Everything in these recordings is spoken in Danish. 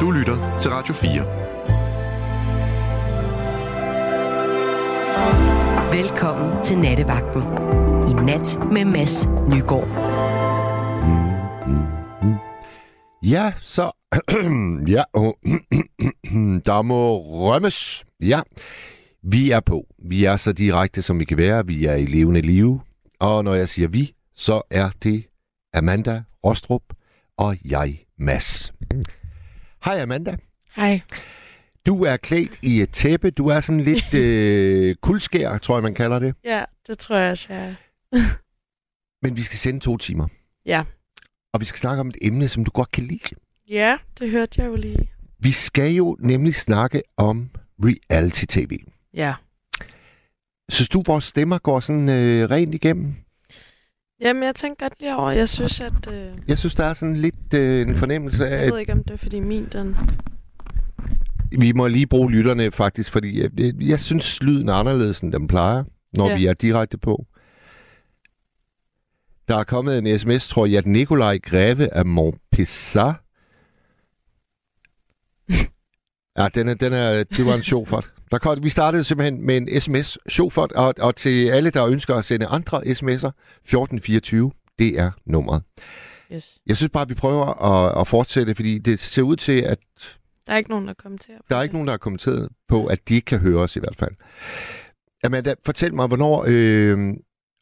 Du lytter til Radio 4. Velkommen til Nattevagten. I nat med Mads Nygård. Ja, så... ja, der må rømmes. Ja, vi er på. Vi er så direkte, som vi kan være. Vi er i levende live. Og når jeg siger vi, så er det Amanda Rostrup og jeg, Mads. Hej Amanda. Hej. Du er klædt i et tæppe. Du er sådan lidt kuldskær, tror jeg, man kalder det. Ja, det tror jeg også, jeg er. Men vi skal sende 2 timer. Ja. Og vi skal snakke om et emne, som du godt kan lide. Ja, det hørte jeg jo lige. Vi skal jo nemlig snakke om reality-tv. Ja. Synes du, vores stemmer går sådan rent igennem? Jamen, jeg tænker godt lige over. Jeg synes, at... Jeg synes, der er sådan lidt en fornemmelse af... Jeg ved ikke, om det er fordi min, den... Vi må lige bruge lytterne, faktisk, fordi jeg synes, lyden er anderledes, end den plejer, når vi er direkte på. Der er kommet en sms, tror jeg, at Nikolaj Greve af Montpessar. Ja, det var en sjovfart. Vi startede simpelthen med en sms, sjovfart, og til alle, der ønsker at sende andre sms'er, 1424, det er nummeret. Yes. Jeg synes bare, at vi prøver at fortsætte, fordi det ser ud til, at... Der er ikke nogen, der kommenterer på det. Der er ikke nogen, der har kommenteret på, at de ikke kan høre os i hvert fald. Amanda, fortæl mig, hvornår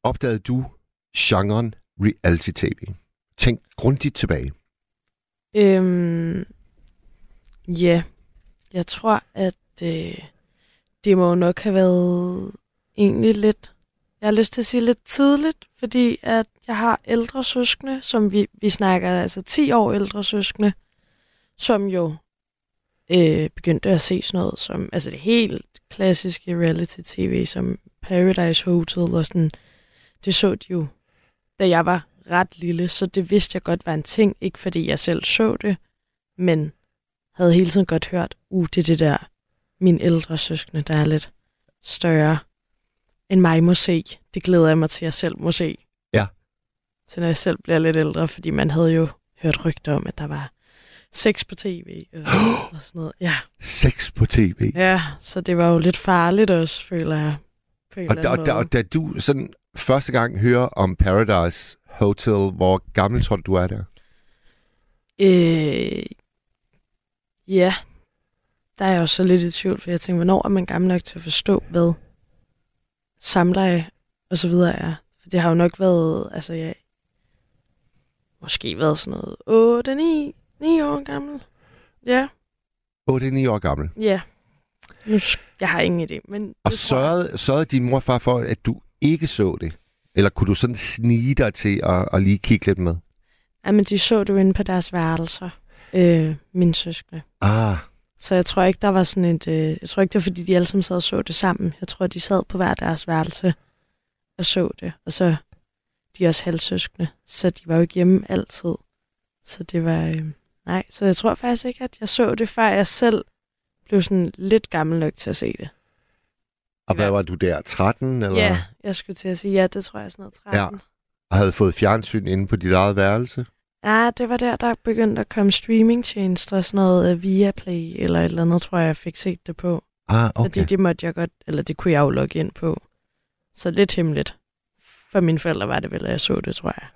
opdagede du genren reality-tv? Tænk grundigt tilbage. Jeg tror, at det må nok have været egentlig lidt... Jeg har lyst til at sige lidt tidligt, fordi at jeg har ældre søskende, som vi snakker, altså 10 år ældre søskende, som jo begyndte at se sådan noget som... Altså det helt klassiske reality-tv, som Paradise Hotel og sådan... Det så de jo, da jeg var ret lille, så det vidste jeg godt var en ting. Ikke fordi jeg selv så det, men... havde hele tiden godt hørt, det der, mine ældre søskende, der er lidt større end mig må se. Det glæder jeg mig til, at jeg selv må se. Ja. Til når jeg selv bliver lidt ældre, fordi man havde jo hørt rygter om, at der var sex på tv og sådan noget. Ja. Sex på tv? Ja, så det var jo lidt farligt også, føler jeg. Og da du sådan første gang hører om Paradise Hotel, hvor gammel tror du er der? Ja, der er jeg jo så lidt i tvivl, for jeg tænker, hvornår er man gammel nok til at forstå, hvad samleje og så videre er. For det har jo nok været, altså jeg måske været sådan noget 8-9 år gammel. Ja. 8-9 år gammel? Ja. Jeg har ingen idé, men... Og sørgede din mor og far for, at du ikke så det? Eller kunne du sådan snige dig til at lige kigge lidt med? Jamen, de så det jo inde på deres værelser. Mine søskende. Ah. Så jeg tror ikke, der var sådan et... jeg tror ikke, det var, fordi de alle sammen sad og så det sammen. Jeg tror, de sad på hver deres værelse og så det. Og så de også halvsøskende. Så de var jo ikke hjemme altid. Så det var... nej, så jeg tror faktisk ikke, at jeg så det, før jeg selv blev sådan lidt gammel nok til at se det. Og hvad var du der? 13? Eller? Ja, jeg skulle til at sige, ja, det tror jeg sådan noget 13. Ja. Og havde fået fjernsyn inde på dit eget værelse? Ja, det var der begyndte at komme streamingtjenester, sådan noget Viaplay eller et eller andet, tror jeg fik set det på. Ah, okay. Fordi det måtte jeg godt, eller det kunne jeg jo logge ind på. Så lidt hemmeligt. For mine forældre var det vel, at jeg så det, tror jeg.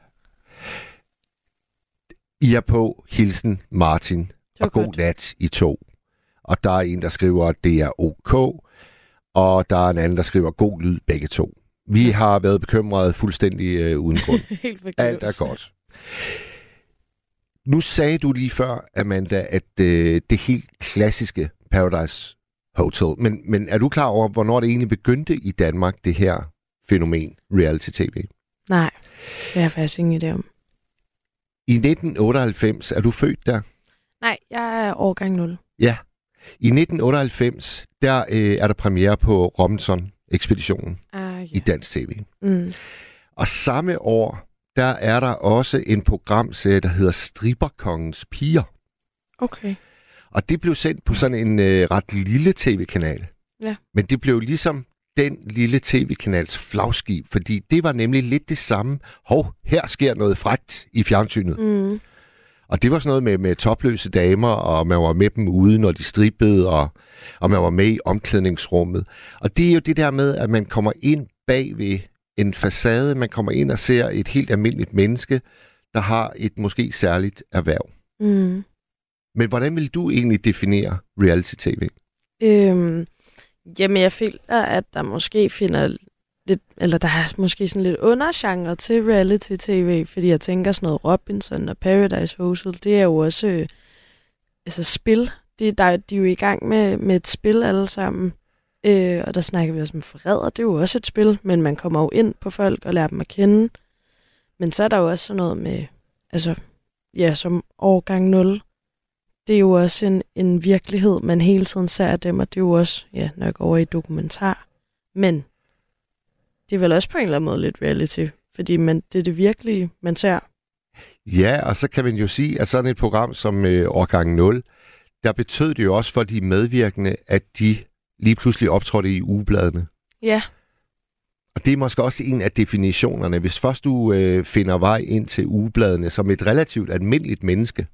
I er på. Hilsen Martin. Og god nat I to. Og der er en, der skriver, at det er OK. Og der er en anden, der skriver, god lyd begge to. Vi har været bekymrede fuldstændig uden grund. Helt forkert. Alt er godt. Nu sagde du lige før, Amanda, at det helt klassiske Paradise Hotel. Men er du klar over, hvornår det egentlig begyndte i Danmark, det her fænomen reality-tv? Nej, det har jeg faktisk ingen idé om. I 1998, er du født der? Nej, jeg er årgang 0. Ja, i 1998, der er der premiere på Robinson-ekspeditionen i dansk tv. Mm. Og samme år... der er der også en programserie, der hedder Stripperkongens Piger. Okay. Og det blev sendt på sådan en ret lille tv-kanal. Ja. Men det blev ligesom den lille tv-kanals flagskib, fordi det var nemlig lidt det samme. Her sker noget frækt i fjernsynet. Mm. Og det var sådan noget med topløse damer, og man var med dem ude, når de strippede, og man var med i omklædningsrummet. Og det er jo det der med, at man kommer ind bagved en facade, man kommer ind og ser et helt almindeligt menneske, der har et måske særligt erhverv. Mm. Men hvordan vil du egentlig definere reality-tv? Jamen, jeg føler, at der måske finder lidt, eller der er måske sådan lidt undergenre til reality-tv, fordi jeg tænker sådan noget Robinson og Paradise Hotel, det er jo også altså spil. De er jo i gang med et spil alle sammen, og der snakker vi også om forræder, det er jo også et spil, men man kommer jo ind på folk og lærer dem at kende. Men så er der jo også sådan noget med, altså, ja, som årgang 0, det er jo også en virkelighed, man hele tiden ser af dem, og det er jo også, ja, nok over i dokumentar. Men det er vel også på en eller anden måde lidt reality, fordi det er det virkelige, man ser. Ja, og så kan man jo sige, at sådan et program som årgang 0, der betød det jo også for de medvirkende, at de lige pludselig optrådte i ugebladene. Ja. Og det er måske også en af definitionerne. Hvis først du finder vej ind til ugebladene som et relativt almindeligt menneske,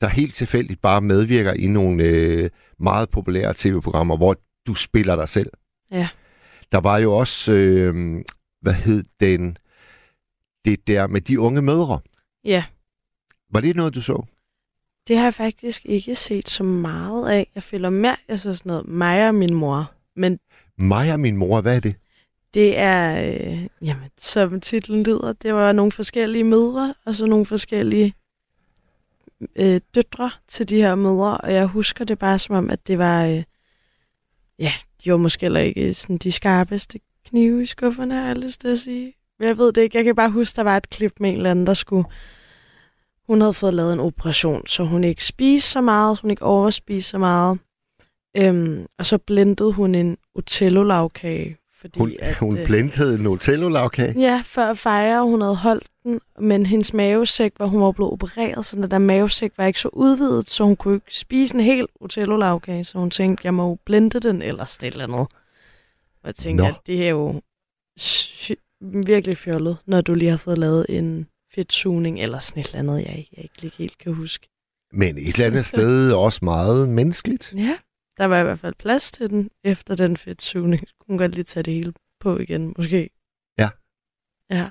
der helt tilfældigt bare medvirker i nogle meget populære tv-programmer, hvor du spiller dig selv. Ja. Der var jo også, det der med de unge mødre. Ja. Var det noget, du så? Det har jeg faktisk ikke set så meget af. Jeg føler mere, jeg så sådan noget, mig og min mor. Men mig og min mor, hvad er det? Det er, jamen, som titlen lyder, det var nogle forskellige mødre, og så nogle forskellige døtre til de her mødre, og jeg husker det bare som om, at det var, ja, de var måske heller ikke sådan de skarpeste knive i skufferne, har jeg lyst til at sige. Men jeg ved det ikke, jeg kan bare huske, der var et klip med en eller anden, hun havde fået lavet en operation, så hun ikke spiste så meget, så hun ikke overspiste så meget, og så blendede hun en Otello-lavkage. Hun blendede en Otello-lavkage? Ja, før at fejre, hun havde holdt den, men hendes mavesæk, hvor hun var blevet opereret, så den der mavesæk var ikke så udvidet, så hun kunne ikke spise en hel Otello-lavkage, så hun tænkte, jeg må jo blende den ellers det eller noget. Og jeg tænkte, at det er jo virkelig fjollet, når du lige har fået lavet en fedtsugning eller sådan et eller andet, jeg ikke helt kan huske. Men et eller andet sted også meget menneskeligt. Ja. Der var i hvert fald plads til den, efter den fedtsugning. Kunne godt lige tage det hele på igen, måske. Ja. Ja.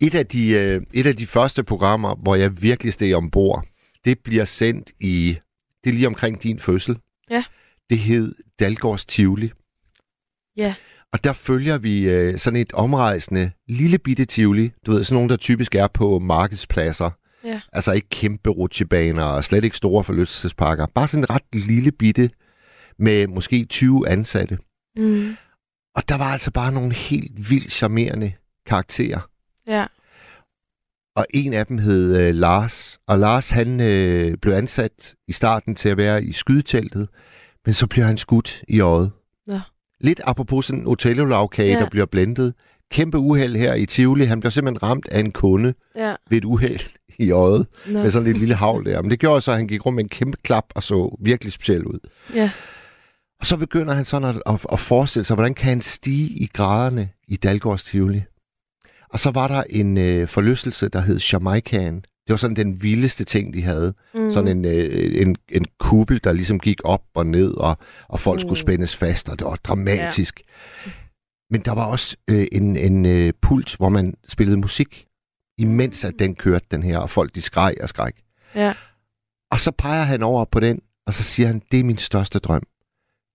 Et af de første programmer, hvor jeg virkelig steg ombord, det bliver sendt i, det er lige omkring din fødsel. Ja. Det hed Dalgaards Tivoli. Ja. Og der følger vi sådan et omrejsende lille bitte Tivoli. Du ved, sådan nogle, der typisk er på markedspladser. Ja. Altså ikke kæmpe rutsjebaner og slet ikke store forlystelsesparker. Bare sådan et ret lille bitte med måske 20 ansatte. Mm. Og der var altså bare nogle helt vildt charmerende karakterer. Ja. Og en af dem hed Lars. Og Lars, han blev ansat i starten til at være i skydeteltet, men så bliver han skudt i øjet. Ja. Lidt apropos sådan en Otello-lavkage, der bliver blendet. Kæmpe uheld her i Tivoli. Han blev simpelthen ramt af en kunde ved et uheld i øjet. No. Med sådan et lille havl der. Men det gjorde så, at han gik rundt med en kæmpe klap og så virkelig speciel ud. Ja. Og så begynder han sådan at forestille sig, hvordan kan han stige i graderne i Dalgaards Tivoli. Og så var der en forlystelse, der hed Jamaikan. Det var sådan den vildeste ting, de havde. Mm. Sådan en kuppel, der ligesom gik op og ned, og folk skulle spændes fast, og det var dramatisk. Ja. Men der var også en pult, hvor man spillede musik, imens at den kørte den her, og folk de skreg og skræk. Ja. Og så peger han over på den, og så siger han, det er min største drøm.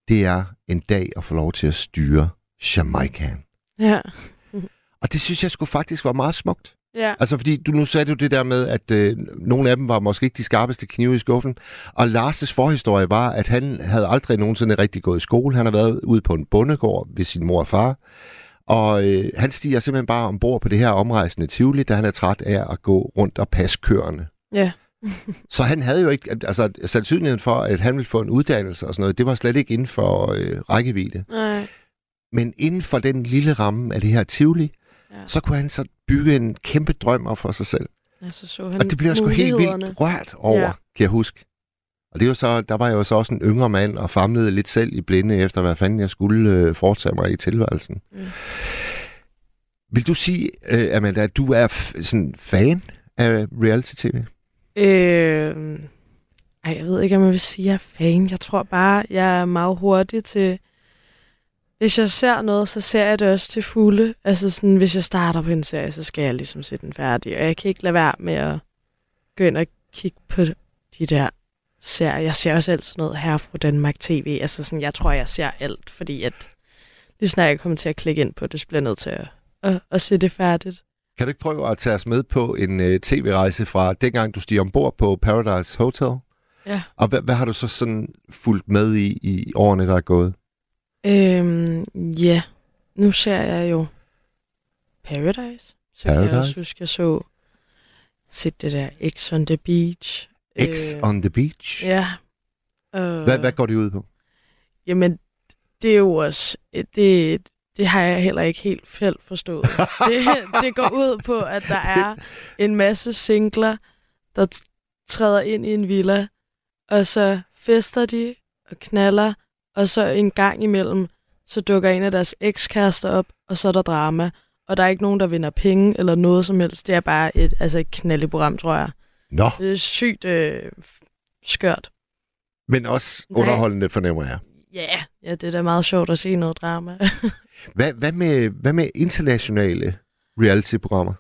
Det er en dag at få lov til at styre Jamaikan. Ja. Og det synes jeg sgu faktisk var meget smukt. Ja. Altså fordi, nu sagde du det der med, at nogle af dem var måske ikke de skarpeste knive i skuffen. Og Lars' forhistorie var, at han havde aldrig nogensinde rigtig gået i skole. Han har været ude på en bondegård ved sin mor og far. Og han stiger simpelthen bare ombord på det her omrejsende Tivoli, da han er træt af at gå rundt og passe køerne. Ja. Så han havde jo ikke, altså sandsynligheden for, at han ville få en uddannelse og sådan noget, det var slet ikke inden for rækkevidde. Nej. Men inden for den lille ramme af det her Tivoli, så kunne han så bygge en kæmpe drøm for sig selv. Ja, så han og det blev jeg sgu helt vildt rørt over, kan jeg huske. Og det var så, der var jeg jo så også en yngre mand og famlede lidt selv i blinde efter, hvad fanden jeg skulle foretage mig i tilværelsen. Mm. Vil du sige, Amanda, at du er sådan fan af reality-tv? Ej, jeg ved ikke, om jeg vil sige, at jeg er fan. Jeg tror bare, jeg er meget hurtig til... Hvis jeg ser noget, så ser jeg det også til fulde. Altså sådan, hvis jeg starter på en serie, så skal jeg ligesom se den færdig. Og jeg kan ikke lade være med at gå ind og kigge på de der serier. Jeg ser også alt sådan noget her fra Danmark TV. Altså sådan, jeg tror, jeg ser alt, fordi at lige snart jeg kommer til at klikke ind på det, så bliver jeg nødt til at se det færdigt. Kan du ikke prøve at tage os med på en tv-rejse fra dengang, du stiger ombord på Paradise Hotel? Ja. Og hvad har du så sådan fulgt med i årene, der er gået? Ja. Nu ser jeg jo Paradise. Så kan jeg også huske, jeg så set det der Ex on the Beach. Ex on the Beach? Ja. Hvad går det ud på? Jamen, det er jo også... Det har jeg heller ikke helt selv forstået. Det går ud på, at der er en masse singler, der træder ind i en villa, og så fester de og knaller, og så en gang imellem, så dukker en af deres ekskærester op, og så er der drama. Og der er ikke nogen, der vinder penge eller noget som helst. Det er bare et knaldeprogram, tror jeg. Nå. Det er sygt skørt. Men også underholdende, fornemmer jeg. Ja, det er da meget sjovt at se noget drama. Hvad med internationale reality-programmer?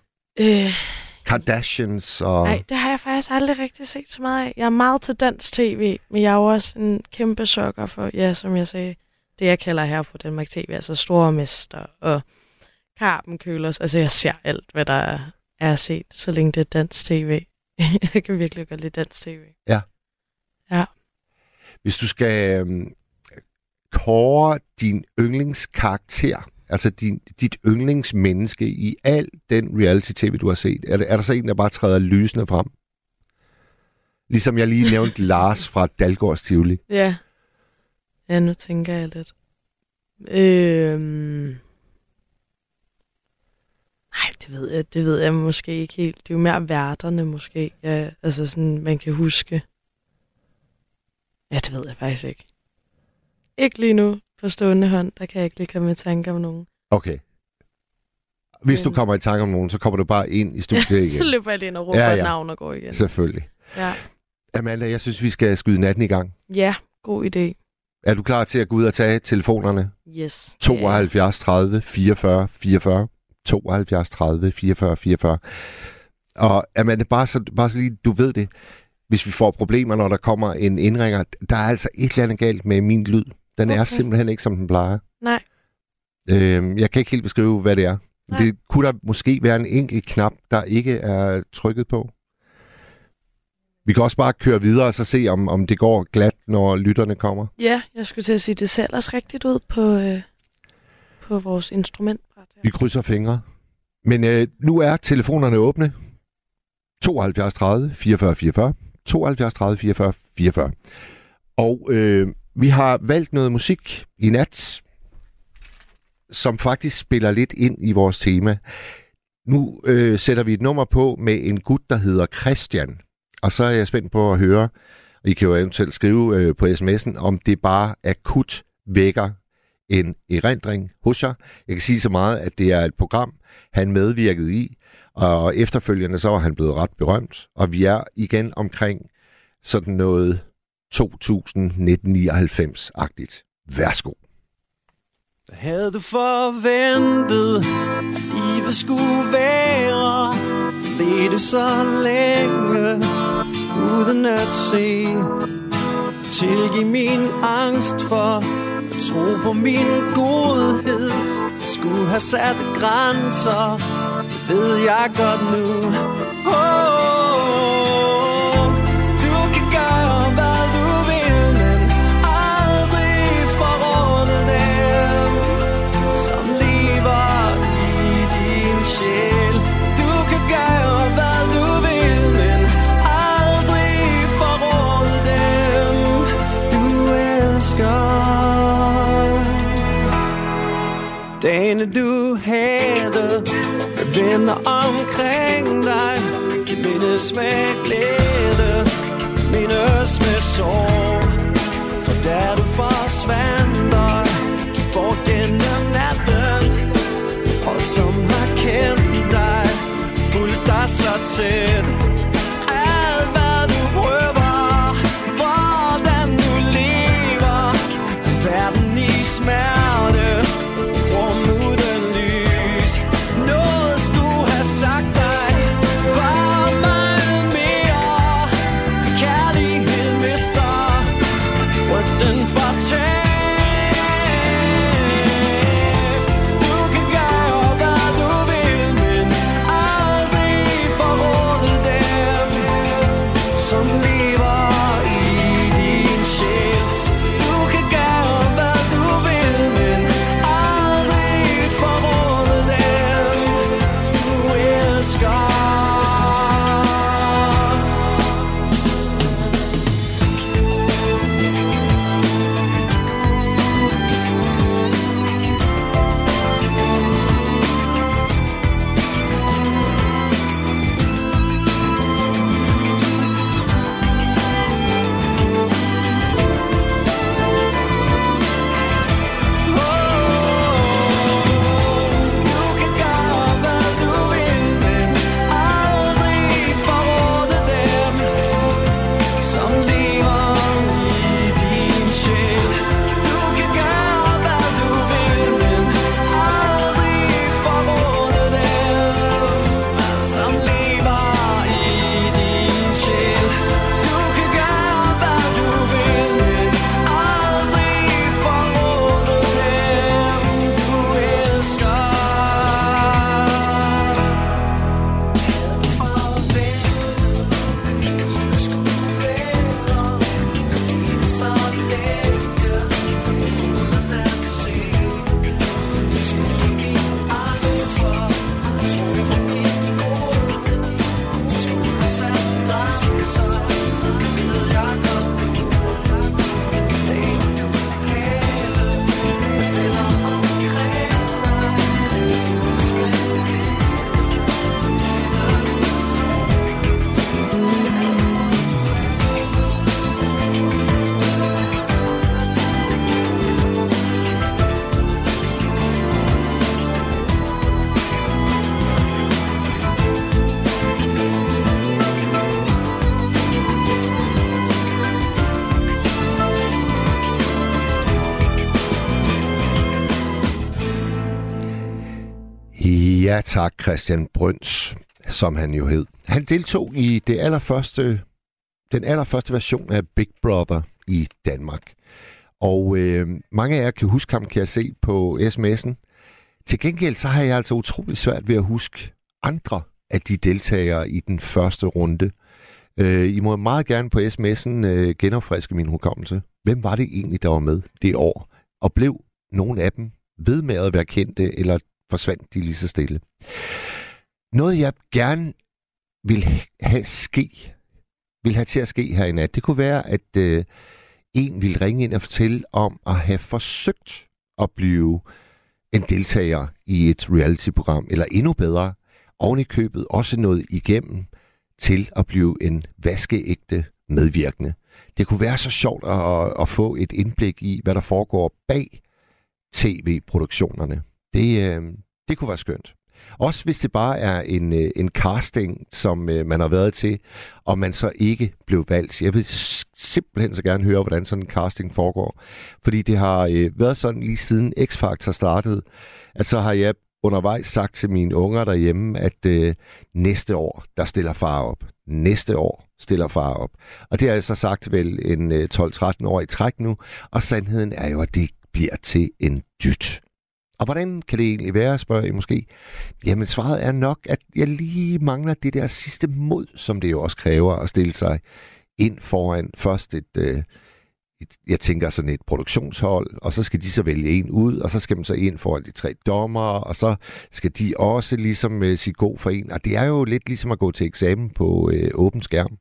Kardashians og... Nej, det har jeg faktisk aldrig rigtig set så meget af. Jeg er meget til dansk tv, men jeg er jo også en kæmpe sukker for, ja, som jeg sagde, det jeg kalder her på Danmark TV, altså Store Mester og Carpen Køllers. Altså, jeg ser alt, hvad der er set, så længe det er dansk tv. Jeg kan virkelig godt lide dansk tv. Ja. Hvis du skal... kåre din yndlingskarakter, altså dit yndlingsmenneske i al den reality-tv, du har set. Er der så en, der bare træder lysende frem? Ligesom jeg lige nævnte Lars fra Dalgaards Tivoli. Ja, nu tænker jeg lidt. Nej, det ved jeg måske ikke helt. Det er jo mere værterne måske. Ja, altså sådan, man kan huske. Ja, det ved jeg faktisk ikke. Ikke lige nu på stående hånd, der kan jeg ikke lige komme i tanke om nogen. Okay. Hvis du kommer i tanke om nogen, så kommer du bare ind i studiet igen. Så løber jeg lige ind og råber et navn og går igen. Selvfølgelig. Ja. Amanda, jeg synes, vi skal skyde natten i gang. Ja, god idé. Er du klar til at gå ud og tage telefonerne? Yes. 72 30 44 44. 72 30 44 44. Og Amanda, bare så lige, du ved det. Hvis vi får problemer, når der kommer en indringer, der er altså et eller andet galt med min lyd. Den er simpelthen ikke, som den plejer. Nej. Jeg kan ikke helt beskrive, hvad det er. Nej. Det kunne der måske være en enkelt knap, der ikke er trykket på. Vi kan også bare køre videre og så se, om det går glat, når lytterne kommer. Ja, jeg skulle til at sige, det ser ellers rigtigt ud på vores instrumentbræt. Vi krydser fingre. Men nu er telefonerne åbne. 72 30 44 44. 72 30 44 44. Og vi har valgt noget musik i nat, som faktisk spiller lidt ind i vores tema. Nu sætter vi et nummer på med en gut, der hedder Christian. Og så er jeg spændt på at høre, og I kan jo eventuelt skrive på sms'en, om det bare akut vækker en erindring hos jer. Jeg kan sige så meget, at det er et program, han medvirkede i, og efterfølgende så var han blevet ret berømt, og vi er igen omkring sådan noget 2099-agtigt. Værsgo. Hvad havde du forventet, livet skulle være? Lede så længe, uden at se. Tilgiv min angst for at tro på min godhed. Jeg skulle have sat grænser, det ved jeg godt nu. Dagene du havde venner omkring dig, kan mindes med glæde, kan mindes med sorg. For da du forsvandt og gik bort gennem natten, og som har kendt dig, fulgte dig så tæt. Alvær som lever i din sjæl. Du kan gøre, hvad du vil, men aldrig forråde dem, du elsker. Ja tak, Christian Brøns, som han jo hed. Han deltog i den allerførste version af Big Brother i Danmark. Og mange af jer kan huske ham, kan jeg se på sms'en. Til gengæld så har jeg altså utrolig svært ved at huske andre af de deltagere i den første runde. I må meget gerne på sms'en genopfriske min hukommelse. Hvem var det egentlig, der var med det år? Og blev nogen af dem ved med at være kendte, eller forsvandt de lige så stille? Noget, jeg gerne vil have til at ske her i nat, det kunne være, at en ville ringe ind og fortælle om at have forsøgt at blive en deltager i et reality-program, eller endnu bedre, oven i købet også noget igennem til at blive en vaskeægte medvirkende. Det kunne være så sjovt at få et indblik i, hvad der foregår bag tv-produktionerne. Det kunne være skønt. Også hvis det bare er en casting, som man har været til, og man så ikke blev valgt. Jeg vil simpelthen så gerne høre, hvordan sådan en casting foregår. Fordi det har været sådan lige siden X Factor startede, at så har jeg undervejs sagt til mine unger derhjemme, at næste år, der stiller far op. Næste år stiller far op. Og det har jeg så sagt vel en 12-13 år i træk nu. Og sandheden er jo, at det bliver til en dyt. Og hvordan kan det egentlig være, spørger I måske? Jamen svaret er nok, at jeg lige mangler det der sidste mod, som det jo også kræver at stille sig ind foran først jeg tænker sådan et produktionshold, og så skal de så vælge en ud, og så skal man så ind foran de tre dommere, og så skal de også ligesom sige god for en. Og det er jo lidt ligesom at gå til eksamen på åben skærm,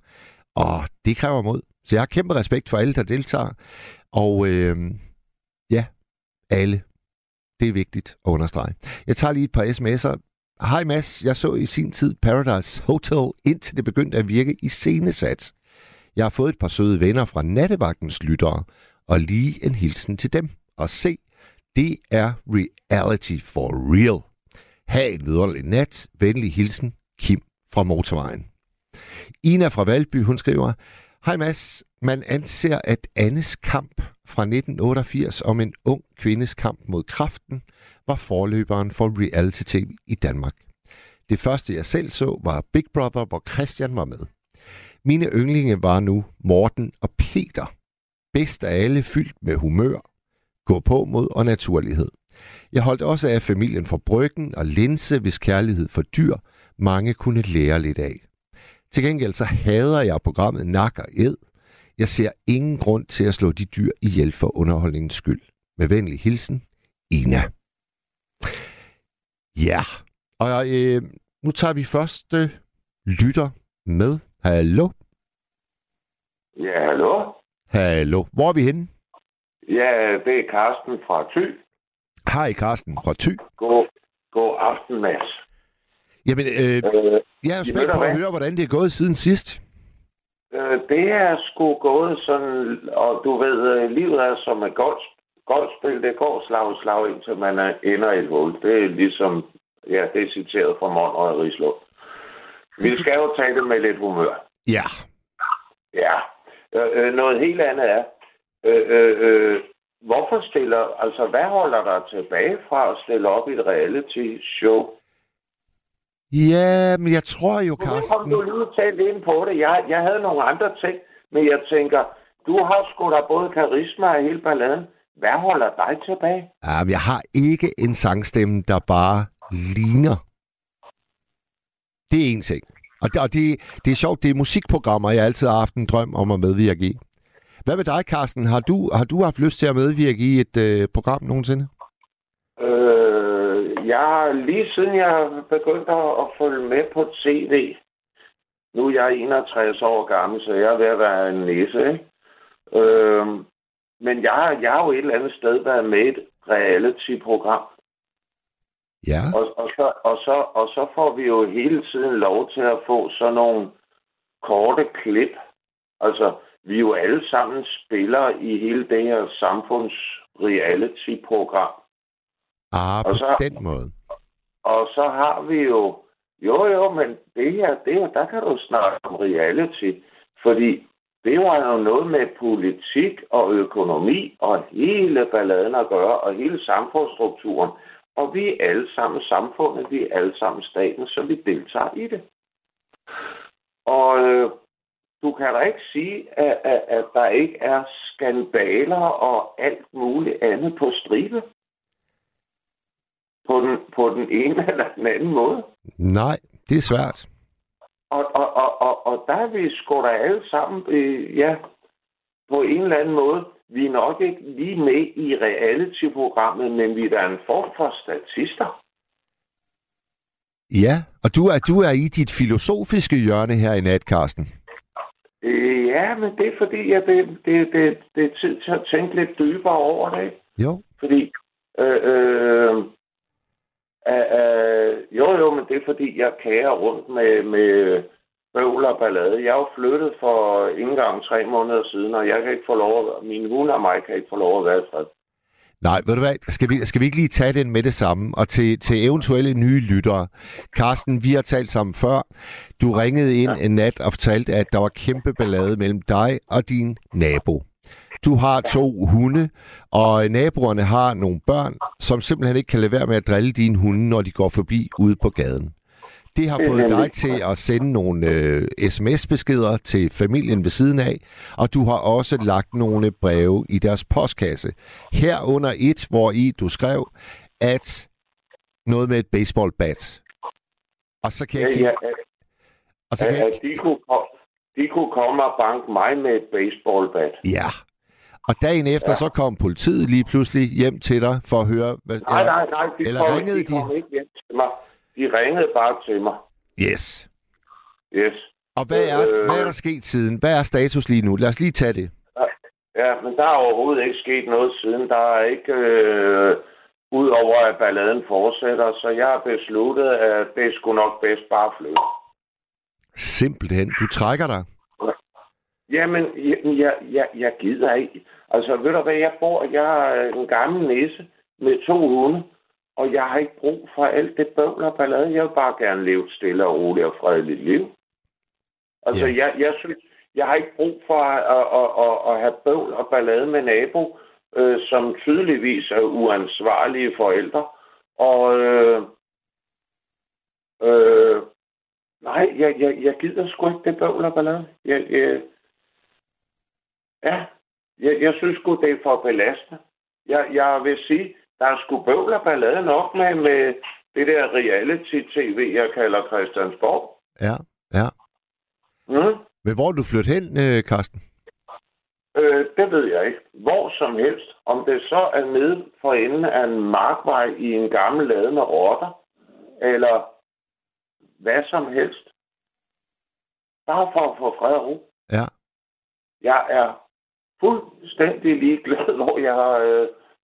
og det kræver mod. Så jeg har kæmpe respekt for alle, der deltager, og ja, alle. Det er vigtigt at understrege. Jeg tager lige et par sms'er. Hej Mads, jeg så i sin tid Paradise Hotel, indtil det begyndte at virke iscenesat. Jeg har fået et par søde venner fra Nattevagtens lyttere, og lige en hilsen til dem. Og se, det er reality for real. Ha' en vidunderlig nat. Venlig hilsen, Kim fra Motorvejen. Ina fra Valby, hun skriver: Hej Mads, man anser, at Annes kamp fra 1988 om en ung kvindes kamp mod kræften var forløberen for reality-tv i Danmark. Det første jeg selv så var Big Brother, hvor Christian var med. Mine yndlinge var nu Morten og Peter. Bedst af alle, fyldt med humør, gå på mod og naturlighed. Jeg holdt også af familien fra Bryggen og Linse, hvis kærlighed for dyr mange kunne lære lidt af. Til gengæld så hader jeg programmet Nak og Æd. Jeg ser ingen grund til at slå de dyr ihjel for underholdningens skyld. Med venlig hilsen, Ina. Ja, og nu tager vi første lytter med. Hallo? Ja, hallo? Hallo. Hvor er vi henne? Ja, det er Karsten fra Thy. Hej, Karsten fra Thy. God aften, Mads. Jamen, jeg er jo spændt på at høre, hvordan det er gået siden sidst. Det er sgu gået sådan, og du ved, livet er som et golfspil. Det går slag, indtil man ender i et hul. Det er ligesom, ja, det er citeret fra Mors og Rislund. Vi skal jo tage det med lidt humør. Ja. Ja. Noget helt andet er, hvorfor stiller, altså hvad holder dig tilbage fra at stille op i et reality show? Ja, men jeg tror jo, Karsten... Nu kom du lige talt ind på det. Jeg havde nogle andre ting, men jeg tænker, du har sgu da både karisma og hele balladen. Hvad holder dig tilbage? Jamen, jeg har ikke en sangstemme, der bare ligner. Det er en ting. Og det er sjovt, det er musikprogrammer, jeg altid har haft en drøm om at medvirke i. Hvad med dig, Karsten? Har du haft lyst til at medvirke i et program nogensinde? Jeg lige siden jeg begyndte at følge med på tv. Nu er jeg 61 år gammel, så jeg er ved at være en næse, ikke? Men jeg har jo et eller andet sted været med i et reality-program. Ja. Og så får vi jo hele tiden lov til at få sådan nogle korte klip. Altså, vi er jo alle sammen spillere i hele det her samfundsreality-program. På den måde. Og så har vi jo... Jo, men det her, der kan du snakke om reality. Fordi det var jo noget med politik og økonomi og hele balladen at gøre, og hele samfundsstrukturen. Og vi er alle sammen samfundet, vi er alle sammen staten, så vi deltager i det. Og du kan da ikke sige, at der ikke er skandaler og alt muligt andet på stribe. På den ene eller den anden måde. Nej, det er svært. Og der er vi sgu da alle sammen, på en eller anden måde. Vi er nok ikke lige med i reality-programmet, men vi er da en form for statister. Ja, og du er i dit filosofiske hjørne her i nat, Karsten. Ja, men det er fordi, at det er tid til at tænke lidt dybere over det. Jo. Fordi... Jo, men det er fordi, jeg kager rundt med bøvl og ballade. Jeg er jo flyttet for ikke engang 3 måneder siden, og jeg kan ikke få lov at... Min hund og mig kan ikke få lov at være fred. Nej, ved du hvad? Skal vi ikke lige tage den med det samme? Og til eventuelle nye lyttere. Karsten, vi har talt sammen før. Du ringede ind en nat og fortalte, at der var kæmpe ballade mellem dig og din nabo. Du har 2 hunde, og naboerne har nogle børn, som simpelthen ikke kan lade være med at drille dine hunde, når de går forbi ude på gaden. Det har fået dig til at sende nogle sms-beskeder til familien ved siden af, og du har også lagt nogle breve i deres postkasse. Herunder et, hvor i du skrev, at noget med et baseballbat. Og så kan jeg... De kunne komme og banke mig med et baseballbat. Ja. Og dagen efter, så kom politiet lige pludselig hjem til dig for at høre... Nej, de kom ikke hjem til mig. De ringede bare til mig. Yes. Og hvad er der sket siden? Hvad er status lige nu? Lad os lige tage det. Ja, men der er overhovedet ikke sket noget siden. Der er ikke... Udover at balladen fortsætter, så jeg har besluttet, at det skulle nok bedst bare flytte. Simpelthen. Du trækker dig. Jamen, jeg gider ikke. Altså, ved du hvad, jeg er en gammel næse med 2 hunde, og jeg har ikke brug for alt det bøvl og ballade. Jeg vil bare gerne leve stille og roligt og fredeligt liv. Altså, jeg synes, jeg har ikke brug for at have bøvl og ballade med nabo, som tydeligvis er uansvarlige forældre. Og nej, jeg gider sgu ikke det bøvl og ballade. Jeg synes sgu, det er for belastende. Jeg vil sige, der er sgu bøvl og ballade nok med det der reality-tv, jeg kalder Christiansborg. Ja. Mm. Men hvor er du flyttet hen, Carsten? Det ved jeg ikke. Hvor som helst. Om det så er nede for enden af en markvej i en gammel lade med rotter, eller hvad som helst. Bare for at få fred og ro. Ja. Jeg er fuldstændig ligeglad,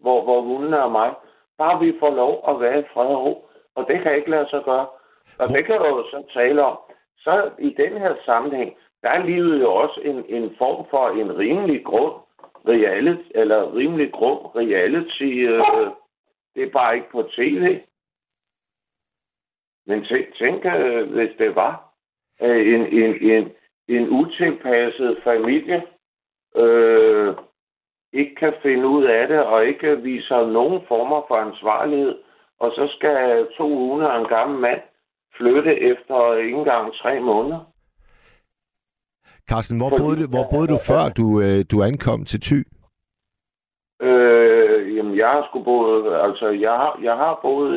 hvor hunden og mig. Bare vi får lov at være i fred og ro. Og det kan ikke lade sig gøre. Og det kan du så tale om. Så i den her sammenhæng, der er livet jo også en form for en rimelig grå reality, eller rimelig grå reality. Det er bare ikke på tv. Men tænk, hvis det var en utilpasset familie, ikke kan finde ud af det, og ikke viser nogen former for ansvarlighed, og så skal 200 en gammel mand flytte efter ikke engang 3 måneder. Carsten, hvor boede du før du ankom til Thy? Jamen, jeg har sgu boet... Altså, jeg har boet...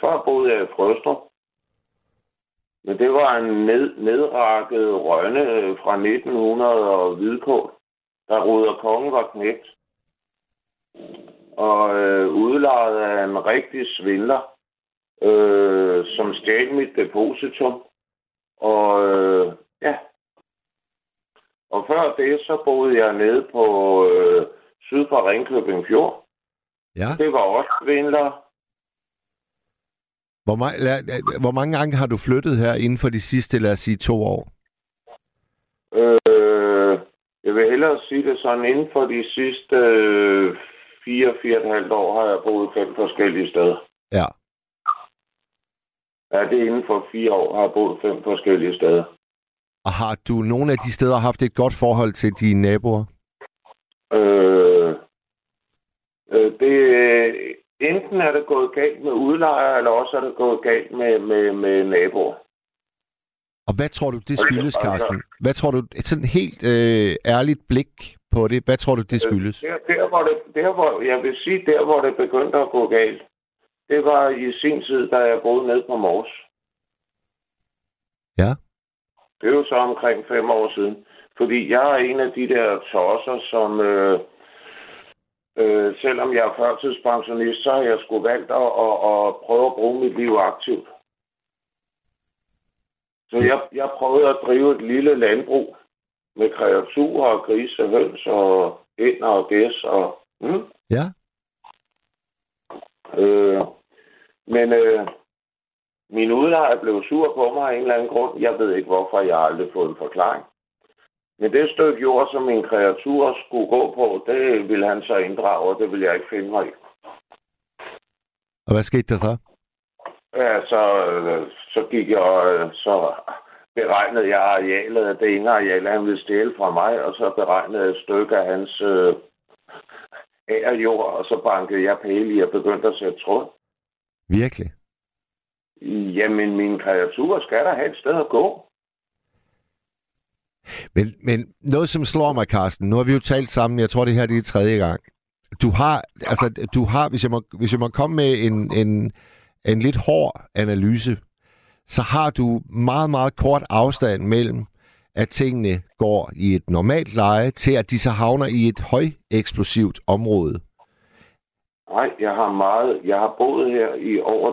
Før boede jeg i Frøstrup. Men det var en nedrakket rønne fra 1900 og hvidkål, der Ruder Kongen var knægt. Og udlejet af en rigtig svindler, som stjal mit depositum. Og ja... Og før det, så boede jeg nede på syd for Ringkøbing Fjord. Ja. Det var også svindler. Hvor mange gange har du flyttet her inden for de sidste, lad os sige, 2 år? Jeg vil hellere sige det sådan. Inden for de sidste 4,5 år har jeg boet 5 forskellige steder. Ja. Ja, det er inden for 4 år har jeg boet 5 forskellige steder. Og har du nogle af de steder haft et godt forhold til dine naboer? Det enten er det gået galt med udlejere, eller også er det gået galt med naboer. Og hvad tror du, det skyldes, Carsten? Hvad tror du, sådan et helt ærligt blik på det, hvad tror du, det skyldes? Der, hvor det begyndte at gå galt, det var i sin tid, da jeg boede nede på Mors. Ja. Det er jo så omkring 5 år siden. Fordi jeg er en af de der tosser, som... selvom jeg er førtidspensionist, så har jeg sgu valgt at prøve at bruge mit liv aktivt. Så jeg prøvede at drive et lille landbrug med kreaturer og grise, høns og ænder og gæs. Og, Ja. Min udlejer blev sur på mig af en eller anden grund. Jeg ved ikke, hvorfor. Jeg har aldrig fået en forklaring. Men det stykke jord, som mine kreaturer skulle gå på, det ville han så inddrage, og det ville jeg ikke finde mig i. Og hvad skete der så? Ja, så gik jeg, og så beregnede jeg arealet af det ene areal, han ville stjæle fra mig, og så beregnede jeg et stykke af hans agerjord, og så bankede jeg pæle i og begyndte at sætte tråd. Virkelig? Jamen, mine kreaturer skal der have et sted at gå. Men noget, som slår mig, Carsten, nu har vi jo talt sammen, jeg tror, det her det er 3. gang. Du har, hvis jeg må komme med en lidt hård analyse, så har du meget, meget kort afstand mellem, at tingene går i et normalt leje, til at de så havner i et højeksplosivt område. Nej, jeg har boet her i over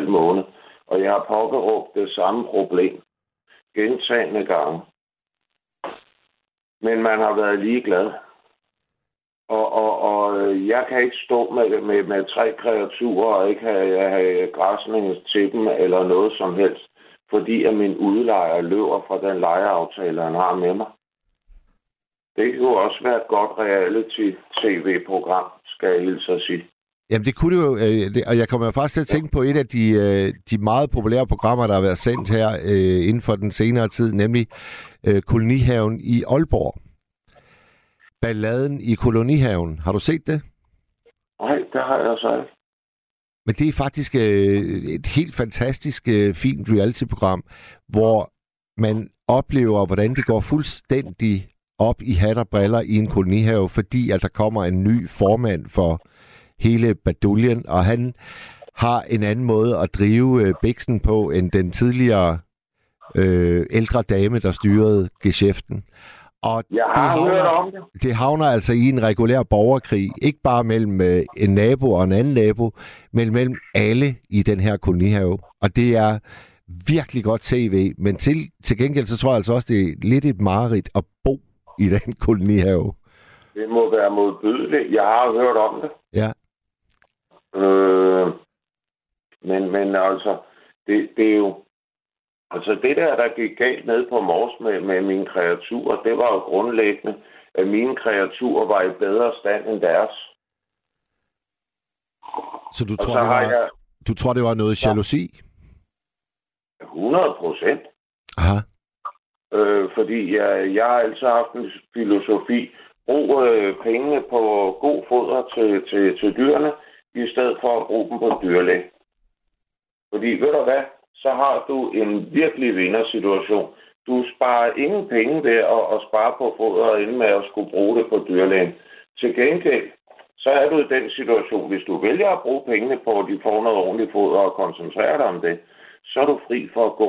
2,5 måneder, og jeg har påberåbt det samme problem gentagne gange. Men man har været ligeglad. Og jeg kan ikke stå med 3 kreaturer og ikke have græsning til dem eller noget som helst, fordi at min udlejer løber fra den lejeaftale, han har med mig. Det kunne også være et godt reality-tv-program, skal jeg hilse at sige. Jamen det kunne det jo, og jeg kommer faktisk til at tænke på et af de meget populære programmer, der har været sendt her inden for den senere tid, nemlig Kolonihaven i Aalborg. Balladen i Kolonihaven. Har du set det? Nej, det har jeg så ikke. Men det er faktisk et helt fantastisk, fint reality-program, hvor man oplever, hvordan det går fuldstændig op i hat og briller i en kolonihave, fordi at der kommer en ny formand for hele baduljen, og han har en anden måde at drive biksen på, end den tidligere ældre dame, der styrede geschæften. Og det havner altså i en regulær borgerkrig, ikke bare mellem en nabo og en anden nabo, men mellem alle i den her kolonihave. Og det er virkelig godt tv, men til gengæld så tror jeg altså også, det er lidt et mareridt at bo i den kolonihave. Det må være modbydeligt. Jeg har hørt om det. Ja. Men altså, det er jo... Altså det der gik galt ned på Mors med mine kreaturer, det var jo grundlæggende, at mine kreaturer var i bedre stand end deres. Så du tror, det var noget jalousi? 100%. Aha. Fordi jeg har altid haft en filosofi. Brug pengene på god foder til dyrene, i stedet for at bruge dem på dyrlæg. Fordi ved du hvad? Så har du en virkelig vindersituation. Du sparer ingen penge ved at spare på fodret, inden med at skulle bruge det på dyrlægen. Til gengæld, så er du i den situation, hvis du vælger at bruge pengene på, at de får noget ordentligt foder og koncentrere dig om det, så er du fri for at gå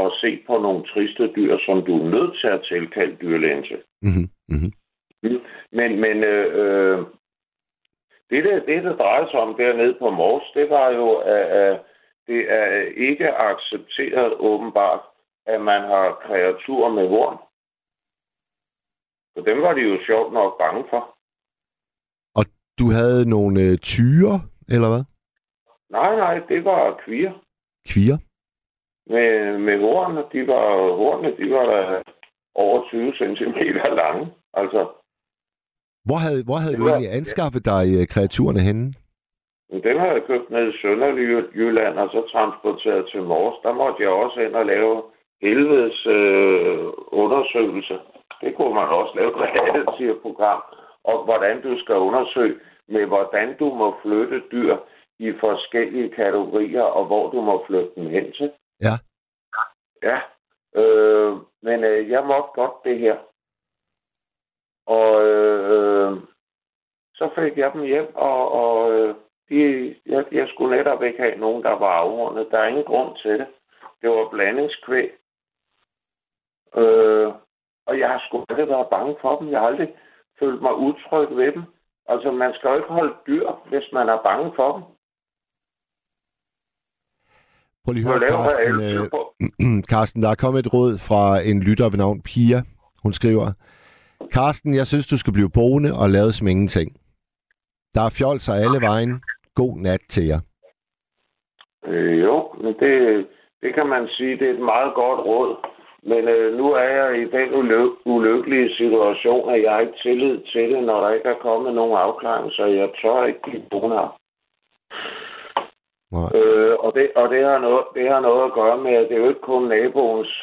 og se på nogle triste dyr, som du er nødt til at tilkalde dyrlægen til. Mm-hmm. Mm-hmm. Men det drejer sig om dernede på Mors, det var jo... Det er ikke accepteret åbenbart, at man har kreaturer med horn. For dem var de jo sjovt nok bange for. Og du havde nogle tyre, eller hvad? Nej, det var kvier. Kvier? Med hornene, de var over 20 centimeter lange. Altså, hvor havde du egentlig anskaffet dig kreaturerne henne? Den har jeg købt ned i Sønderjylland, og så transporteret til Mors. Der måtte jeg også ind og lave helvedes undersøgelse. Det kunne man også lave et reality-program om, hvordan du skal undersøge med, hvordan du må flytte dyr i forskellige kategorier, og hvor du må flytte dem hen til. Ja. Ja. Men jeg måtte godt det her. Og... Så fik jeg dem hjem, og jeg skulle netop ikke have nogen, der var afrundet. Der er ingen grund til det. Det var blandingskvæg. Og jeg har sgu aldrig været bange for dem. Jeg har aldrig følt mig utryg ved dem. Altså, man skal jo ikke holde dyr, hvis man er bange for dem. Prøv lige at høre, Carsten, der er kommet et råd fra en lytter ved navn Pia. Hun skriver, Carsten, jeg synes, du skal blive boende og lade som ingenting. Der er fjolser alle vejen. God nat til jer. Jo, men det kan man sige, det er et meget godt råd. Men nu er jeg i den ulykkelige situation, at jeg har ikke tillid til det, når der ikke er kommet nogen afklaring, så jeg tør ikke blive boende her. Og det har noget at gøre med, at det er jo ikke kun naboens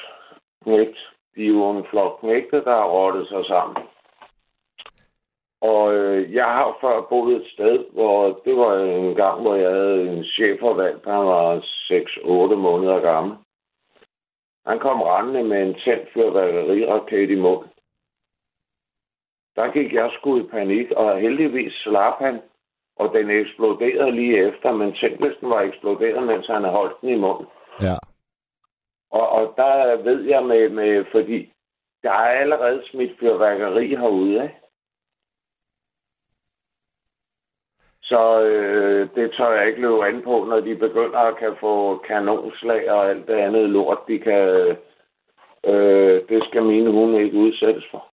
knægt. De er jo en flok knægte, der har rottet sig sammen. Og jeg har før boet et sted, hvor det var en gang, hvor jeg havde en chefforvalg, der var 6-8 måneder gammel. Han kom rendende med en tændt fyrværkeriraket i munden. Der gik jeg sgu i panik, og heldigvis slap han, og den eksploderede lige efter, men tændt, hvis den var eksploderet, mens han holdt den i munden. Ja. Og der ved jeg med fordi der er allerede smidt fyrværkeri herude, ikke? Så det tør jeg ikke løbe an på, når de begynder at kan få kanonslag og alt det andet lort, de kan... det skal mine hunde ikke udsættes for.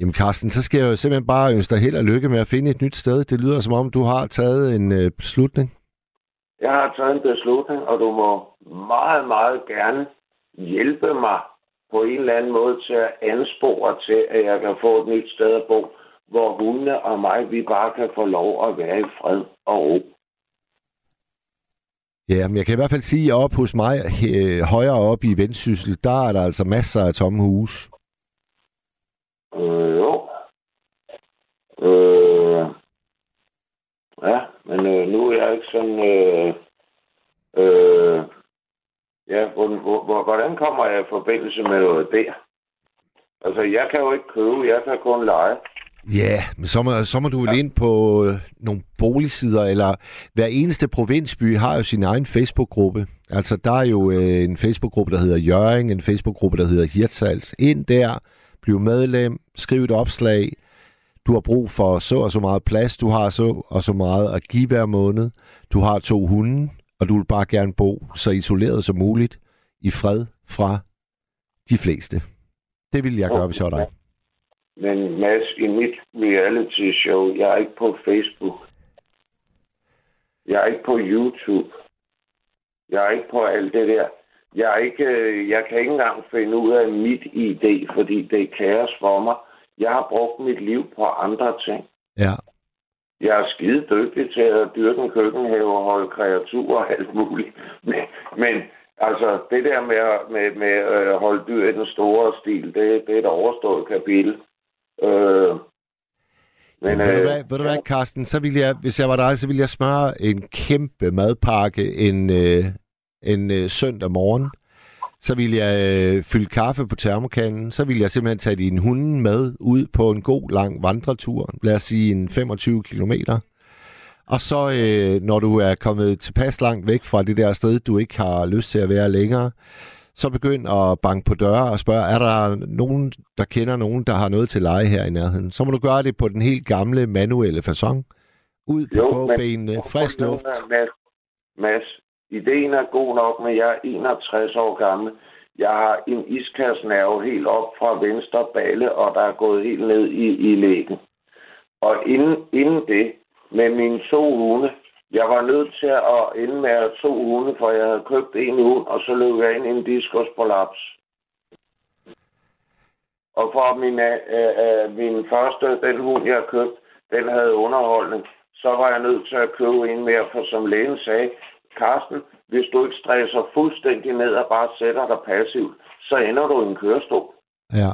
Jamen Carsten, så skal jeg jo simpelthen bare ønske dig held og lykke med at finde et nyt sted. Det lyder som om, du har taget en beslutning. Jeg har taget en beslutning, og du må meget, meget gerne hjælpe mig på en eller anden måde til at anspore til, at jeg kan få et nyt sted at bo, hvor hundene og mig, vi bare kan få lov at være i fred og ro. Ja, men jeg kan i hvert fald sige, at oppe hos mig, højere oppe i Vendsyssel, der er der altså masser af tomme huse. Ja, men nu er jeg ikke sådan... hvordan kommer jeg i forbindelse med noget der? Altså, jeg kan jo ikke købe, jeg kan kun leje. Ja, men så må du jo ind på nogle boligsider, eller hver eneste provinsby har jo sin egen Facebook-gruppe. Altså, der er jo en Facebook-gruppe, der hedder Hjørring, en Facebook-gruppe, der hedder Hirtshals. Ind der, bliv medlem, skriv et opslag. Du har brug for så og så meget plads, du har så og så meget at give hver måned. Du har 2 hunde, og du vil bare gerne bo så isoleret som muligt, i fred fra de fleste. Det ville jeg gøre, hvis jeg var dig. Men Mads, i mit reality show, jeg er ikke på Facebook. Jeg er ikke på YouTube. Jeg er ikke på alt det der. Jeg kan ikke engang finde ud af mit idé, fordi det er kaos for mig. Jeg har brugt mit liv på andre ting. Ja. Jeg er skide dygtig til at dyrke en køkkenhave og holde kreaturer og alt muligt. Men altså, det der med at holde dyr i den store stil, det er et overstået kapitel. Ved du hvad, Carsten, så ville jeg, hvis jeg var dig, så ville jeg smøre en kæmpe madpakke en søndag morgen. Så ville jeg fylde kaffe på termokanden. Så ville jeg simpelthen tage dine hunde med ud på en god, lang vandretur. Lad os sige en 25 kilometer. Og så, når du er kommet tilpas langt væk fra det der sted, du ikke har lyst til at være længere, så begynd at banke på døre og spørge, er der nogen, der kender nogen, der har noget til leje her i nærheden? Så må du gøre det på den helt gamle, manuelle façon. Ud på gåbenene, frisk luft. Mads, ideen er god nok, men jeg er 61 år gammel. Jeg har en iskastnerve helt op fra venstre balle, og der er gået helt ned i lægen. Og inden det, med mine 2 hunde. Jeg var nødt til at ende med 2 hunde, for jeg havde købt en hund, og så løb jeg ind i en diskusprolaps. Og for min første, den hund, jeg købte, den havde underholdning. Så var jeg nødt til at købe en mere, for som lægen sagde, Carsten, hvis du ikke stresser fuldstændig ned og bare sætter dig passivt, så ender du i en kørestol. Ja.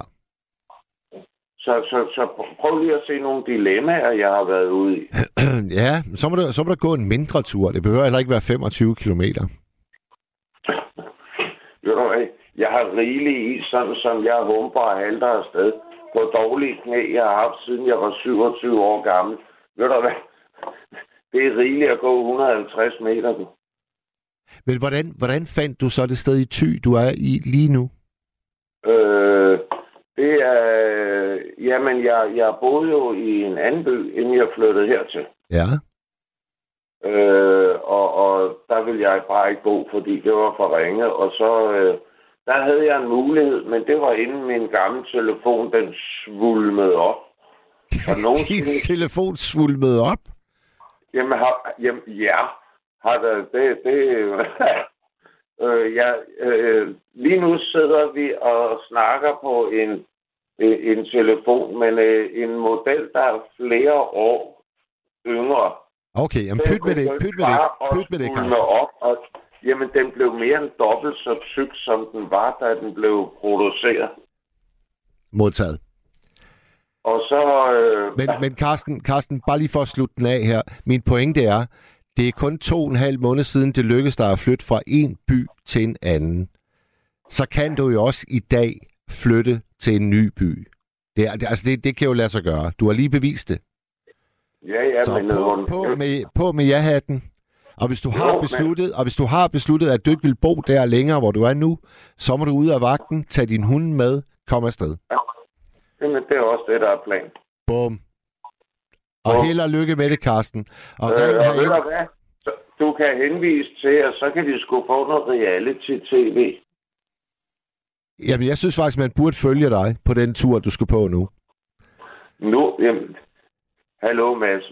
Så prøv lige at se nogle dilemmaer, jeg har været ude i. Ja, så må der gå en mindre tur. Det behøver heller ikke være 25 kilometer. Jeg har rigeligt i, sådan som jeg humper og halter afsted. På dårlige knæ, jeg har haft, siden jeg var 27 år gammel. Ved du hvad? Det er rigeligt at gå 150 meter. Men hvordan fandt du så det sted i Thy, du er i lige nu? Det er... Jamen, jeg boede jo i en anden by, inden jeg flyttede hertil. Ja. Og der ville jeg bare ikke bo, fordi det var for ringe. Og så... der havde jeg en mulighed, men det var inden min gamle telefon, den svulmede op. Telefon svulmede op? Jamen, ja. Lige nu sidder vi og snakker på en telefon, men en model, der er flere år yngre. Okay, jamen pyt med det, Carsten. Jamen, den blev mere end dobbelt så tyk, som den var, da den blev produceret. Modtaget. Og så... Men Carsten, bare lige for at slutte den af her. Min pointe er, det er kun 2,5 måneder siden, det lykkedes dig at flytte fra en by til en anden. Så kan du jo også i dag flytte til en ny by. Det kan jo lade sig gøre. Du har lige bevist det. Ja, så men... På med ja-hatten. Og hvis du har besluttet, at du ikke vil bo der længere, hvor du er nu, så må du ud af vagten, tage din hund med, komme afsted. Ja. Jamen, det er også det, der er planen. Bum. Og held og lykke med det, Carsten. Og ved du hvad? Du kan henvise til, og så kan vi sgu få noget reality-tv. Jamen, jeg synes faktisk, man burde følge dig på den tur, du skal på nu. Jamen... Hallo, Mads.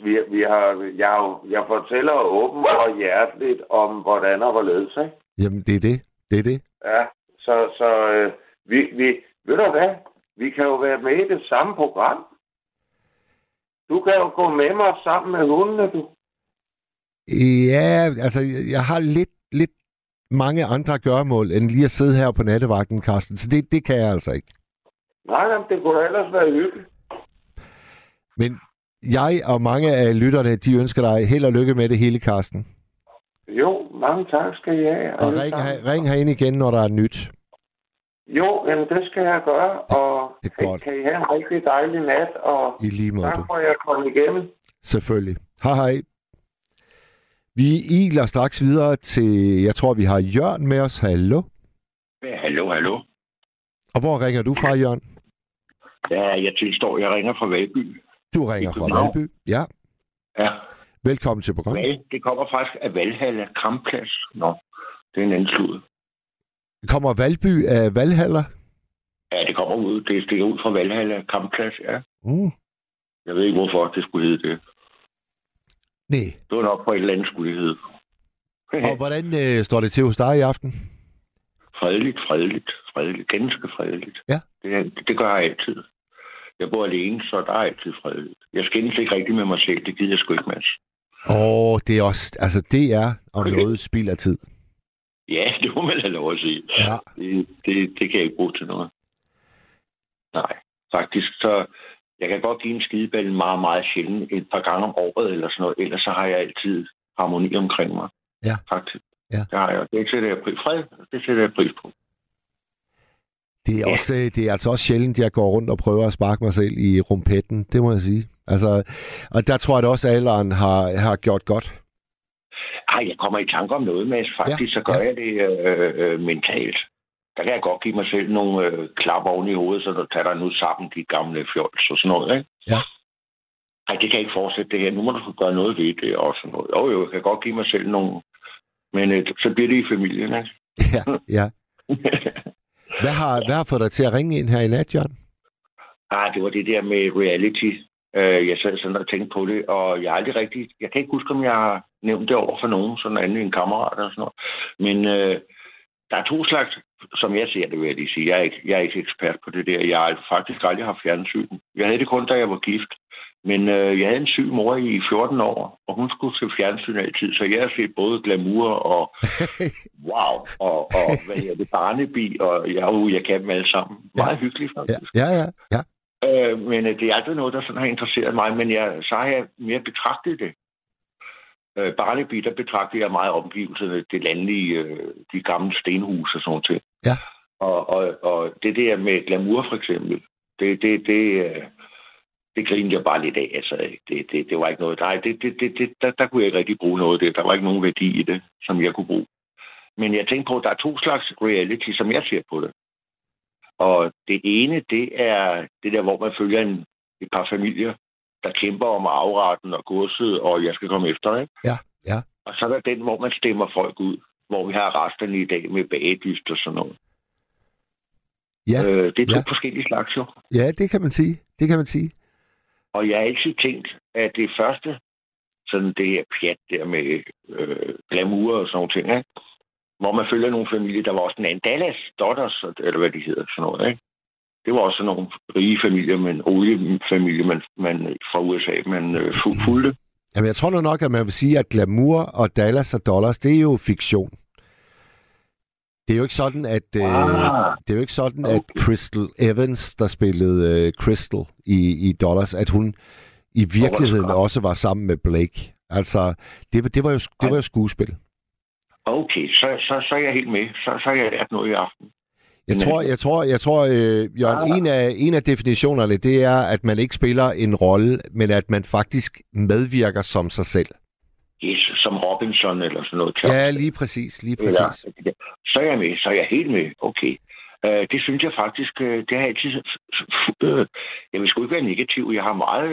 Jeg fortæller åbent og hjerteligt om, hvordan og hvorledes, ikke? Jamen, det er det. Ja, så ved du hvad? Vi kan jo være med i det samme program. Du kan jo gå med mig sammen med hundene, du. Ja, altså, jeg har lidt mange andre gøremål, end lige at sidde her på nattevagten, Carsten. Så det kan jeg altså ikke. Nej, jamen, det kunne ellers være hyggeligt. Men jeg og mange af lytterne, de ønsker dig held og lykke med det hele, Carsten. Jo, mange tak skal I have. Og ring herind igen, når der er nyt. Jo, jamen det skal jeg gøre, og kan I have en rigtig dejlig nat, og tak for, at jeg kom igennem. Selvfølgelig. Hej hej. Vi iler straks videre til, jeg tror, vi har Jørn med os. Hallo? Ja, hallo. Og hvor ringer du fra, Jørn? Ja, jeg tilstår, jeg ringer fra Valby. Du ringer fra Valby, ja. Ja. Velkommen til programmet. Det kommer faktisk af Valhalla Kampplads. Nå, det er en anden slud. Kommer Valby af Valhalla? Ja, det kommer ud. Det stikker ud fra Valhalla Kampplads, ja. Jeg ved ikke, hvorfor det skulle hedde det. Nej. Det var nok på et eller andet skulle det hedde. Og hvordan står det til hos dig i aften? Fredeligt. Ganske fredeligt. Ja. Det gør jeg altid. Jeg bor alene, så der er altid fredeligt. Jeg skændes ikke rigtig med mig selv. Det gider jeg sgu ikke, Mads. Det er også... Altså, det er om noget spild af tid. Ja, det må man have lov at sige. Ja. Det kan jeg ikke bruge til noget. Nej, faktisk så... Jeg kan godt give en skideball meget, meget sjældent. Et par gange om året eller sådan noget. Ellers så har jeg altid harmoni omkring mig. Ja. Faktisk. Ja. Det har jeg. Det sætter jeg pris. Fred, det sætter jeg pris på. Det er altså også sjældent, jeg går rundt og prøver at sparke mig selv i rumpetten. Det må jeg sige. Altså, og der tror jeg da også, at alderen har gjort godt. Ej, jeg kommer i tanke om noget, Mads. Faktisk så gør jeg det mentalt. Der kan jeg godt give mig selv nogle klap oven i hovedet, så der tager dig nu sammen de gamle fjols og sådan noget, ikke? Ja. Ej, det kan jeg ikke fortsætte det her. Nu må du gøre noget ved det og sådan noget. Jo, jeg kan godt give mig selv nogle... Men så bliver det i familien, ikke? Ja. Hvad har fået dig til at ringe ind her i nat, Jon? Det var det der med reality. Jeg sad sådan og tænkte på det, og jeg har aldrig rigtigt... Jeg kan ikke huske, om jeg har nævnt det over for nogen, sådan andet en kammerat og sådan noget. Men der er to slags, som jeg ser det, vil jeg lige sige. Jeg er ikke ekspert på det der. Jeg har faktisk aldrig haft fjernsyn. Jeg havde det kun, da jeg var gift. Men jeg havde en syg mor i 14 år, og hun skulle se fjernsyn altid, så jeg har set både glamour og og hvad hedder det, Barnaby, og jeg kan dem alle sammen. Meget hyggeligt faktisk. Ja. Men det er altid noget, der sådan har interesseret mig, men så har jeg mere betragtet det. Barnaby, der betragtede jeg meget omgivelserne, det landlige, de gamle stenhus og sådan noget til. Ja. Og det der med glamour for eksempel, det grinede jeg bare lidt af, altså. Det var ikke noget. Nej, der kunne jeg ikke rigtig bruge noget af det. Der var ikke nogen værdi i det, som jeg kunne bruge. Men jeg tænkte på, at der er to slags reality, som jeg ser på det. Og det ene, det er det der, hvor man følger et par familier, der kæmper om arveretten og godset, og jeg skal komme efter, ikke? Ja. Og så er der den, hvor man stemmer folk ud, hvor vi har resterne i dag med bagdyst og sådan noget. Ja. Det er to forskellige slags, jo. Ja, det kan man sige. Og jeg har altid tænkt, at det første, sådan det her pjat der med glamour og sådan nogle ting, ikke? Hvor man følger nogle familier, der var også en anden Dallas, Dotters, eller hvad de hedder, sådan noget, ikke? Det var også nogle rige familier, men oliefamilie, man fra USA, man fulgte. Jamen, jeg tror nu nok, at man vil sige, at glamour og Dallas og Dollars, det er jo fiktion. Det er jo ikke sådan, at at Crystal Evans, der spillede Crystal i Dollars, at hun i virkeligheden også var sammen med Blake. Altså, det var jo skuespil. Okay, så er jeg helt med. Så er jeg lært noget i aften. Jeg tror, Jørgen, en af definitionerne, det er, at man ikke spiller en rolle, men at man faktisk medvirker som sig selv. Yes, som Robinson eller sådan noget. Ja, lige præcis. Eller, så er jeg med, så er jeg helt med. Okay. Det synes jeg faktisk, det har altid... Jeg vil sgu ikke være negativ. Jeg har meget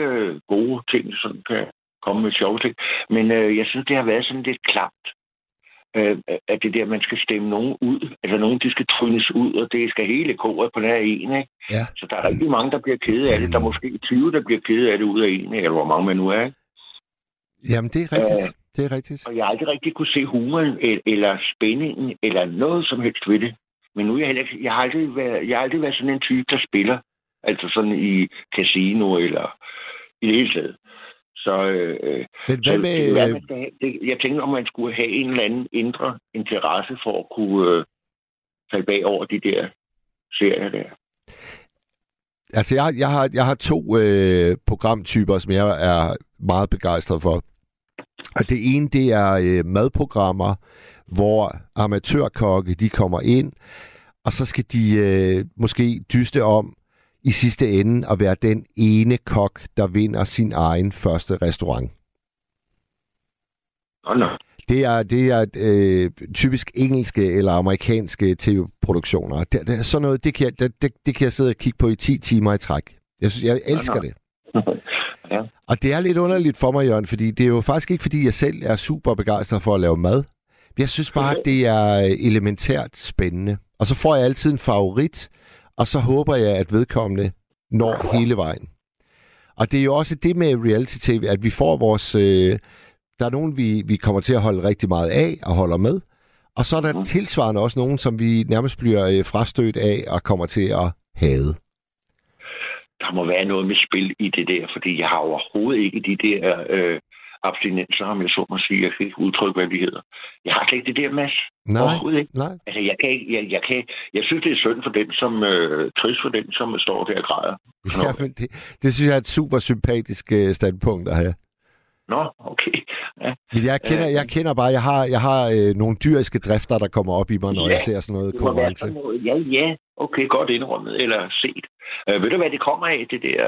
gode ting, som kan komme med sjove ting. Men jeg synes, det har været sådan lidt klamt. At det der, man skal stemme nogen ud. Altså nogen, de skal trynes ud, og det skal hele koret på nær en, ikke? Ja. Så der er rigtig mange, der bliver kede af det. Der er måske 20, der bliver kede af det ud af en, eller hvor mange man nu er, ikke? Jamen, det er rigtigt. Og jeg har aldrig rigtig kunne se humoren, eller spændingen, eller noget som helst ved det. Men nu er jeg har aldrig været sådan en type, der spiller. Altså sådan i casino, eller i det hele taget. Jeg tænkte, om man skulle have en eller anden indre interesse for at kunne falde bag over de der serier der. Altså, jeg har to programtyper, som jeg er meget begejstret for. Og det ene, det er madprogrammer, hvor amatørkokke, de kommer ind, og så skal de måske dyste om i sidste ende at være den ene kok, der vinder sin egen første restaurant. Oh no. Det er typisk engelske eller amerikanske tv-produktioner. Sådan noget, det kan jeg sidde og kigge på i 10 timer i træk. Jeg elsker det. Ja. Og det er lidt underligt for mig, Jørgen, fordi det er jo faktisk ikke, fordi jeg selv er super begejstret for at lave mad. Jeg synes bare, at det er elementært spændende. Og så får jeg altid en favorit, og så håber jeg, at vedkommende når hele vejen. Og det er jo også det med reality-tv, at vi får vores... Der er nogen, vi kommer til at holde rigtig meget af og holder med. Og så er der tilsvarende også nogen, som vi nærmest bliver frastødt af og kommer til at hade. Der må være noget med spil i det der, fordi jeg har overhovedet ikke de der abstinenser, om jeg så må sige. Jeg kan ikke udtrykke, hvad de hedder. Jeg har slet ikke det der, Mads. Nej, ikke. Nej. Altså, jeg synes, det er synd for den, som trist for den, som står der og græder. Ja, men det synes jeg er et super sympatisk standpunkt at have. Nå, okay. Ja. Men jeg kender bare, jeg har nogle dyriske drifter, der kommer op i mig, når jeg ser sådan noget konkurrence. Ja, okay, godt indrømmet eller set. Ved du, hvad det kommer af, det der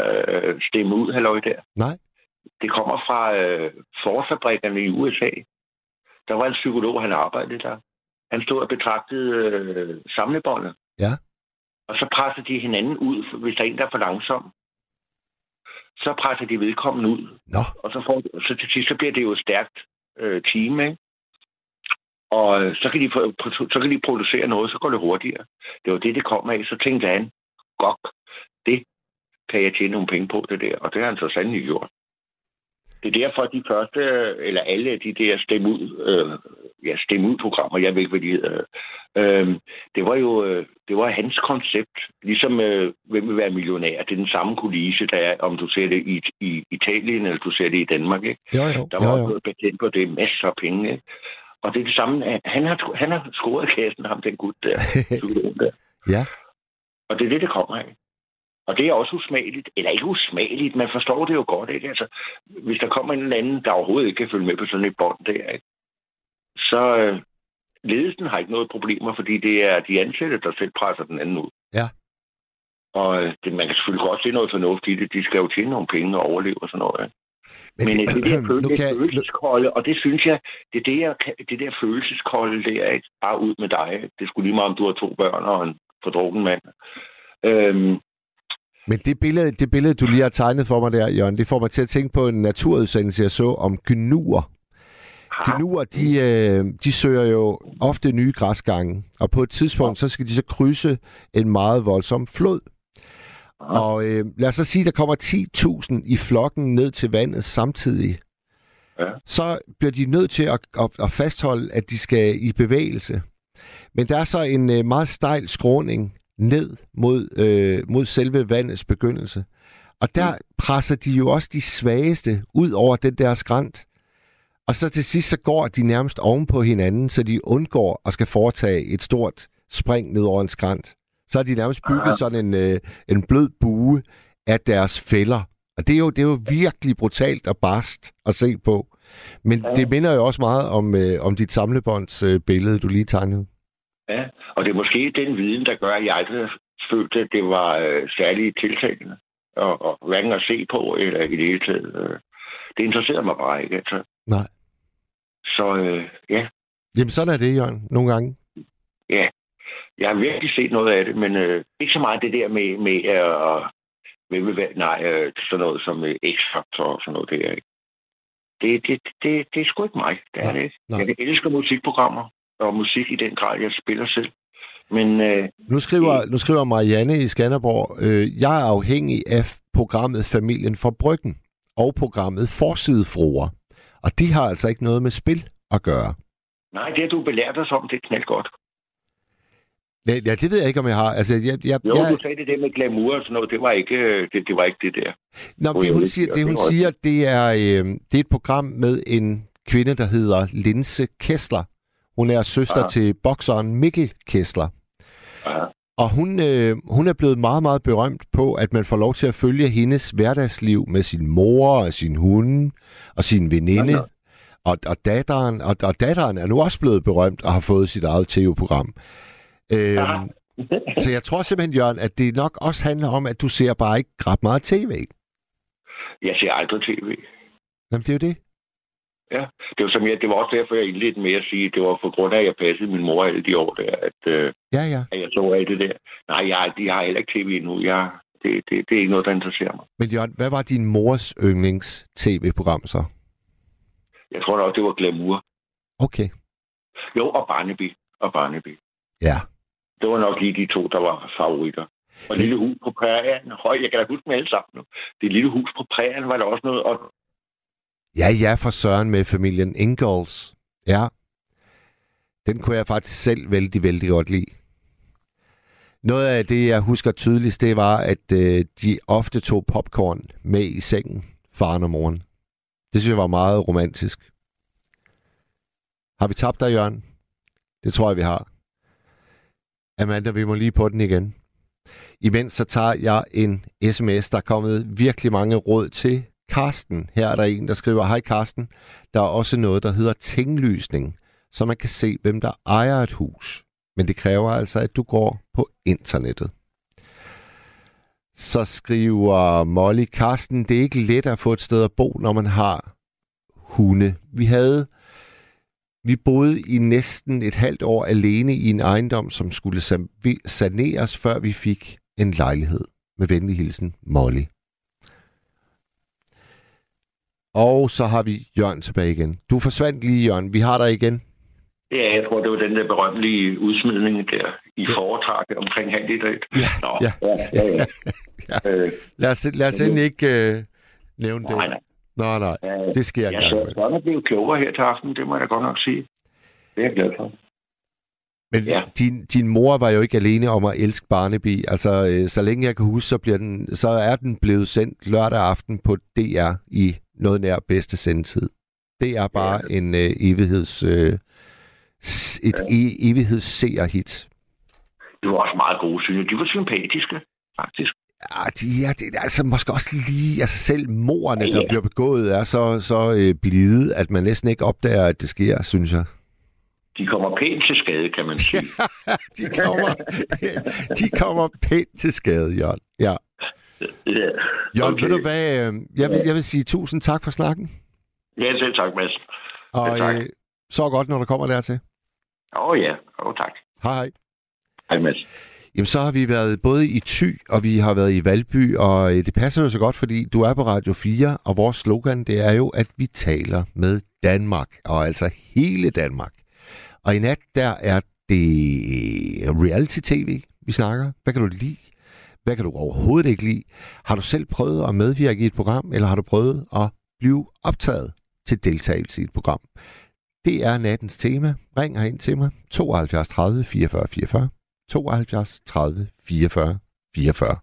stemme ud, halløj der? Nej. Det kommer fra forfabrikkerne i USA. Der var en psykolog, han arbejdede der. Han stod og betragtede samlebåndet. Ja. Og så presser de hinanden ud, hvis der er en, der er for langsom. Så presser de vedkommende ud. Nå. Og så til sidst, så bliver det jo et stærkt team, ikke? Og så kan de producere noget, så går det hurtigere. Det var det, det kom af. Så tænkte han, godt, det kan jeg tjene nogle penge på, det der. Og det har han så sandelig gjort. Det er derfor, de første, eller alle de der stemme ud-programmer, jeg ved ikke, hvad de hedder. Det var hans koncept. Ligesom, hvem vil være millionær? Det er den samme kulisse, der er, om du ser det i Italien, eller du ser det i Danmark, ikke? Jo. Der var også noget patent på det, masser af penge, ikke? Og det er det samme, han har scoret kassen, ham den gut der. Ja. Og det er det, det kommer af. Og det er også usmageligt, eller ikke usmageligt, man forstår det jo godt, ikke? Altså, hvis der kommer en eller anden, der overhovedet ikke kan følge med på sådan et bånd der, ikke? Så ledelsen har ikke noget problemer, fordi det er de ansatte, der selv presser den anden ud. Ja. Og man kan selvfølgelig godt se noget fornuftigt i det. De skal jo tjene nogle penge og overleve og sådan noget, ikke? Men det der følelseskolde, og det synes jeg, det der følelseskolde, det er ikke bare ud med dig. Det skulle lige meget, om du har 2 børn og en fordrukken mand. Men det billede, du lige har tegnet for mig der, Jørgen, det får mig til at tænke på en naturudsendelse, jeg så om gnuer. Gnuer, de søger jo ofte nye græsgange, og på et tidspunkt, så skal de så krydse en meget voldsom flod. Og lad os så sige, der kommer 10.000 i flokken ned til vandet samtidig. Så bliver de nødt til at fastholde, at de skal i bevægelse. Men der er så en meget stejl skråning ned mod selve vandets begyndelse. Og der presser de jo også de svageste ud over den der skrant. Og så til sidst, så går de nærmest oven på hinanden, så de undgår at skal foretage et stort spring ned over en skrant. Så har de nærmest bygget sådan en blød bue af deres fælder. Og det er jo virkelig brutalt og barst at se på. Men det minder jo også meget om dit samlebåndsbillede, du lige tegnede. Ja, og det er måske den viden, der gør, at jeg aldrig følte, at det var særligt tiltagende. Og hverken at se på, eller i det hele taget. Det interesserede mig bare ikke, altså. Nej. Så, ja. Jamen, sådan er det, Jørgen, nogle gange. Ja. Jeg har virkelig set noget af det, men ikke så meget det der med sådan noget som X Factor og sådan noget der, ikke? Det er sgu ikke mig, det er det. Jeg elsker musikprogrammer. Og musik i den grad, jeg spiller selv. Men, nu skriver Marianne i Skanderborg, jeg er afhængig af programmet Familien fra Bryggen og programmet Forsidefruer. Og de har altså ikke noget med spil at gøre. Nej, det har du belært os om, det er knaldt godt. Ja, det ved jeg ikke, om jeg har. Altså, du sagde det der med glamour og sådan noget, det var ikke det der. Nå, men det hun siger, det er et program med en kvinde, der hedder Linse Kessler. Hun er søster til bokseren Mikkel Kessler. Og hun er blevet meget, meget berømt på, at man får lov til at følge hendes hverdagsliv med sin mor og sin hunde og sin veninde og datteren. Og datteren er nu også blevet berømt og har fået sit eget TV-program. Så jeg tror simpelthen, Jørgen, at det nok også handler om, at du ser bare ikke ret meget tv. Jeg ser aldrig tv. Jamen, det er jo det. Ja, det var, det var også derfor, jeg indledte med at sige, at det var på grund af, at jeg passede min mor alle de år der, at, at jeg så alt det der. Nej, jeg har heller ikke tv endnu. Det er ikke noget, der interesserer mig. Men Jørgen, hvad var din mors yndlings-tv-program så? Jeg tror nok, det var Glamour. Okay. Jo, og Barnaby. Ja. Det var nok lige de to, der var favoritter. Og Lille Hus på Prærien. Høj, jeg kan da huske dem alle sammen nu. Det Lille Hus på Prærien var der også noget. Og... Ja, for søren med familien Ingalls. Ja. Den kunne jeg faktisk selv vældig, vældig godt lide. Noget af det, jeg husker tydeligst, det var, at de ofte tog popcorn med i sengen, faren og moren. Det synes jeg var meget romantisk. Har vi tabt dig, Jørgen? Det tror jeg, vi har. Amanda, vi må lige på den igen. Imens så tager jeg en sms, der er kommet virkelig mange råd til Karsten. Her er der en, der skriver, hej Karsten, der er også noget, der hedder tinglysning, så man kan se, hvem der ejer et hus. Men det kræver altså, at du går på internettet. Så skriver Molly, Karsten, det er ikke let at få et sted at bo, når man har hunde. Vi boede i næsten et halvt år alene i en ejendom, som skulle saneres, før vi fik en lejlighed. Med venlig hilsen, Molly. Og så har vi Jørgen tilbage igen. Du forsvandt lige, Jørgen. Vi har dig igen. Ja, jeg tror, det var den der berømmelige udsmidning der i foretrækket omkring halv i dag. Lad os endelig ikke nævne det. Nej. Det sker ikke. Jeg så godt at blive klogere her til aften, det må jeg godt nok sige. Det er jeg glad for. Men din mor var jo ikke alene om at elske Barnaby. Altså, så længe jeg kan huske, så er den blevet sendt lørdag aften på DR i noget nær bedste sendetid. Det er bare en evighedsseerhit. Det var også meget gode synes. De var sympatiske, faktisk. Ja, det er altså måske også lige... Altså selv morderne, der bliver begået, er så blide, at man næsten ikke opdager, at det sker, synes jeg. De kommer pænt til skade, kan man sige. de kommer pænt til skade, Jørgen. Ja. Yeah. Jørgen, okay. Ved du hvad? Jeg vil sige tusind tak for snakken. Ja, selv tak, Mads. Og tak. Så godt, når der kommer dertil. Tak. Hej. Hej, Mads. Jamen, så har vi været både i Thy, og vi har været i Valby, og det passer jo så godt, fordi du er på Radio 4, og vores slogan, det er jo, at vi taler med Danmark, og altså hele Danmark. Og i nat, der er det reality-tv, vi snakker. Hvad kan du lide? Hvad kan du overhovedet ikke lide? Har du selv prøvet at medvirke i et program, eller har du prøvet at blive optaget til deltagelse i et program? Det er nattens tema. Ring herind til mig. 72 30 44 44. 72 30 44 44.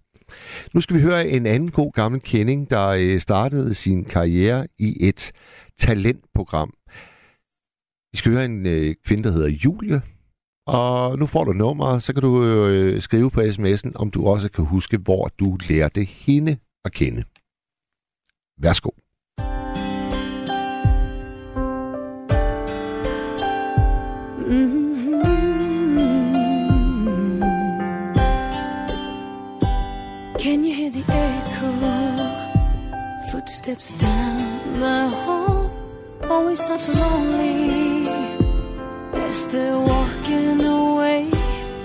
Nu skal vi høre en anden god gammel kending, der startede sin karriere i et talentprogram. Vi skal høre en kvinde, der hedder Julie. Og nu får du nummeret, så kan du skrive på sms'en, om du også kan huske, hvor du lærte hende at kende. Værsgo. Can you hear the echo? Footsteps down the hall, always such lonely. As they're walking away,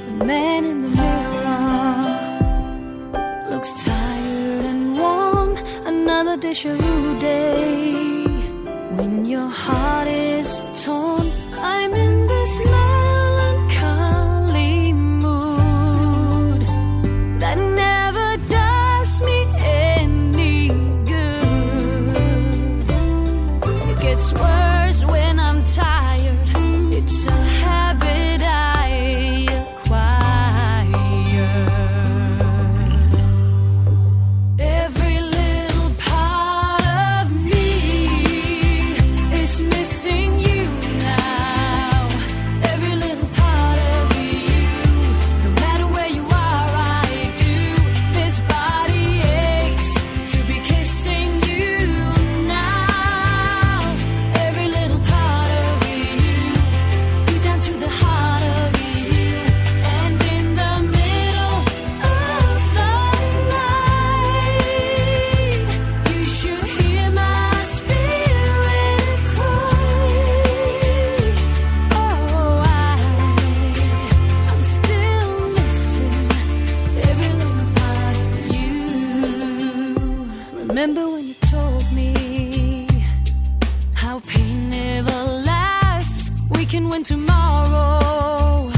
the man in the mirror looks tired and warm. Another déjà vu day. When your heart is torn, I'm in this melancholy mood that never does me any good. It gets worse when I'm tired. It's a habit I acquired. Every little part of me is missing you now. remember when you told me how pain never lasts. We can win tomorrow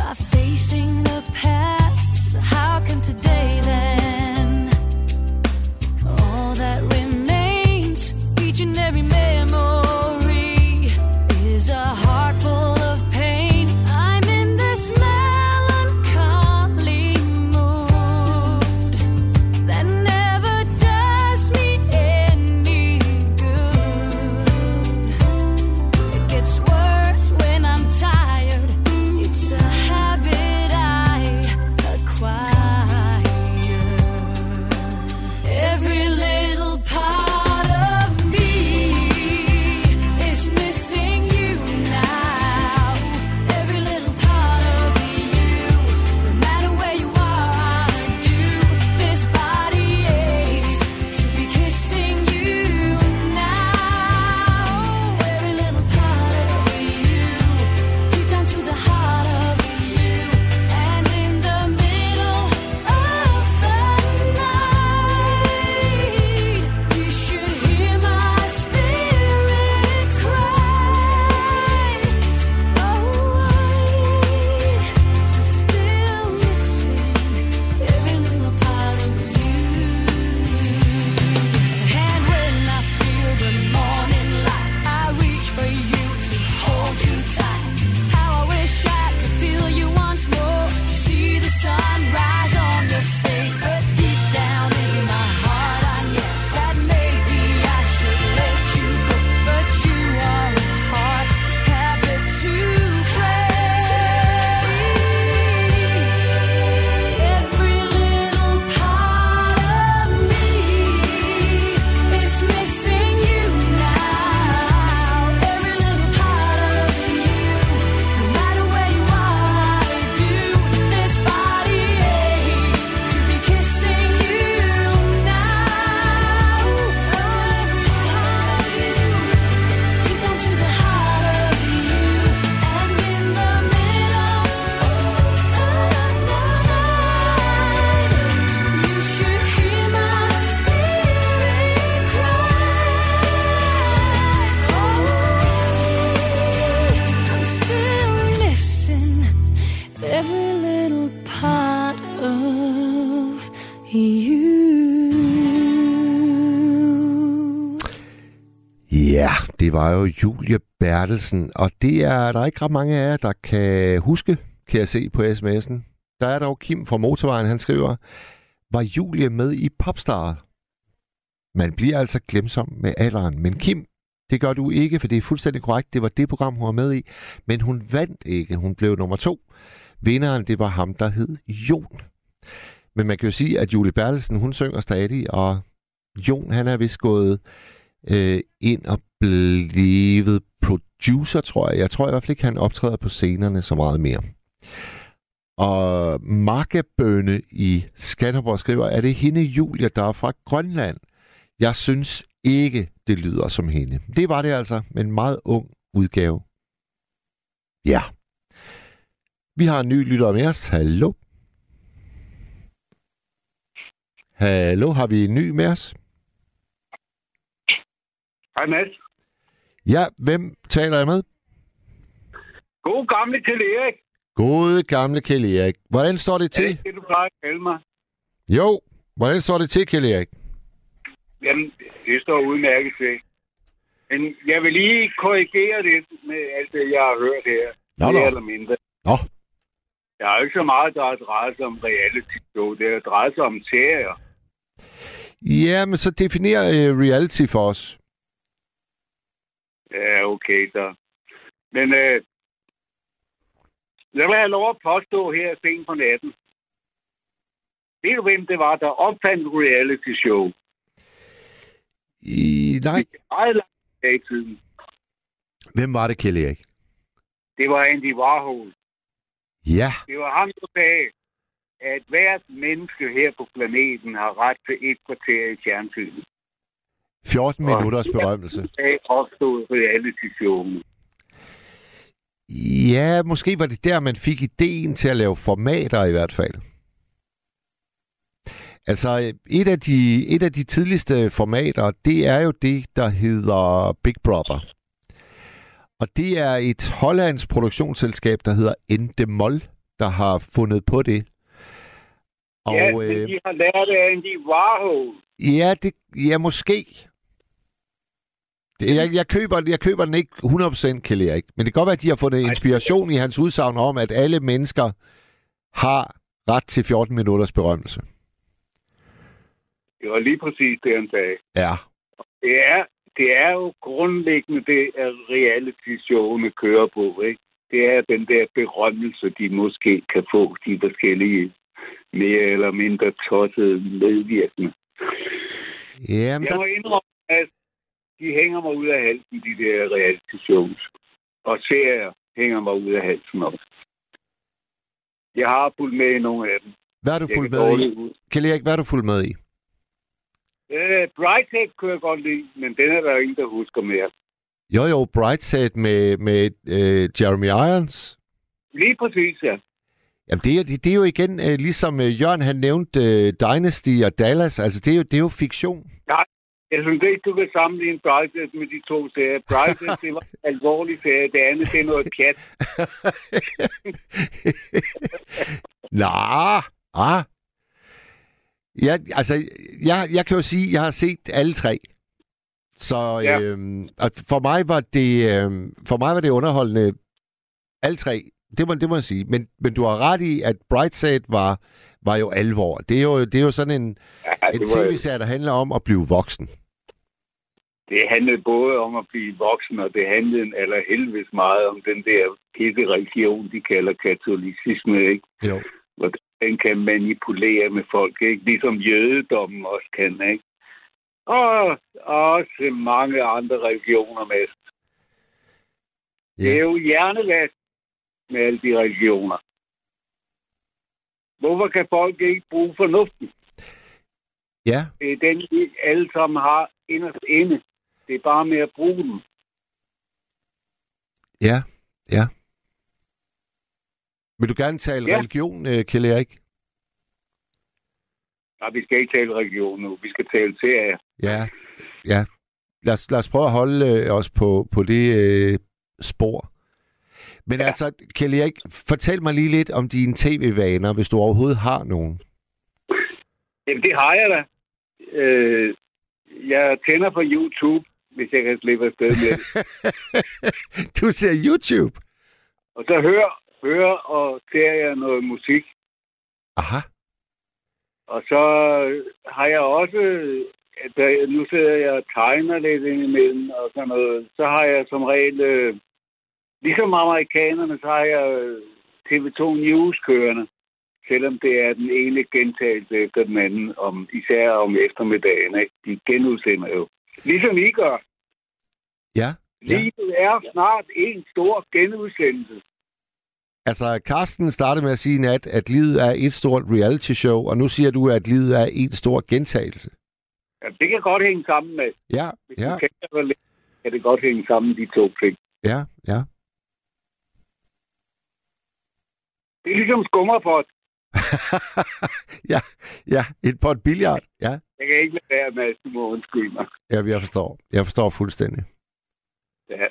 by facing the past. So how come today then? All that remains, each and every memory is a heart full of pain. I'm in this melancholy mood that never does me any good. It gets worse when I'm tired. It's a habit I acquire. Every little part of me is missing you now. Every little part of you, no matter where you are, I do. This body aches to be kissing you now. Every little part of you, deep down to the heart of you, and in the middle of the night, you should hear my spirit cry. Oh, I'm still missing every little part of you. And when I feel the morning light, I reach for you to hold you tight. How I wish I could feel you once more, see the sunrise on your face. But deep down in my heart, I know that maybe I should let you go. But you are a hard habit to break. Every little part of me is missing you now. Every little part of you, no matter where you are, I do. This body aches to be kissing you now. Every part of you, deep down to the heart of you, and in the middle of the night, you should hear my spirit cry. Oh, I'm still missing every little part of you. Ja, det var jo Julie Bertelsen, og det er der ikke ret mange af jer, der kan huske, kan jeg se på sms'en. Der er dog Kim fra Motorvejen, han skriver, var Julie med i Popstar? Man bliver altså glemsom med alderen, men Kim, det gør du ikke, for det er fuldstændig korrekt, det var det program, hun var med i, men hun vandt ikke, hun blev nummer 2. Vinderen, det var ham, der hed Jon. Men man kan jo sige, at Julie Bertelsen, hun synger stadig, og Jon, han er vist gået ind og blevet producer, tror jeg. Jeg tror i hvert fald ikke, han optræder på scenerne så meget mere. Og Markebønne i Skanderborg skriver, er det hende Julia, der er fra Grønland? Jeg synes ikke, det lyder som hende. Det var det altså, men en meget ung udgave. Ja. Vi har en ny lytter med os. Hallo. Hallo, har vi en ny med os? Hej Mads. Ja, hvem taler jeg med? God gamle Kjell Erik. Gode gamle Kjell Erik. Hvordan står det Er til? det du plejer at kalde mig? Jo, hvordan står det til, Kjell Erik? Jamen, det står udmærket til. Men jeg vil lige korrigere det med alt det, jeg har hørt her. Nå, mere eller mindre. Nå. Der er jo ikke så meget, der drejer sig om reality show. Det drejer sig om serier. Ja, men så definér reality for os. Ja, okay så. Men jeg vil have lov at påstå her sent på natten. Ved du, hvem det var, der opfandt reality show? Nej. Det er meget langt tilbage i tiden. Hvem var det, Kjell Erik? Det var Andy Warhol. Ja. Det var ham, der sagde, at hvert menneske her på planeten har ret til et kvarter i fjernsynet. 14 minutters berømmelse. Det opstod reality-showet. Ja, måske var det der, man fik ideen til at lave formater i hvert fald. Altså, et af de tidligste formater, det er jo det, der hedder Big Brother. Og det er et hollandsk produktionsselskab, der hedder Endemol, der har fundet på det. Og, ja, det de har lært af Andy Warhol. Ja, måske. Jeg køber den ikke 100%, kan jeg ikke. Men det kan godt være, at de har fundet inspiration i hans udsagn om, at alle mennesker har ret til 14 minutters berømmelse. Det var lige præcis det, han sagde. Ja. Det er jo grundlæggende det, at reality-showene kører på, ikke? Det er den der berømmelse, de måske kan få, de forskellige mere eller mindre tossede medvirkende. Jamen, jeg må indrømme, at de hænger mig ud af halsen, de der reality-shows. Og serier hænger mig ud af halsen også. Jeg har fulgt med i nogle af dem. Hvad er du fulgt med i? Kan jeg ikke, hvad er du fulgt med i? Brighthead kunne jeg godt lide, men den er der ingen, der husker mere. Jo, Brighthead med Jeremy Irons. Lige præcis, ja. Jamen, det er jo igen, ligesom Jørgen, han nævnte Dynasty og Dallas, altså det er jo fiktion. Nej, jeg synes ikke, du kan sammenligne Brighthead med de to serier. Brighthead, det var en alvorlig serie, det andet, det er noget pjat. Nå. Ja, altså, jeg kan jo sige, at jeg har set alle tre. Så ja. For mig var det underholdende alle tre. Det må jeg sige. Men du har ret i, at Brighthead var jo alvor. Det er jo sådan en tv-serie, der handler om at blive voksen. Det handlede både om at blive voksen, og det handlede allerhelvedes meget om den der pisse religion, de kalder katolicisme, ikke? Jo. Den kan manipulere med folk, ikke? Ligesom jødedommen også kan, ikke? Og også mange andre religioner med. Yeah. Det er jo hjernelast med alle de religioner. Hvorfor kan folk ikke bruge fornuften? Ja. Yeah. Det er den, vi alle sammen har inderst inde. Det er bare med at bruge den. Ja. Vil du gerne tale religion, Kjell Erik? Nej, vi skal ikke tale religion nu. Vi skal tale serier. Ja. Lad os prøve at holde os på det spor. Men altså, Kjell Erik, fortæl mig lige lidt om dine tv-vaner, hvis du overhovedet har nogen. Jamen, det har jeg da. Jeg tænder på YouTube, hvis jeg kan slippe afsted med det. Du ser YouTube? Og så hører og ser noget musik. Aha. Og så har jeg også, nu sidder jeg og tegner lidt indimellem og sådan noget, så har jeg som regel, ligesom amerikanerne, så har jeg TV2 News kørende, selvom det er den ene gentagelse efter den anden, især om eftermiddagen, ikke? De genudsender jo. Ligesom I gør. Ja. Livet er snart en stor genudsendelse. Altså, Carsten startede med at sige i nat, at livet er et stort reality-show, og nu siger du, at livet er en stor gentagelse. Ja, det kan godt hænge sammen med. Hvis du kender lidt, kan det godt hænge sammen, de to ting. Ja. Det er ligesom skummerpot. ja, et pot billiard, ja. Jeg kan ikke lade være med, at du må undskylde mig. Ja, jeg forstår fuldstændig. Ja.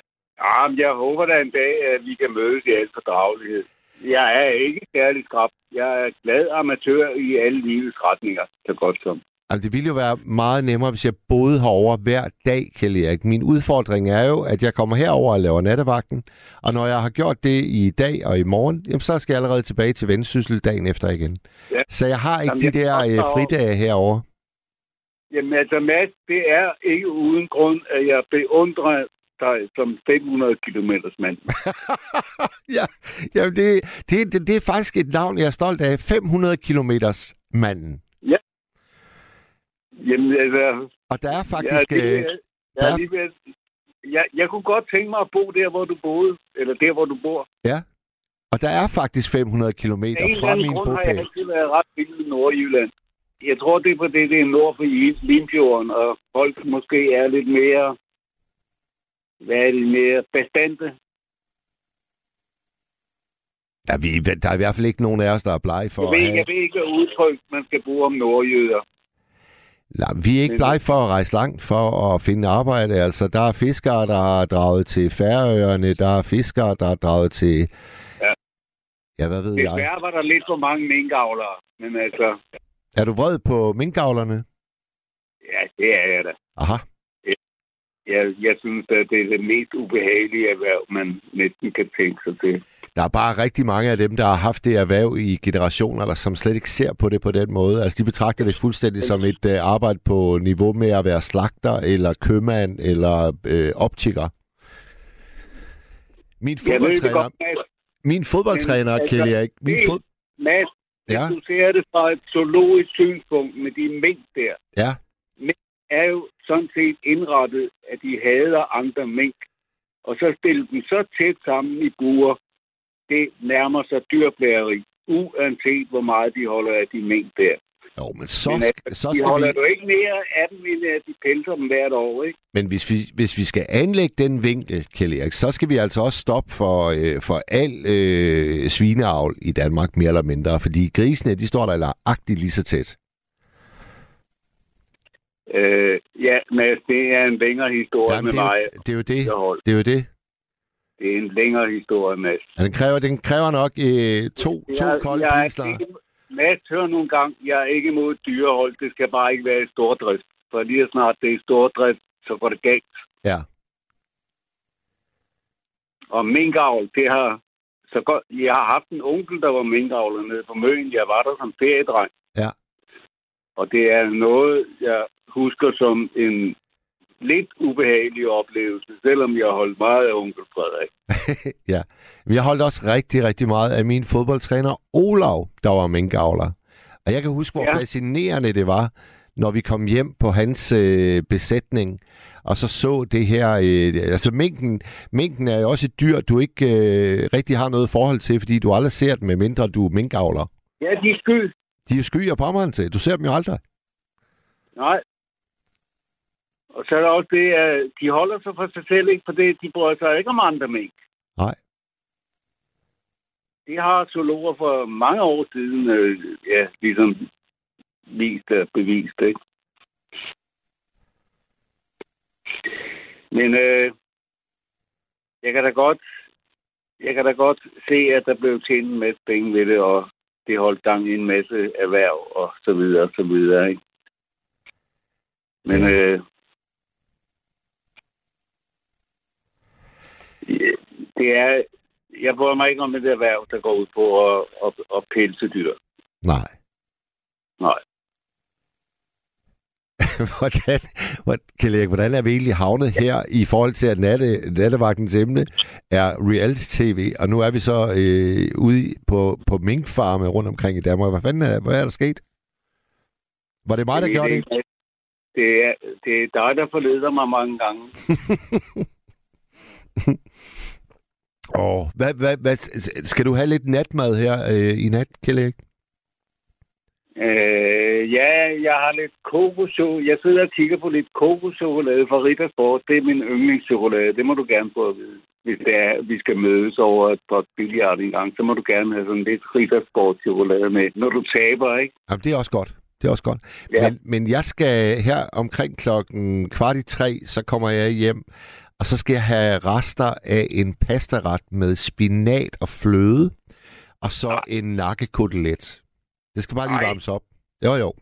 Jamen, jeg håber da en dag, at vi kan mødes i al fordragelighed. Jeg er ikke særlig skrab. Jeg er glad amatør i alle livets retninger, så godt som. Jamen, det ville jo være meget nemmere, hvis jeg boede herover hver dag, Kjell Erik. Min udfordring er jo, at jeg kommer herover og laver nattevagten, og når jeg har gjort det i dag og i morgen, jamen, så skal jeg allerede tilbage til Vendsyssel dagen efter igen. Ja. Så jeg har ikke de der fridage herover. Jamen, altså, Mads, det er ikke uden grund, at jeg beundrer som 500 kilometers mand. Ja, jamen det er faktisk et navn, jeg er stolt af. 500 kilometers manden. Ja. Jamen, altså, og der er faktisk... Jeg kunne godt tænke mig at bo der, hvor du boede. Eller der, hvor du bor. Ja. Og der er faktisk 500 kilometer fra min bopæl. Af en grund har jeg altid været ret vild i Nordjylland. Jeg tror, det er på det, det er nord for Limfjorden, og folk måske er lidt mere... Hvad er det mere bestandte? Ja, der er i hvert fald ikke nogen af os, der er blege for at have... Jeg ved ikke, hvad udtryk man skal bruge om nordjyder. Nej, vi er ikke blege for at rejse langt for at finde arbejde. Altså, der er fiskere, der har draget til Færøerne. Der er fiskere, der har draget til... Ja. Ja, hvad ved jeg? Desværre var der lidt for mange minkavlere, men altså... Er du vred på minkavlerne? Ja, det er jeg da. Aha. Jeg synes, at det er det mest ubehagelige erhverv, man næsten kan tænke sig til. Der er bare rigtig mange af dem, der har haft det erhverv i generationer, der som slet ikke ser på det på den måde. Altså, de betragter det fuldstændig som et arbejde på niveau med at være slagter, eller købmand, eller optikker. Min fodboldtræner, Kelly Erik... Mads, ja. Du ser det fra et zoologisk synspunkt med de mink der. Ja. Mink er jo sådan set indrettet, at de hader andre mink. Og så stiller dem så tæt sammen i buer, det nærmer sig dyrplageri, uanset hvor meget de holder af de mink der. Jo, men så holder du ikke mere af dem, end at de pelser dem hvert år, ikke? Men hvis vi skal anlægge den vinkel, Kjell Erik, så skal vi altså også stoppe for al svineavl i Danmark, mere eller mindre, fordi grisene, de står der lagagtigt lige så tæt. Ja, men det er en længere historie. Jamen, med mig. Det er jo det. Det er en længere historie, Mads. Ja, den kræver nok to kolde pilsner. Mads, hør nogle gange, jeg er ikke imod dyrehold. Det skal bare ikke være i stordrift. For lige snart det er i stordrift, så går det galt. Ja. Og minkavl, det har... Så godt, jeg har haft en onkel, der var minkavler nede på Møn. Jeg var der som feriedreng. Ja. Og det er noget, jeg husker som en... lidt ubehagelig oplevelse, selvom jeg holdt meget af onkel Frederik. Ja, men jeg holdt også rigtig, rigtig meget af min fodboldtræner Olav, der var minkavler. Og jeg kan huske, hvor fascinerende det var, når vi kom hjem på hans besætning, og så det her... altså, minken er jo også et dyr, du ikke rigtig har noget forhold til, fordi du aldrig ser dem, medmindre du er minkavler. Ja, de er sky. De er sky og pommeren til. Du ser dem jo aldrig. Nej. Og så er der også det, at de holder sig for sig selv, ikke? For det, de bryder sig ikke om andre mink. Nej. Det har zoologer for mange år siden, ligesom vist og bevist, ikke? Men jeg kan da godt se, at der blev tjent en masse penge ved det, og det holdt gang i en masse erhverv, og så videre, og så videre, ikke? Men... Ja. Det er... Jeg bryder mig ikke om det erhverv, der går ud på at pelse dyr. Nej. Nej. Hvordan er vi egentlig havnet her i forhold til, at nattevagtens emne er reality-tv, og nu er vi så ude på minkfarme rundt omkring i Danmark. Hvad er der sket? Var det mig, der gjorde det? Det er dig, der forleder mig mange gange. Hvad, skal du have lidt natmad her i nat, Kjell? Ja, jeg har lidt kokoschokolade. Jeg sidder og kigger på lidt kokoschokolade fra Ritter Sport. Det er min yndlingschokolade. Det må du gerne få at vide. Hvis det er, vi skal mødes over et par billiard en gang, så må du gerne have sådan lidt Ritter Sport-chokolade med, når du taber, ikke? Jamen, det er også godt. Det er også godt. Ja. Men jeg skal her omkring 2:15, så kommer jeg hjem, og så skal jeg have rester af en pastaret med spinat og fløde, og så en nakkekotelet. Det skal bare lige varmes op. Jo.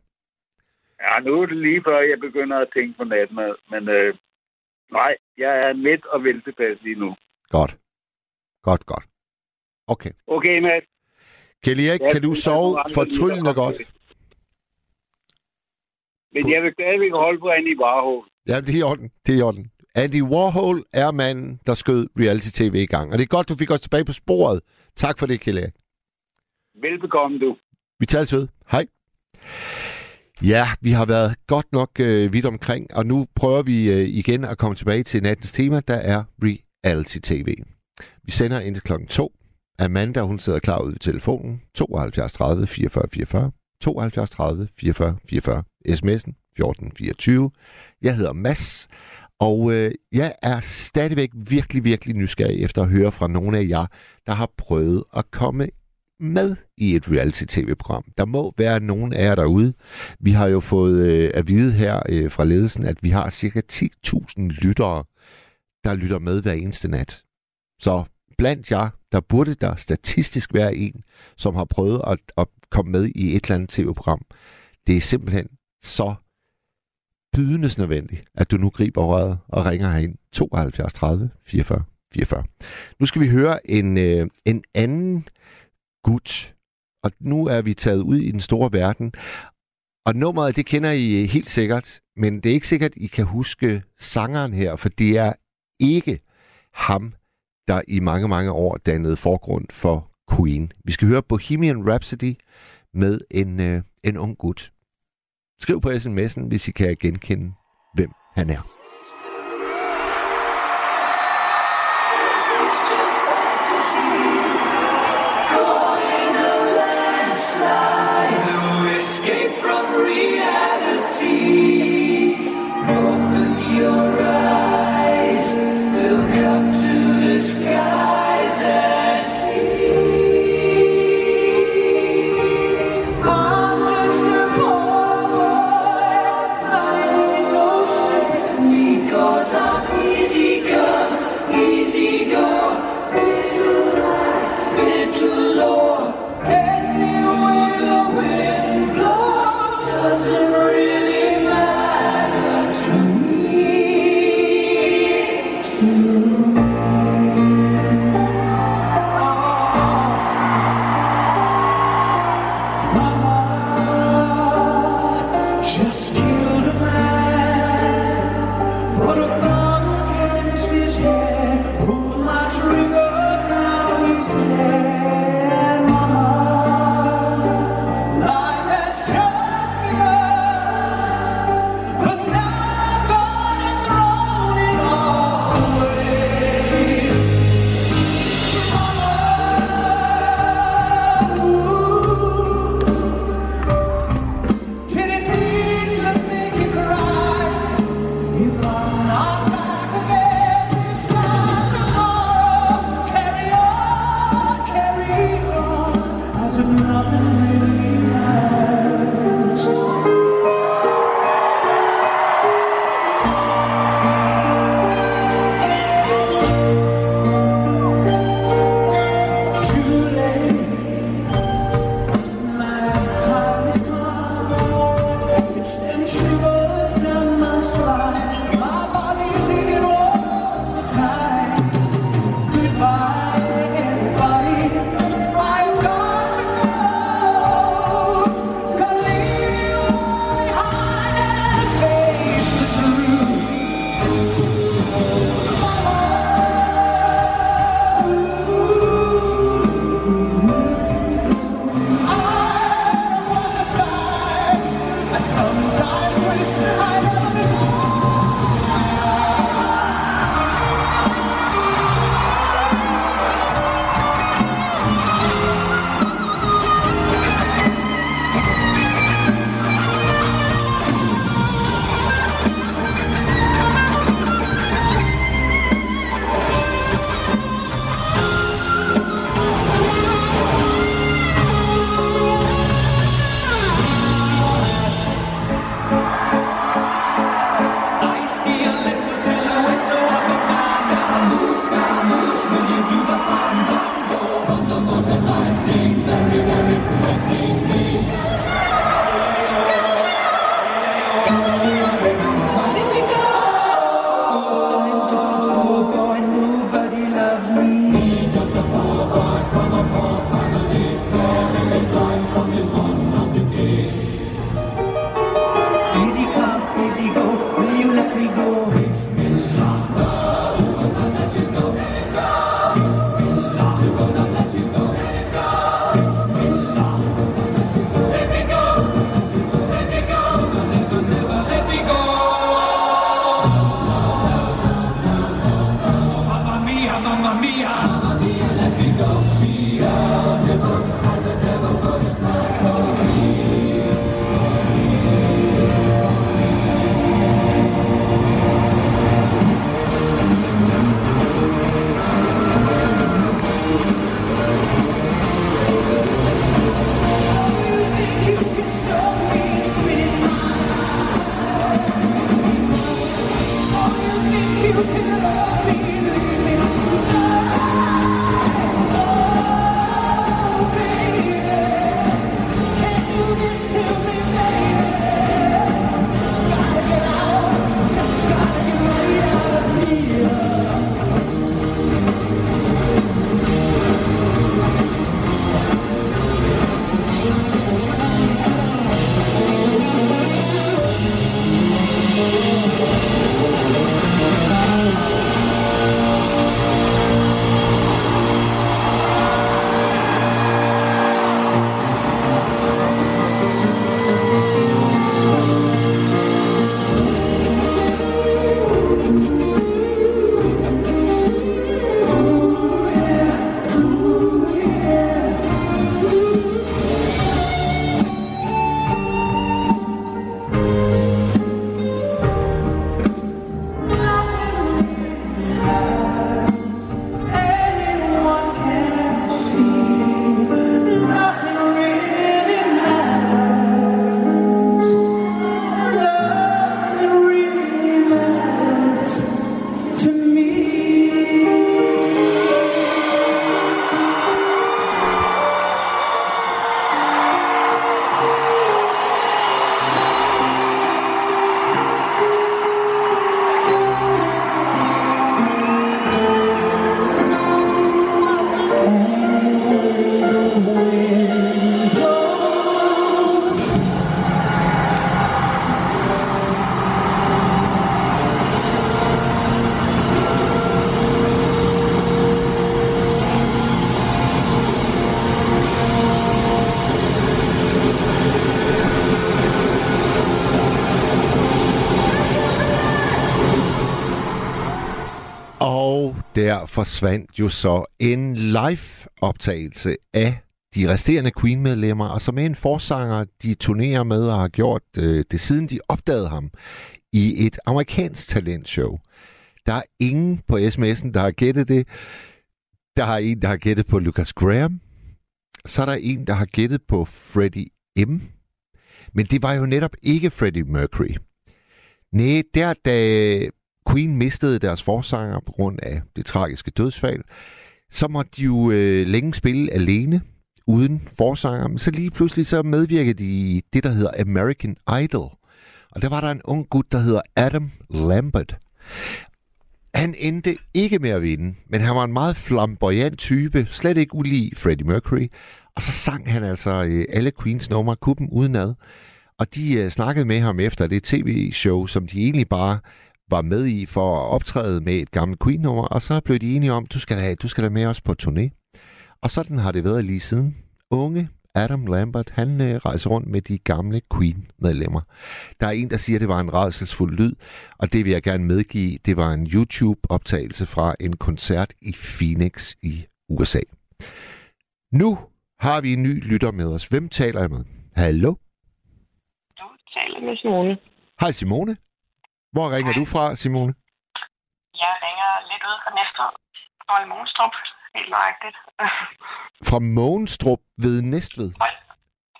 Ja, nu er det lige før, jeg begynder at tænke på natmad, men nej, jeg er midt og veltilpas lige nu. Godt. Okay, Mads. Kjell Erik, kan du sove fortryllende godt? Men jeg vil stadigvæk holde på Andy Warhol. Ja, det er i orden. Andy Warhol er manden, der skød reality-tv i gang. Og det er godt, du fik os tilbage på sporet. Tak for det, Kjell Erik. Velbekomme, du. Vi tales ved. Hej. Ja, vi har været godt nok vidt omkring, og nu prøver vi igen at komme tilbage til nattens tema, der er reality-tv. Vi sender indtil 2:00. Amanda, hun sidder klar ude ved telefonen. 72 30 44 44. 72 30 44 44. SMS'en 1424. Jeg hedder Mads, Og jeg er stadigvæk virkelig, virkelig nysgerrig efter at høre fra nogle af jer, der har prøvet at komme med i et reality-tv-program. Der må være nogen af jer derude. Vi har jo fået at vide her fra ledelsen, at vi har cirka 10.000 lyttere, der lytter med hver eneste nat. Så blandt jer, der burde der statistisk være en, som har prøvet at komme med i et eller andet tv-program. Det er simpelthen så bydendes nødvendigt, at du nu griber røret og ringer herind 72 30 44 44. Nu skal vi høre en anden gut, og nu er vi taget ud i den store verden, og nummeret, det kender I helt sikkert, men det er ikke sikkert, I kan huske sangeren her, for det er ikke ham, der i mange, mange år dannede forgrund for Queen. Vi skal høre Bohemian Rhapsody med en ung gut. Skriv på sms'en, hvis I kan genkende, hvem han er. Doesn't really matter. der forsvandt jo så en live-optagelse af de resterende Queen-medlemmer, og som en forsanger, de turnerer med og har gjort det, siden de opdagede ham i et amerikansk talentshow. Der er ingen på sms'en, der har gættet det. Der er en, der har gættet på Lucas Graham. Så er der en, der har gættet på Freddie M. Men det var jo netop ikke Freddie Mercury. Næh, der da Queen mistede deres forsanger på grund af det tragiske dødsfald, så måtte de jo længe spille alene, uden forsanger. Men så lige pludselig så medvirkede de i det, der hedder American Idol. Og der var der en ung gut, der hedder Adam Lambert. Han endte ikke med at vinde, men han var en meget flamboyant type, slet ikke ulig Freddie Mercury. Og så sang han altså alle Queens numre, kuppen udenad. Og de snakkede med ham efter det tv-show, som de egentlig bare var med i for at optræde med et gammelt Queen-nummer. Og så blev de enige om, du skal da med os på turné. Og sådan har det været lige siden. Unge Adam Lambert, han rejser rundt med de gamle Queen-medlemmer. Der er en, der siger, at det var en rædselsfuld lyd, og det vil jeg gerne medgive. Det var en YouTube-optagelse fra en koncert i Phoenix i USA. Nu har vi en ny lytter med os. Hvem taler jeg med? Hallo? Jeg taler med Simone. Hej Simone. Hvor ringer du fra, Simone? Jeg ringer lidt ud fra Næstved. Fra Månstrup. Helt nøjagtigt. Fra Månstrup ved Næstved?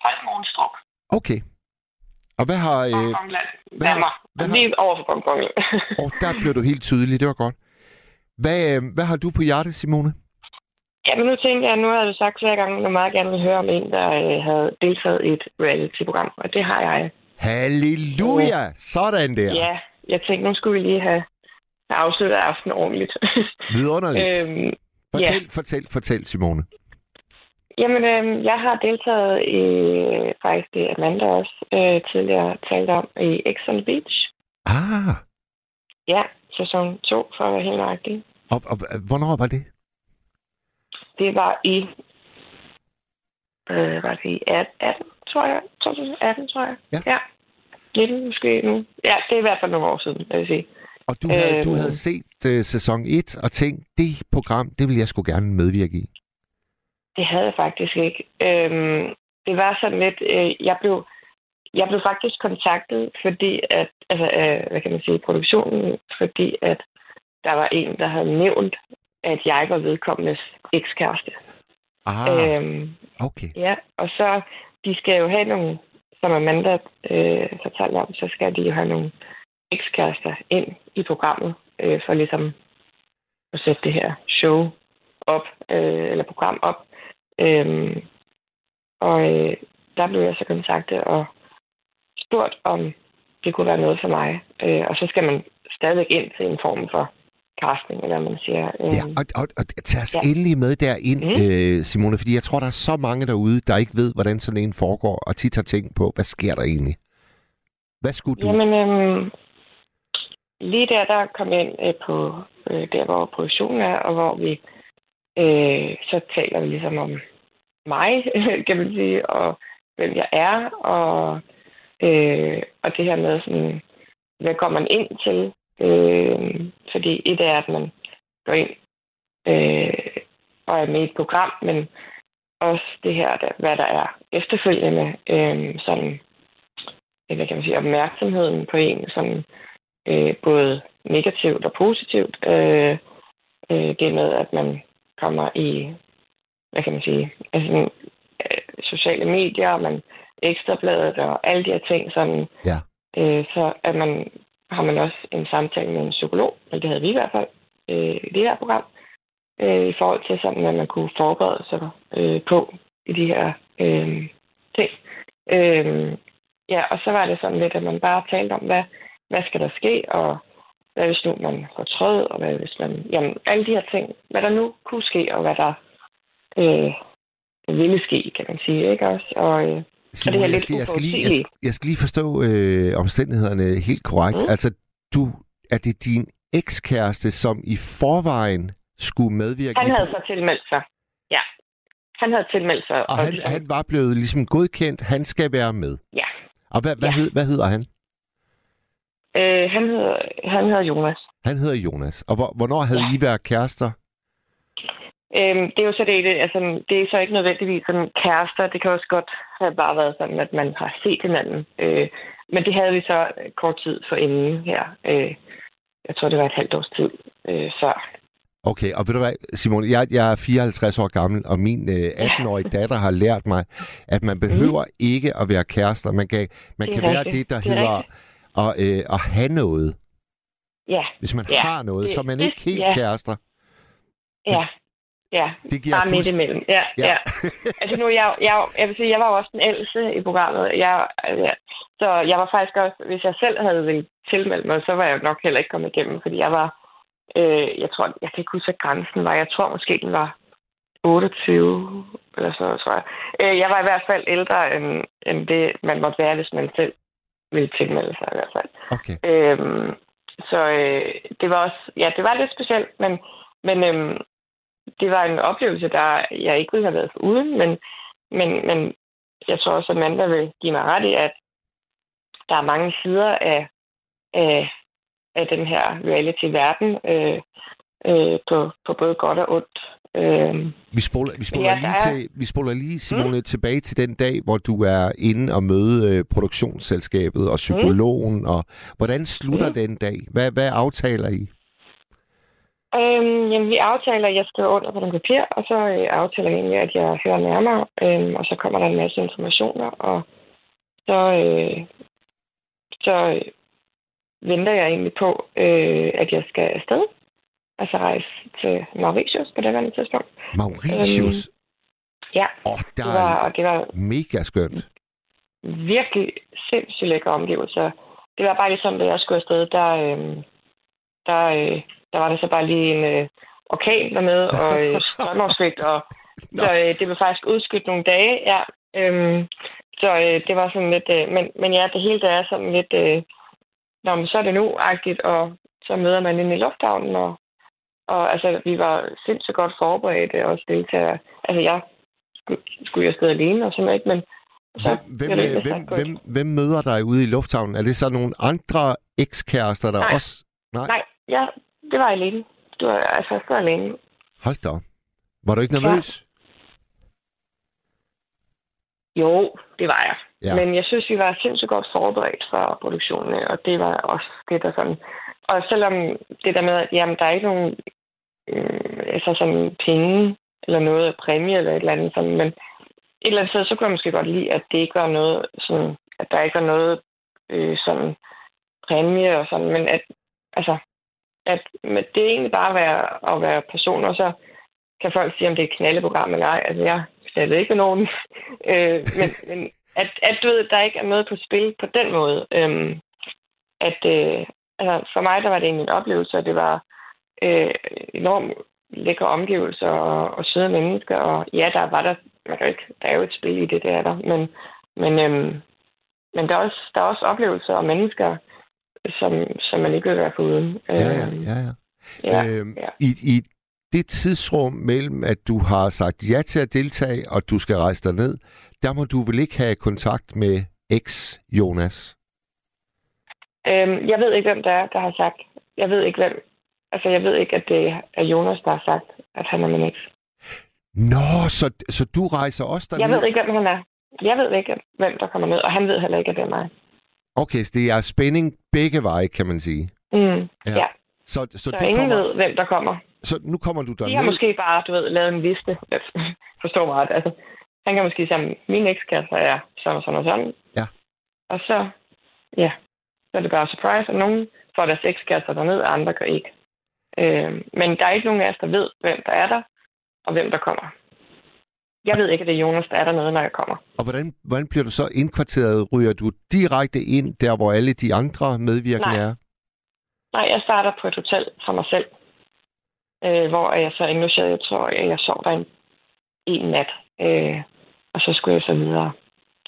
Højt Månstrup. Okay. Og hvad har... Lige over for Bongbongland. Der blev du helt tydelig. Det var godt. Hvad har du på hjertet, Simone? Jamen nu tænker jeg, nu har du sagt flere gange, at jeg meget gerne vil høre om en, der havde deltaget i et reality-program. Og det har jeg. Halleluja! Sådan der. Ja, jeg tænkte, nu skulle vi lige have afsluttet aftenen ordentligt. Vidunderligt. Fortæl, Simone. Jamen, jeg har deltaget i, faktisk det Amanda også tidligere talte om, i Ex on the Beach. Ah! Ja, sæson 2, for at være helt nøjagtig. Og hvornår var det? Det var i 2018, tror jeg. Ja. 19 måske nu. Ja, det er i hvert fald nogle år siden, vil jeg sige. Og du havde set sæson 1 og tænkt, det program, det ville jeg sgu gerne medvirke i. Det havde jeg faktisk ikke. Det var sådan lidt... Jeg blev faktisk kontaktet, fordi at... Altså, hvad kan man sige? Produktionen, fordi at der var en, der havde nævnt, at jeg var vedkommendes ekskæreste. Okay. Ja, og så... De skal jo have nogle... Som Amanda fortalte om, så skal de jo have nogle ekskærester ind i programmet, for ligesom at sætte det her show op, eller program op. Der blev jeg så kontaktet og spurgt, om det kunne være noget for mig. Og så skal man stadig ind til en form for casting, eller man siger. Og tag os endelig med derind, Simone, fordi jeg tror, der er så mange derude, der ikke ved, hvordan sådan en foregår, og tit har tænkt på, hvad sker der egentlig? Hvad skulle du? Jamen, lige der kom jeg ind på der, hvor produktionen er, og hvor vi så taler vi ligesom om mig, kan man sige, og hvem jeg er, og det her med, sådan, hvad går man ind til? Fordi et er, at man går ind og er med i et program, men også det her, hvad der er efterfølgende, sådan, hvad kan man sige, opmærksomheden på en, sådan, både negativt og positivt. Det med, at man kommer i, hvad kan man sige, altså, sociale medier, og man Ekstrabladet og alle de her ting, sådan, ja. Så at man... har man også en samtale med en psykolog, eller det havde vi i hvert fald i det her program, i forhold til sådan, hvad man kunne forberede sig på i de her ting. Ja, og så var det sådan lidt, at man bare talte om, hvad skal der ske, og hvad hvis nu man fortrød, og hvad hvis man... Jamen, alle de her ting, hvad der nu kunne ske, og hvad der ville ske, kan man sige, ikke også? Og... Simone, jeg skal lige forstå omstændighederne helt korrekt. Altså, er det din ekskæreste, som i forvejen skulle medvirke? Han havde så tilmeldt sig. Ja, han havde tilmeldt sig. Og han var blevet ligesom godkendt. Han skal være med. Ja. Og hvad hedder han? Han hedder Jonas. Han hedder Jonas. Og hvornår havde I været kærester? Det er jo så det, altså, det er så ikke nødvendigvis sådan kærester. Det kan også godt have bare været sådan, at man har set hinanden. Men det havde vi så kort tid forinden her. Jeg tror, det var et halvt års tid før. Okay, og ved du hvad, Simone, jeg er 54 år gammel, og min 18-årige datter har lært mig, at man behøver ikke at være kærester. Man kan være det, der hedder at have noget. Ja. Hvis man har noget, så er man ikke helt kærester. Ja. Ja, det giver bare midt imellem. Ja. Altså nu, jeg vil sige, jeg var jo også den ældste i programmet. Så jeg var faktisk også, hvis jeg selv havde ville tilmelde mig, så var jeg nok heller ikke kommet igennem, fordi jeg var, jeg tror, jeg kan ikke huske, at grænsen var. Jeg tror måske, den var 28, eller så tror jeg. Jeg var i hvert fald ældre, end det, man måtte være, hvis man selv ville tilmelde sig i hvert fald. Okay. Det var også, det var lidt specielt, men det var en oplevelse, der jeg ikke ville have været foruden, men jeg tror også, at Amanda vil give mig ret i, at der er mange sider af den her reality-verden, på både godt og ondt. Vi spoler lige, Simone, tilbage til den dag, hvor du er inde og møde produktionsselskabet og psykologen. Og hvordan slutter den dag? Hvad aftaler I? Jamen, vi aftaler, at jeg skriver under på den papir, og så aftaler jeg egentlig, at jeg hører nærmere, og så kommer der en masse informationer, og så venter jeg egentlig på, at jeg skal afsted, altså rejse til Mauritius på det andet tidspunkt. Mauritius? Ja, det var mega skønt. Virkelig sindssygt lækre omgivelser. Det var bare ligesom, da jeg skulle afsted, der var der så bare lige en orkan dernede, og strømafsvigt, og så, det blev faktisk udskudt nogle dage, det var sådan lidt, men ja, det hele der er sådan lidt, så er det nu-agtigt, og så møder man inde i lufthavnen, og altså, vi var sindssygt godt forberedt, og deltager, altså jeg skulle jo afsted alene, og sådan ikke, men så, hvem møder dig ude i lufthavnen? Er det så nogle andre ekskærester, der også? Nej, ja. Det var alene. Du var altså så alene. Hold da. Var du ikke nervøs? Jo, det var jeg. Ja. Men jeg synes, vi var sindssygt godt forberedt for produktionen, og det var også det, der sådan... Og selvom det der med, at der er ikke nogen sådan penge eller noget præmie eller et eller andet sådan, men et eller andet sted, så kunne jeg måske godt lide, at det ikke var noget sådan... At der ikke var noget sådan præmie og sådan, men at... Altså... at det er egentlig bare at være person, og så kan folk sige, om det er et knaldeprogram eller ej. Altså, jeg knaldede ikke med nogen. Men at du ved, der ikke er noget på spil på den måde. Altså, for mig, der var det egentlig en oplevelse, og det var enormt lækre omgivelser og søde mennesker. Og ja, der er jo et spil i det, det er der. Men der er også oplevelser og mennesker, som man ikke vil være foruden. I det tidsrum mellem, at du har sagt ja til at deltage, og du skal rejse dig ned, der må du vel ikke have kontakt med Jonas? Jeg ved ikke, hvem der har sagt. Jeg ved ikke, hvem. Altså, jeg ved ikke, at det er Jonas, der har sagt, at han er min ex. Nå, så du rejser også derned? Jeg ved ikke, hvem han er. Jeg ved ikke, hvem der kommer ned, og han ved heller ikke, at det er mig. Okay, så det er spænding begge veje, kan man sige. Ja. Så du ingen ved, hvem der kommer. Så nu kommer du derned. De har måske bare, lavet en liste. Forstår mig ret. Altså, han kan måske sige, min ekskæreste er sådan og sådan og sådan. Ja. Og så er det bare surprise, at nogen får deres ekskærester derned, og andre gør ikke. Men der er ikke nogen af os, der ved, hvem der er der, og hvem der kommer. Jeg ved ikke, at det er Jonas, der er dernede, når jeg kommer. Og hvordan bliver du så indkvarteret? Ryger du direkte ind, der hvor alle de andre medvirkende er? Nej, jeg starter på et hotel for mig selv. Hvor jeg så indlogerede, jeg tror, at jeg sov der en nat. Og så skulle jeg så videre.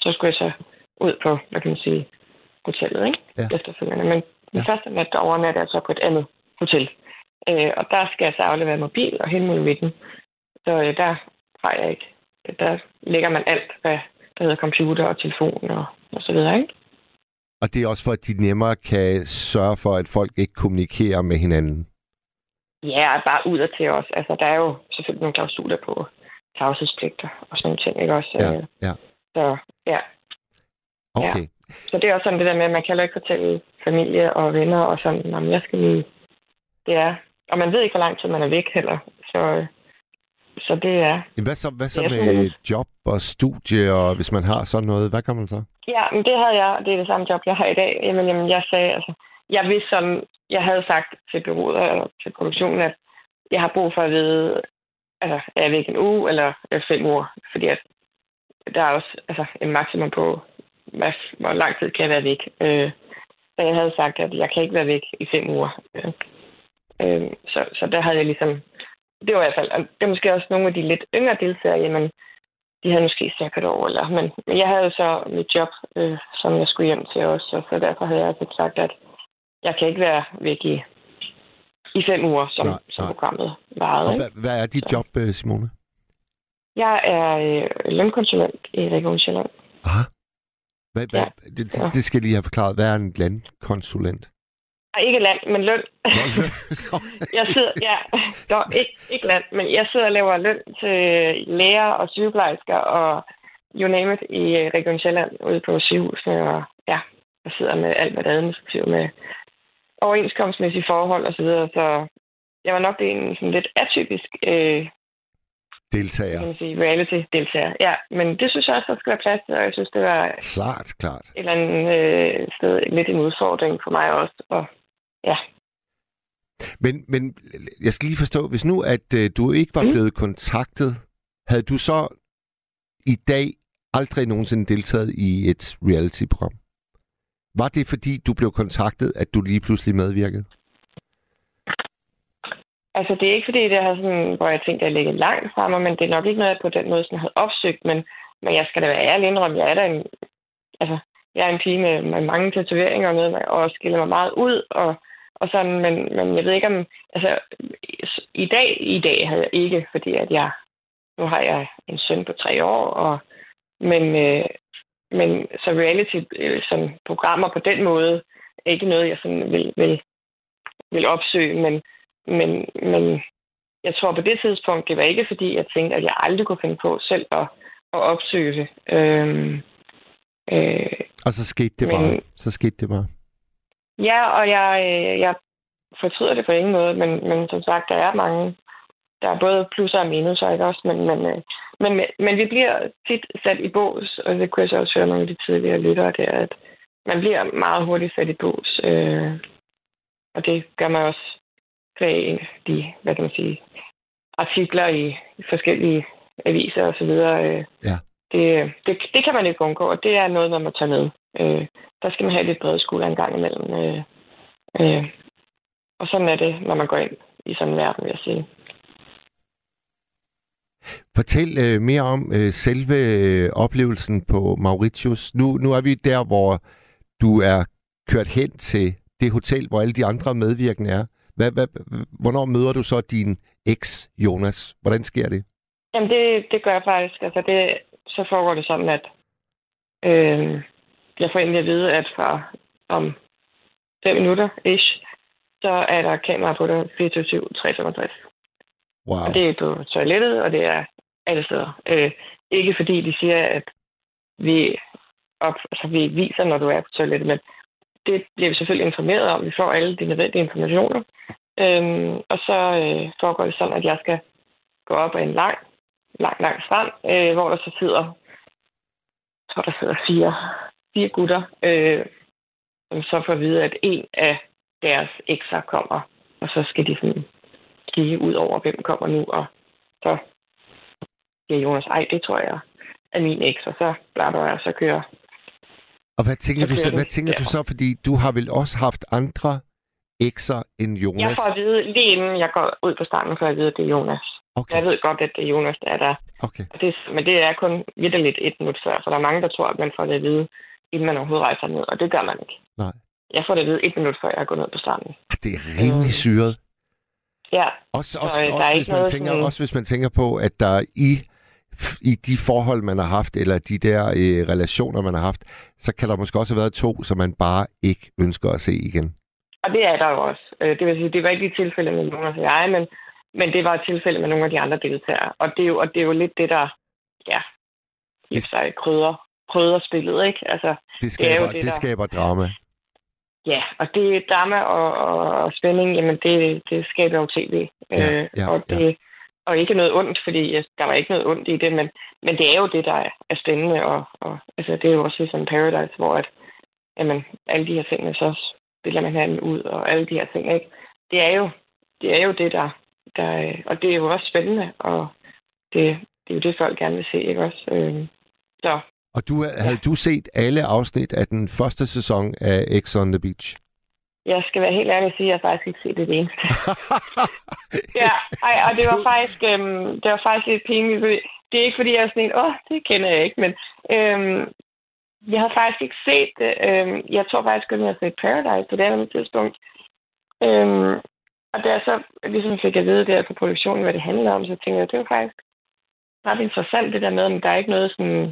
Så skulle jeg så ud på, hvad kan man sige, hotellet, ikke? Ja. Efterfølgende. Men den første nat, der overnatter jeg så på et andet hotel. Og der skal jeg så aflevere mobil og hele muligheden. Så der har jeg ikke. Der lægger man alt, hvad der hedder computer og telefon og så videre, ikke? Og det er også for, at de nemmere kan sørge for, at folk ikke kommunikerer med hinanden. Ja, og bare udadtil også. Altså, der er jo selvfølgelig nogle klausuler på tavshedspligter og sådan ting, ikke også? Ja. Så, ja. Okay. Ja. Så det er også sådan det der med, at man kan jo ikke fortælle familie og venner og sådan, om jeg skal lige... Det er... Og man ved ikke, hvor lang tid man er væk heller. Så det er... Hvad så med job og studie, og hvis man har sådan noget? Hvad gør man så? Ja, men det havde jeg. Det er det samme job, jeg har i dag. Jamen jeg sagde... Altså, jeg vidste, som jeg havde sagt til bureauet og til produktionen, at jeg har brug for at vide, altså, er jeg væk en uge eller 5 uger? Fordi at der er også altså, en maksimum på... hvor lang tid kan jeg være væk. Så jeg havde sagt, at jeg kan ikke være væk i 5 uger. Så der havde jeg ligesom... Det var i hvert fald... Det var måske også nogle af de lidt yngre deltagere, jamen, de havde måske sækket over, eller... Men jeg havde jo så mit job, som jeg skulle hjem til også, og så derfor havde jeg altså sagt, at jeg kan ikke være væk i 5 uger, som programmet varede. Og hvad er dit job, Simone? Jeg er lønkonsulent i Region Sjælland. Aha. Hvad? Det skal jeg lige have forklaret. Hvad er en landkonsulent? Nej, ikke land, men løn. Jeg sidder, ja. Nå, ikke land, men jeg sidder og laver løn til læger og sygeplejersker og you name it i Region Sjælland ude på sygehusene. Og ja, jeg sidder med alt, hvad der er administrativt med overenskomstmæssige forhold osv. Så jeg var nok en sådan lidt atypisk deltager. Kan man sige, reality-deltager. Ja, men det synes jeg også, der skal være plads til, og jeg synes, det var klart. Et eller andet sted lidt en udfordring for mig også. Og, ja. Men jeg skal lige forstå, hvis nu, at du ikke var blevet kontaktet, havde du så i dag aldrig nogensinde deltaget i et reality-program? Var det, fordi du blev kontaktet, at du lige pludselig medvirkede? Altså, det er ikke fordi, det har sådan, hvor jeg tænkte, at jeg ligger langt fremme, men det er nok ikke noget, jeg på den måde sådan havde opsøgt, men jeg skal da være ærlig indrømme, jeg er da en pige med mange tatoveringer og noget, og skiller mig meget ud, og sådan, men jeg ved ikke om, altså, i dag havde jeg ikke, fordi at jeg, nu har jeg en søn på 3 år, men så reality, sådan programmer på den måde, er ikke noget, jeg sådan vil opsøge, men jeg tror på det tidspunkt, det var ikke fordi, jeg tænkte, at jeg aldrig kunne finde på selv at opsøge det. Og så skete det bare. Ja, og jeg fortryder det på ingen måde, men som sagt, der er mange. Der er både plusser og minuser, ikke også? Men vi bliver tit sat i bås, og det kunne jeg så også høre nogle af de tidligere lyttere, det er, at man bliver meget hurtigt sat i bås. Og det gør man også kvæg de, hvad kan man sige, artikler i forskellige aviser og så videre. Ja. Det kan man ikke undgå, og det er noget, man må tage med. Der skal man have lidt brede skulder en gang imellem. Og sådan er det, når man går ind i sådan en verden, vil jeg sige. Fortæl mere om selve oplevelsen på Mauritius. Nu er vi der, hvor du er kørt hen til det hotel, hvor alle de andre medvirkende er. Hvornår møder du så din eks, Jonas? Hvordan sker det? Jamen, det gør jeg faktisk. Altså, så foregår det sådan, at jeg får egentlig at vide, at fra om 5 minutter-ish, så er der kamera på dig 24/7, 365. Wow. Og det er på toilettet, og det er alle steder. Ikke fordi de siger, at vi viser, når du er på toilettet, men det bliver vi selvfølgelig informeret om. Vi får alle de nødvendige informationer. Og så foregår det sådan, at jeg skal gå op ad en lang strand, hvor der så sidder, jeg tror, der sidder fire gutter, som så får at vide, at en af deres ekser kommer. Og så skal de sådan kigge ud over, hvem kommer nu. Og så siger Jonas, ej, det tror jeg er min eks. Og så blabber jeg, og så kører. Og hvad tænker du så? Fordi du har vel også haft andre ekser end Jonas? Jeg får at vide, lige inden jeg går ud på stranden, får jeg at vide, at det er Jonas. Okay. Jeg ved godt, at det er Jonas, der er der. Okay. Men det er kun lidt 1 minut før, for der er mange, der tror, at man får det at vide, inden man overhovedet rejser ned, og det gør man ikke. Nej. Jeg får det at vide 1 minut før, jeg går ned på stranden. Det er rimelig syret. Ja. Også hvis man tænker på, at der i i de forhold, man har haft, eller de der relationer, man har haft, så kan der måske også have været to, som man bare ikke ønsker at se igen. Og det er der jo også. Det vil sige, det var ikke de tilfælde med Jonas og jeg, men det var et tilfælde med nogle af de andre deltagere. Og det er jo lidt det, der krydder spillet, ikke? Altså, det skaber drama. Ja, og det drama og spænding, jamen det skaber jo tv. Og ikke noget ondt, fordi der var ikke noget ondt i det, men det er jo det, der er spændende. Og altså, det er jo også sådan Paradise, hvor alle de her ting, så spiller man hinanden ud, og alle de her ting, ikke? Det er jo det, der og det er jo også spændende, og det er jo det, folk gerne vil se, ikke også? Så. Og havde du set alle afsnit af den første sæson af Ex on the Beach? Jeg skal være helt ærlig og sige, at jeg faktisk ikke set det eneste. Og det var faktisk lidt pinligt. Det er ikke, fordi jeg er sådan en, det kender jeg ikke, men jeg havde faktisk ikke set det. Jeg tror faktisk, at jeg havde set Paradise på det andet tidspunkt. Og da jeg så ligesom fik at vide der på produktionen, hvad det handlede om, så tænkte jeg, at det var faktisk ret interessant det der med, men der er ikke noget sådan...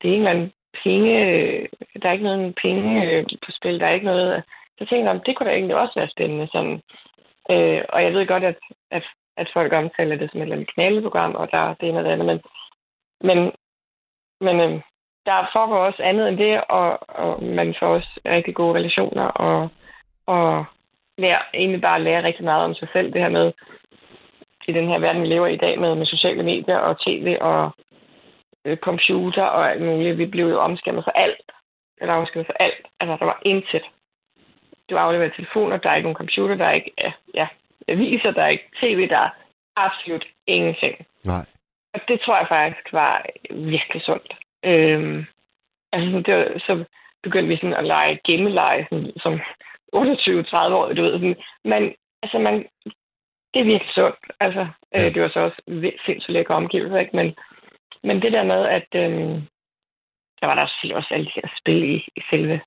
det er ikke en penge... Der er ikke noget penge på spil. Der er ikke noget... Så tænkte jeg, om det kunne da egentlig også være spændende. Sådan. Og jeg ved godt, at folk omtaler det som et eller andet knaldeprogram, og der er det ene og det andet, men der foregår også andet end det, og man får også rigtig gode relationer, og lærer rigtig meget om sig selv. Det her med, i den her verden, vi lever i dag med sociale medier og tv og computer og alt muligt. Vi blev jo omskærmet for alt. Altså, der var intet. Du afleverer telefoner, der er ikke nogen computer, der er ikke aviser, der er ikke tv, der er absolut ingenting. Nej. Og det tror jeg faktisk var virkelig sundt. Så begyndte vi sådan at lege gemmeleje som 28-30-årige, du ved. Men det er virkelig sundt. Altså, det var så også sindssygt lækker omgivelser, ikke? Men det der med, at der var der selvfølgelig også alle de her spil i selve,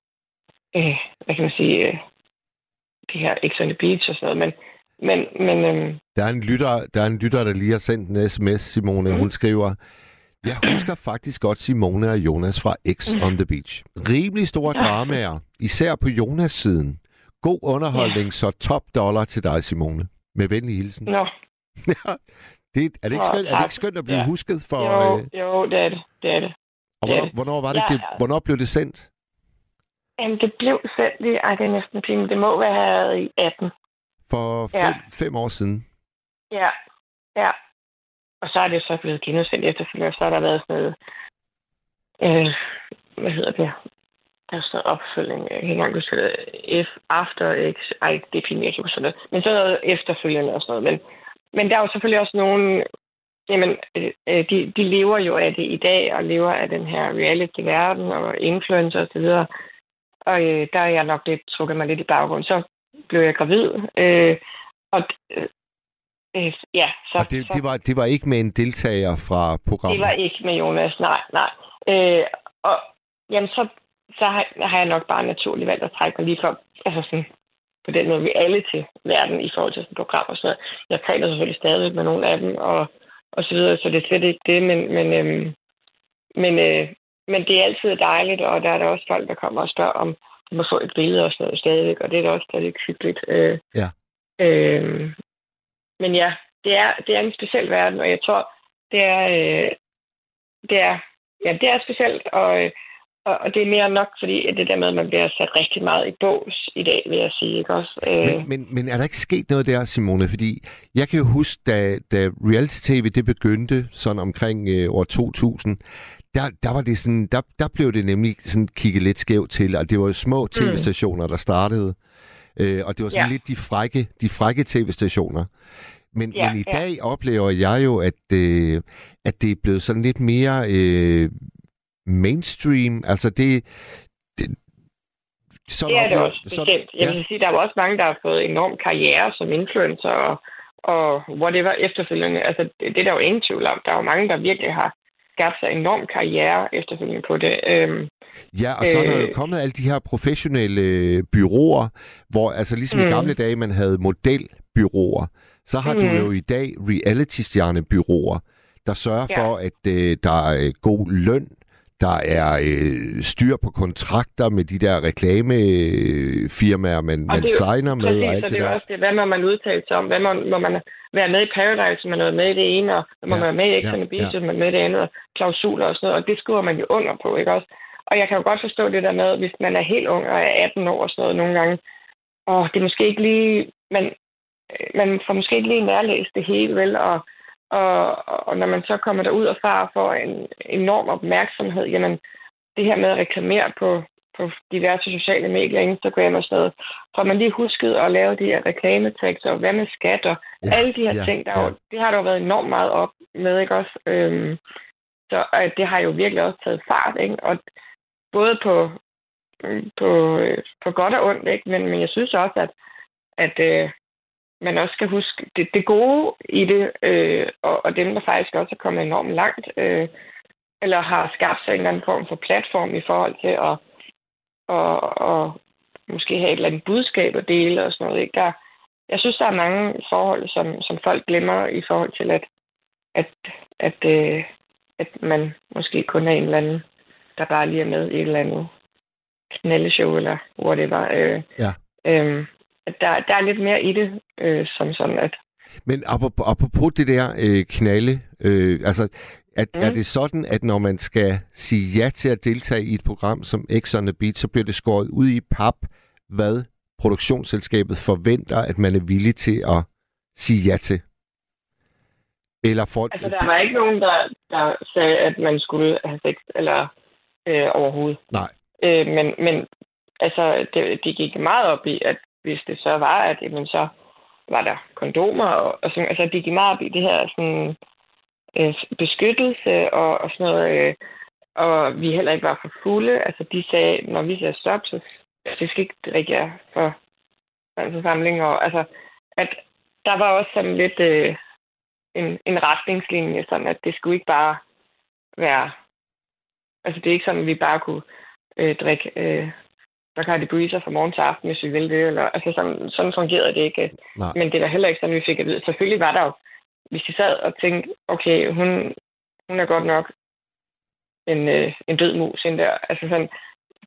hvad kan man sige, det her Ex on the Beach og sådan noget, Der er en lytter, der lige har sendt en sms, Simone. Hun skriver, jeg husker faktisk godt Simone og Jonas fra Ex on the Beach. Rimelig store dramaer, især på Jonas-siden. God underholdning, så $10 til dig, Simone. Med venlig hilsen. Nå. Er det ikke skønt at blive husket for... Jo, det er det. Og hvornår blev det sendt? Jamen, det blev sendt i... det er næsten penge. Det må være i 18. For fem år siden. Ja. Og så er det så blevet genudsendt efterfølgende, og så har der været sådan noget... hvad hedder det? Der er sådan noget opfølging. Jeg kan ikke engang huske det. After X... Ej, det er pinligt, jeg kan huske sådan noget. Men sådan noget efterfølgende og sådan noget. Men der er jo selvfølgelig også nogen... Jamen, de lever jo af det i dag, og lever af den her reality-verden, og influencer og så videre. Og der er jeg nok lidt trukket mig lidt i baggrunden. Så blev jeg gravid. Det var ikke med en deltager fra programmet? Det var ikke med Jonas, nej. Så har jeg nok bare naturligt valgt at trække mig lige for, altså sådan, på den måde reality-verden i forhold til sådan et program og sådan noget. Jeg taler selvfølgelig stadig med nogle af dem og så videre, så det er slet ikke det, men det er altid dejligt, og der er der også folk, der kommer og spørger om må få et billede og sådan noget stadigvæk, og det er da også stadigvæk hyggeligt. Men det er en speciel verden, og jeg tror, det er specielt, og det er mere nok, fordi det der med, at man bliver sat rigtig meget i bås i dag, vil jeg sige, ikke også? Men er der ikke sket noget der, Simone? Fordi jeg kan jo huske, da reality-tv det begyndte, sådan omkring år 2000, der var det sådan, der blev det nemlig sådan kigget lidt skævt til, og det var jo små tv-stationer, der startede, og det var sådan lidt de frække tv-stationer. Men i dag oplever jeg jo, at det er blevet sådan lidt mere mainstream. Altså det er det også bestemt. Jeg vil sige, der er også mange, der har fået enorm karriere som influencer og whatever efterfølgende. Altså det er der jo ingen tvivl om. Der er jo mange, der virkelig har skabt sig enorm karriere efterfølgende på det. Og så er der jo kommet alle de her professionelle byråer, hvor altså ligesom i gamle dage, man havde modelbyråer, så har du jo i dag reality-stjernebyråer, der sørger for, at der er god løn, der er styr på kontrakter med de der reklamefirmaer, man signer med. Præcis, og alt det der. Også det, hvad må man udtale sig om? Hvad må man være med i Paradise, som man er med i det ene, og hvad må man være med i Ex on the Beach, som man er med i det andet, og klausuler og sådan noget, og det skriver man jo under på, ikke også? Og jeg kan jo godt forstå det der med, hvis man er helt ung og er 18 år og sådan noget nogle gange, og det er måske ikke lige, man får måske ikke lige nærlæst det hele, vel, og når man så kommer derud og far får en enorm opmærksomhed, jamen det her med at reklamere på diverse sociale medier, Instagram og sådan noget, for man lige huskede at lave de her reklametekster, og hvad med skat, og alle de her ting, der det har der jo været enormt meget op med, ikke også? Så det har jo virkelig også taget fart, ikke? Og både på godt og ondt, ikke? Men jeg synes også, at man også skal huske det gode i det, og dem, der faktisk også er kommet enormt langt, eller har skabt sig en eller anden form for platform i forhold til at og måske have et eller andet budskab at dele og sådan noget. Ikke? Jeg synes, der er mange forhold, som folk glemmer i forhold til, at man måske kun er en eller anden, der bare lige er med i et eller andet knaldeshow eller whatever. Der er lidt mere i det, som sådan at... Men apropos det der knalde, altså, er det sådan, at når man skal sige ja til at deltage i et program som X on the Beach, så bliver det skåret ud i pap, hvad produktionsselskabet forventer, at man er villig til at sige ja til? Eller for... Altså, der var ikke nogen, der sagde, at man skulle have sex eller overhovedet. Nej. Men altså, de gik meget op i, at hvis det så var, at jamen, så var der kondomer, og sådan, altså de gik meget op i det her sådan, beskyttelse og sådan noget, og vi heller ikke var for fulde. Altså de sagde, når vi siger stop, så det skal ikke drikke jer for en samling. Og, altså, at der var også sådan lidt en retningslinje, sådan at det skulle ikke bare være, altså det er ikke sådan, at vi bare kunne drikke... Der kan de breezer fra morgen til aften, hvis vi vil det. Eller, altså, sådan fungerede det ikke. Nej. Men det er da heller ikke sådan, vi fik at vide. Selvfølgelig var der jo, hvis de sad og tænkte, okay, hun er godt nok en død mus ind der. Altså sådan,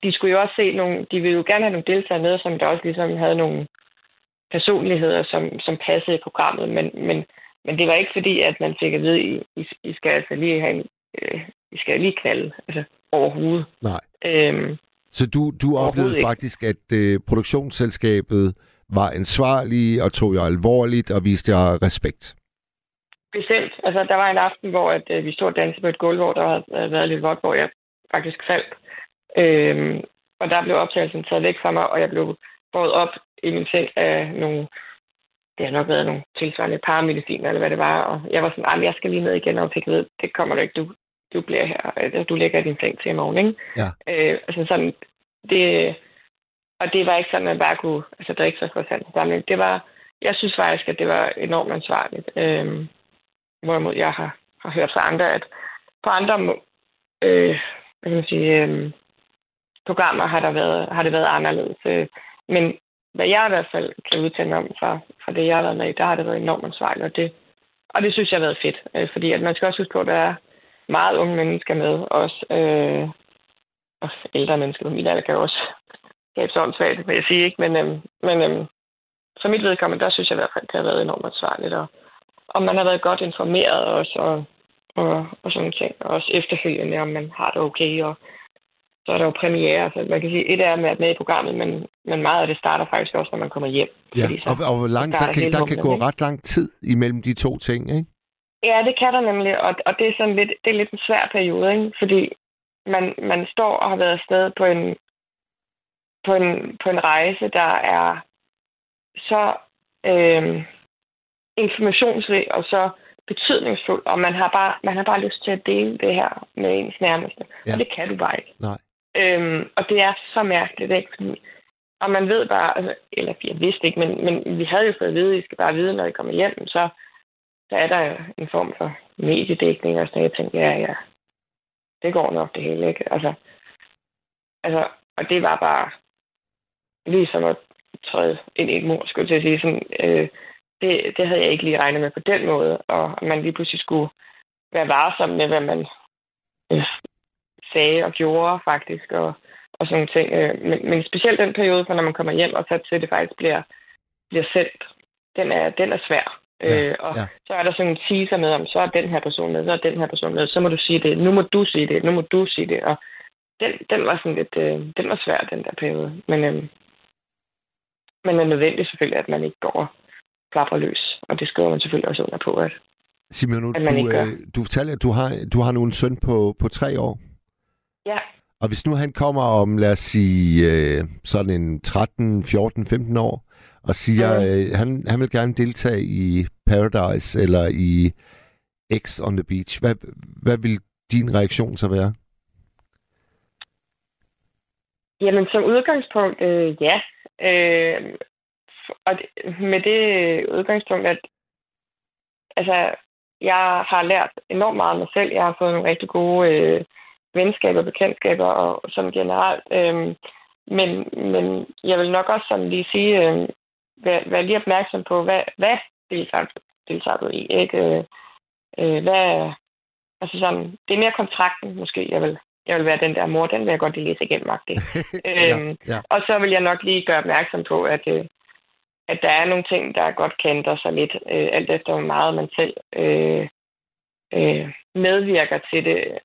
de skulle jo også se nogle, de ville jo gerne have nogle deltagere med, som der også ligesom havde nogle personligheder, som passede i programmet. Men det var ikke fordi, at man fik at vide, I skal altså lige have I skal lige knalde altså, overhovedet. Nej. Så du oplevede faktisk, at produktionsselskabet var ansvarlige og tog jer alvorligt og viste jer respekt? Bestemt. Altså, der var en aften, hvor vi stod og dansede på et gulv, hvor der havde været lidt vådt, hvor jeg faktisk faldt. Og der blev optagelsen taget væk fra mig, og jeg blev båret op i min seng af nogle... Det har nok været nogle tilsvarende paramediciner, eller hvad det var. Og jeg var sådan, jeg skal lige ned igen, og fik ved, det kommer du ikke, du bliver her, du ligger i din seng til i morgen, ikke? Ja. Altså sådan, det, og det var ikke sådan, at man bare kunne altså drikke sig for sand samling. Det var, jeg synes faktisk, at det var enormt ansvarligt. Hvorimod jeg har hørt fra andre, at på andre hvad kan man sige, programmer har det været anderledes. Men hvad jeg i hvert fald kan udtale om fra det, jeg har været med i, der har det været enormt ansvarligt. Og det synes jeg har været fedt. Fordi at man skal også huske på, at der er meget unge mennesker med, også ældre mennesker på min alder, kan jo også skabe sådan svært, vil jeg sige, ikke? Men for mit vedkommende, der synes jeg i hvert fald, det har været enormt ansvarligt, og man har været godt informeret også, og sådan ting, og også efterfølgende, om man har det okay, og så er der jo premiere, så man kan sige, et er med at med i programmet, men meget af det starter faktisk også, når man kommer hjem. Ja, og hvor langt, der kan gå ret lang tid imellem de to ting, ikke? Ja, det kan der nemlig, og det er sådan lidt, det er lidt en svær periode, ikke? Fordi man står og har været afsted på en rejse, der er så informationsrig og så betydningsfuld, og man har bare lyst til at dele det her med ens nærmeste, ja. Og det kan du bare ikke. Nej. Og det er så mærkeligt, ikke? Fordi, og man ved bare, altså, eller jeg vidste ikke, men vi havde jo fået at vide, I skal bare vide, når I kommer hjem, så er der en form for mediedækning og sådan noget. Jeg tænkte, ja, det går nok det hele, ikke? Altså, og det var bare ligesom at træde ind i et mur, skulle jeg til at sige. Sådan, det havde jeg ikke lige regnet med på den måde, og man lige pludselig skulle være varsom med, hvad man sagde og gjorde faktisk, og sådan nogle ting. Men specielt den periode, for når man kommer hjem og sat til, det faktisk bliver sendt, den er svær. Og så er der sådan en teaser med om, så er den her person med, så er den her person med, så må du sige det, nu må du sige det, nu må du sige det, og den var sådan lidt, den var svær, den der periode. Men det er nødvendigt selvfølgelig, at man ikke går og klapper løs, og det skriver man selvfølgelig også under på, at Simeon, du fortalte, at du har nu en søn på 3 år. Ja. Og hvis nu han kommer om, lad os sige, sådan en 13, 14, 15 år, og siger, han vil gerne deltage i Paradise eller i Ex on the Beach, hvad vil din reaktion så være? Jamen, som udgangspunkt, ja. Og med det udgangspunkt, at jeg har lært enormt meget af mig selv. Jeg har fået nogle rigtig gode venskaber, bekendtskaber og sådan generelt. Men jeg vil nok også sådan lige sige, vær lige opmærksom på, hvad deltager du i, ikke? Det er mere kontrakten måske, jeg vil være den der mor, den vil jeg godt lige læse igennem, ja. Og så vil jeg nok lige gøre opmærksom på, at der er nogle ting, der godt kan ændre sig lidt, alt efter hvor meget man selv medvirker til det,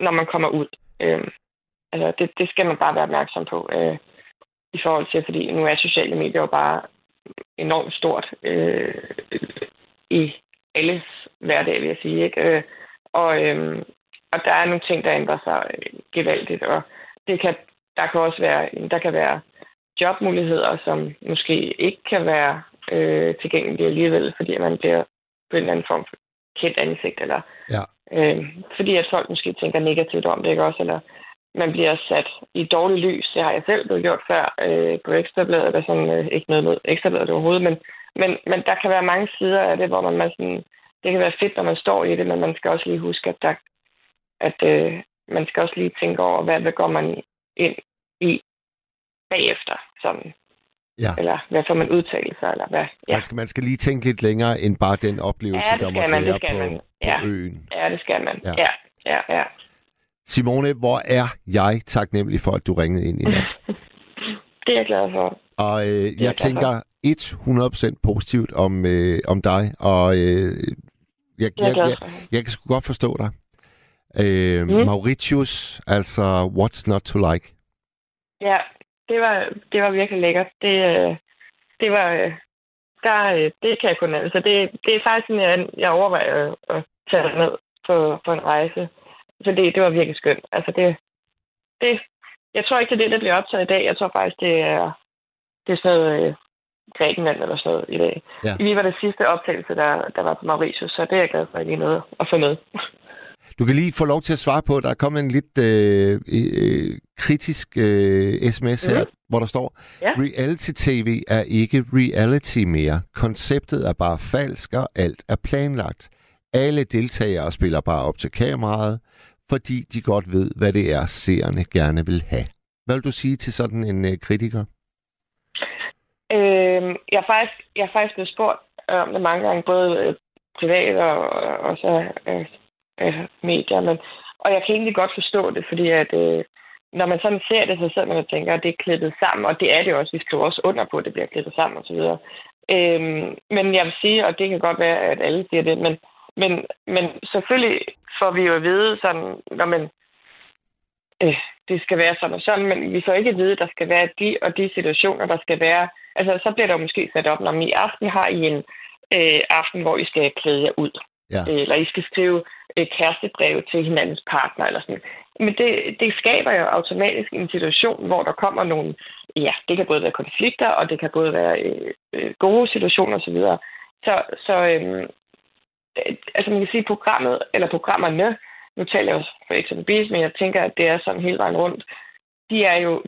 når man kommer ud. Det skal man bare være opmærksom på i forhold til, fordi nu er sociale medier jo bare enormt stort i alles hverdag, vil jeg sige, ikke? Og der er nogle ting, der ændrer sig gevaldigt, og der kan være jobmuligheder, som måske ikke kan være tilgængelige alligevel, fordi man bliver på en eller anden form for kendt ansigt, eller fordi at folk måske tænker negativt om det, ikke også, eller man bliver sat i dårligt lys. Det har jeg selv blevet gjort før på Ekstrabladet, eller sådan, ikke noget med Ekstrabladet overhovedet, men der kan være mange sider af det, hvor man sådan, det kan være fedt, når man står i det, men man skal også lige huske, at man skal også lige tænke over, hvad går man ind i bagefter, sådan. Ja. Eller hvad får man udtalelser, eller hvad? Ja. Man skal lige tænke lidt længere, end bare den oplevelse, der måtte være på øen. Ja, det skal man. Ja. Simone, hvor er jeg taknemmelig for, at du ringede ind i nat? Det er jeg glad for. Og jeg tænker 100% positivt om dig, og jeg kan sgu godt forstå dig. Mauritius, altså what's not to like? Ja, det var virkelig lækkert. Det kan jeg kun have. Så det er faktisk sådan, jeg overvejer at tage det ned på en rejse. Så det var virkelig skønt. Altså det jeg tror ikke, det er det, der bliver optaget i dag. Jeg tror faktisk, det er sådan noget Grækenland eller sådan noget i dag. Ja. Vi var det sidste optagelse, der var på Mauritius, så det er jeg glad for, at lige noget at få med. Du kan lige få lov til at svare på, der er kommet en lidt kritisk sms her, hvor der står, reality-tv er ikke reality mere. Konceptet er bare falsk, og alt er planlagt. Alle deltagere spiller bare op til kameraet, fordi de godt ved, hvad det er, seerne gerne vil have. Hvad vil du sige til sådan en kritiker? Jeg er faktisk blevet spurgt om det mange gange, både privat og så... medier, og jeg kan egentlig godt forstå det, fordi at når man sådan ser det, så sidder man og tænker, at det er klippet sammen, og det er det også, vi skriver også under på, at det bliver klippet sammen osv. Men jeg vil sige, og det kan godt være, at alle siger det, men selvfølgelig får vi jo at vide sådan, når man det skal være sådan og sådan, men vi får ikke at vide, at der skal være de og de situationer, der skal være, altså så bliver der måske sat op, når I aften har I en aften, hvor I skal klæde jer ud. Ja. Eller I skal skrive kærestebrev til hinandens partner eller sådan. Men det skaber jo automatisk en situation, hvor der kommer nogle... Ja, det kan både være konflikter, og det kan både være gode situationer osv. Så man kan sige, programmet, eller programmerne... Nu taler jeg jo for Ex on the Beach, men jeg tænker, at det er sådan hele vejen rundt. De er jo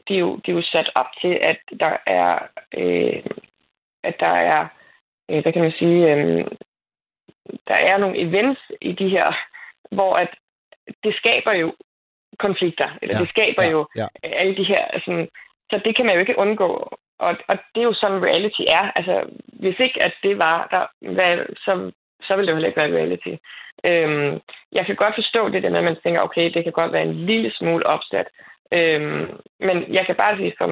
sat op til, at der er... hvad kan man sige... der er nogle events i de her, hvor at det skaber jo konflikter, eller det skaber jo alle de her, sådan, så det kan man jo ikke undgå, og det er jo sådan reality er, altså hvis ikke at det var der, så ville det jo heller ikke være reality. Jeg kan godt forstå det der med, at man tænker, okay, det kan godt være en lille smule opsat. Men jeg kan bare sige som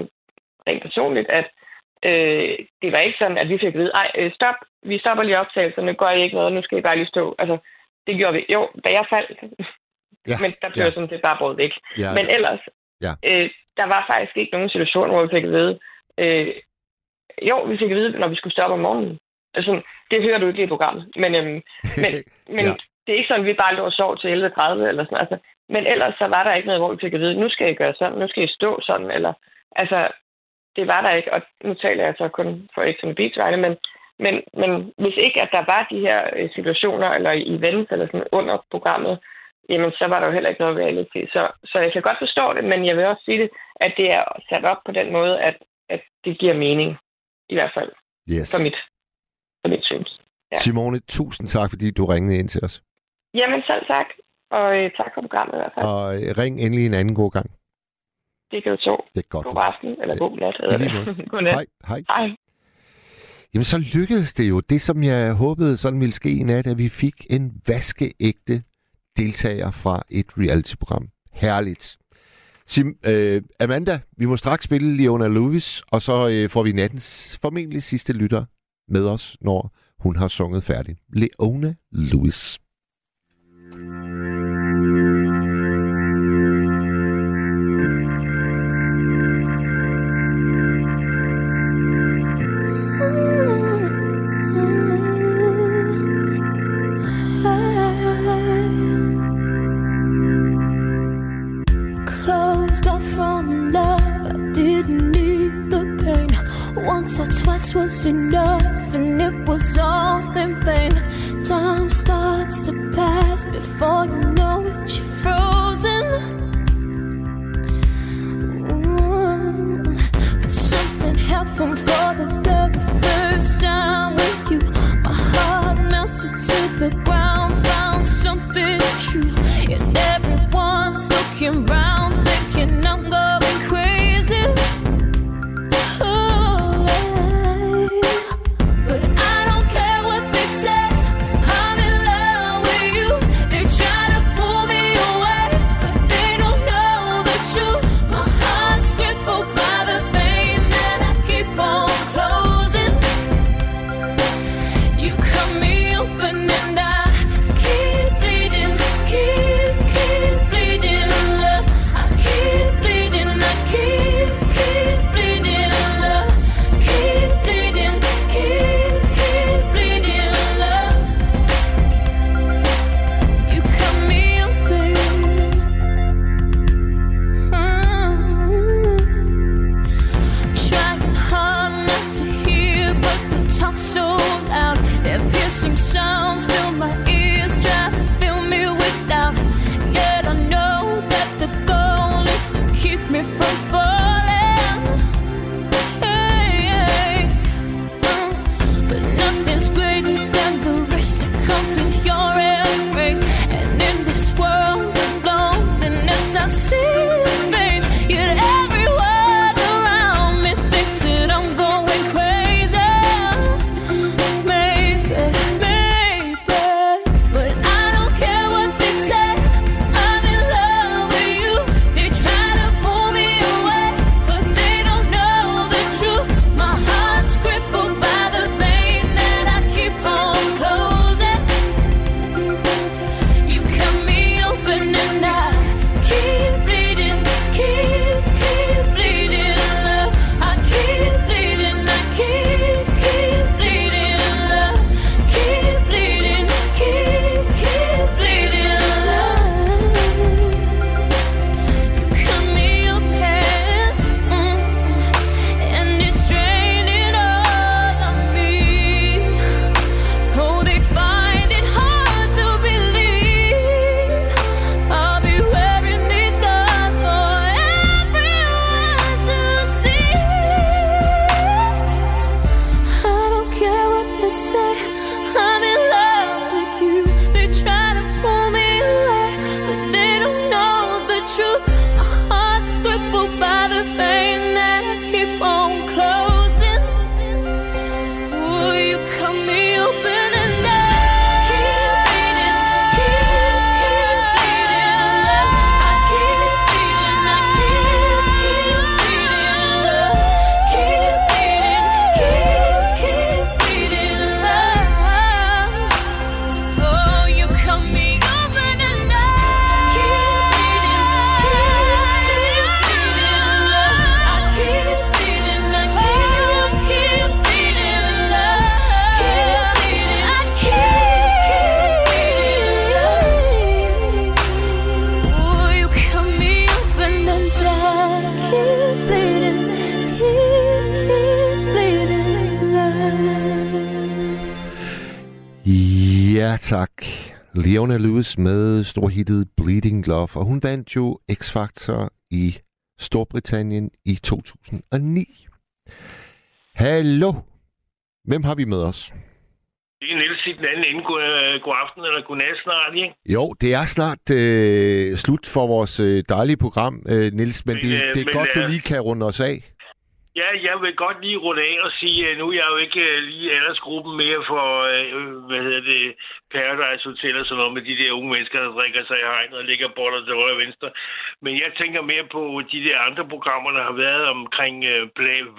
rent personligt, at det var ikke sådan, at vi fik at vide, stop, vi stopper lige optagelserne, gør I ikke noget, nu skal I bare lige stå. Altså, det gjorde vi. Jo, da jeg faldt. Ja, men der blev sådan set bare brudt væk. Ja, men ellers, der var faktisk ikke nogen situation, hvor vi fik at vide, vi fik at vide, når vi skulle stoppe om morgenen. Altså, det hører du ikke i programmet. Men det er ikke sådan, at vi bare lå og sov til 11:30 eller sådan. Altså, men ellers så var der ikke noget, hvor vi fik at vide, nu skal I gøre sådan, nu skal I stå sådan. Eller, altså, det var der ikke, og nu taler jeg så kun for Ex on the Beach vegne, men hvis ikke, at der var de her situationer eller events eller sådan under programmet, jamen så var der jo heller ikke noget reality. Så jeg kan godt forstå det, men jeg vil også sige det, at det er sat op på den måde, at det giver mening, i hvert fald for mit synes. Ja. Simone, tusind tak, fordi du ringede ind til os. Jamen selv tak, og tak for programmet i hvert fald. Og ring endelig en anden god gang. Det kan du tro. Det er godt. God aften, eller god nat. Godnat. Hej. Jamen, så lykkedes det jo. Det, som jeg håbede sådan ville ske i nat, at vi fik en vaskeægte deltager fra et reality-program. Herligt. Amanda, vi må straks spille Leona Lewis, og så får vi nattens formentlig sidste lytter med os, når hun har sunget færdig. Leona Lewis. Once or twice was enough, and it was all in vain. Time starts to pass before you know it, you're frozen. But something happened for the very first time with you. My heart melted to the ground, found something true, and everyone's looking round, thinking I'm going crazy. Ja tak, Leona Lewis med storhittet Bleeding Love, og hun vandt jo X Factor i Storbritannien i 2009. Hallo, hvem har vi med os? Det er Niels i den anden ende. God aften eller godnat snart, ikke? Jo, det er snart slut for vores dejlige program, Niels, men det er godt, du lige kan runde os af. Ja, jeg vil godt lige runde af og sige, at nu er jeg jo ikke lige aldersgruppen mere for, Paradise Hotel og sådan noget med de der unge mennesker, der drikker sig i hegnet og ligger boller til højre og venstre. Men jeg tænker mere på de der andre programmer, der har været omkring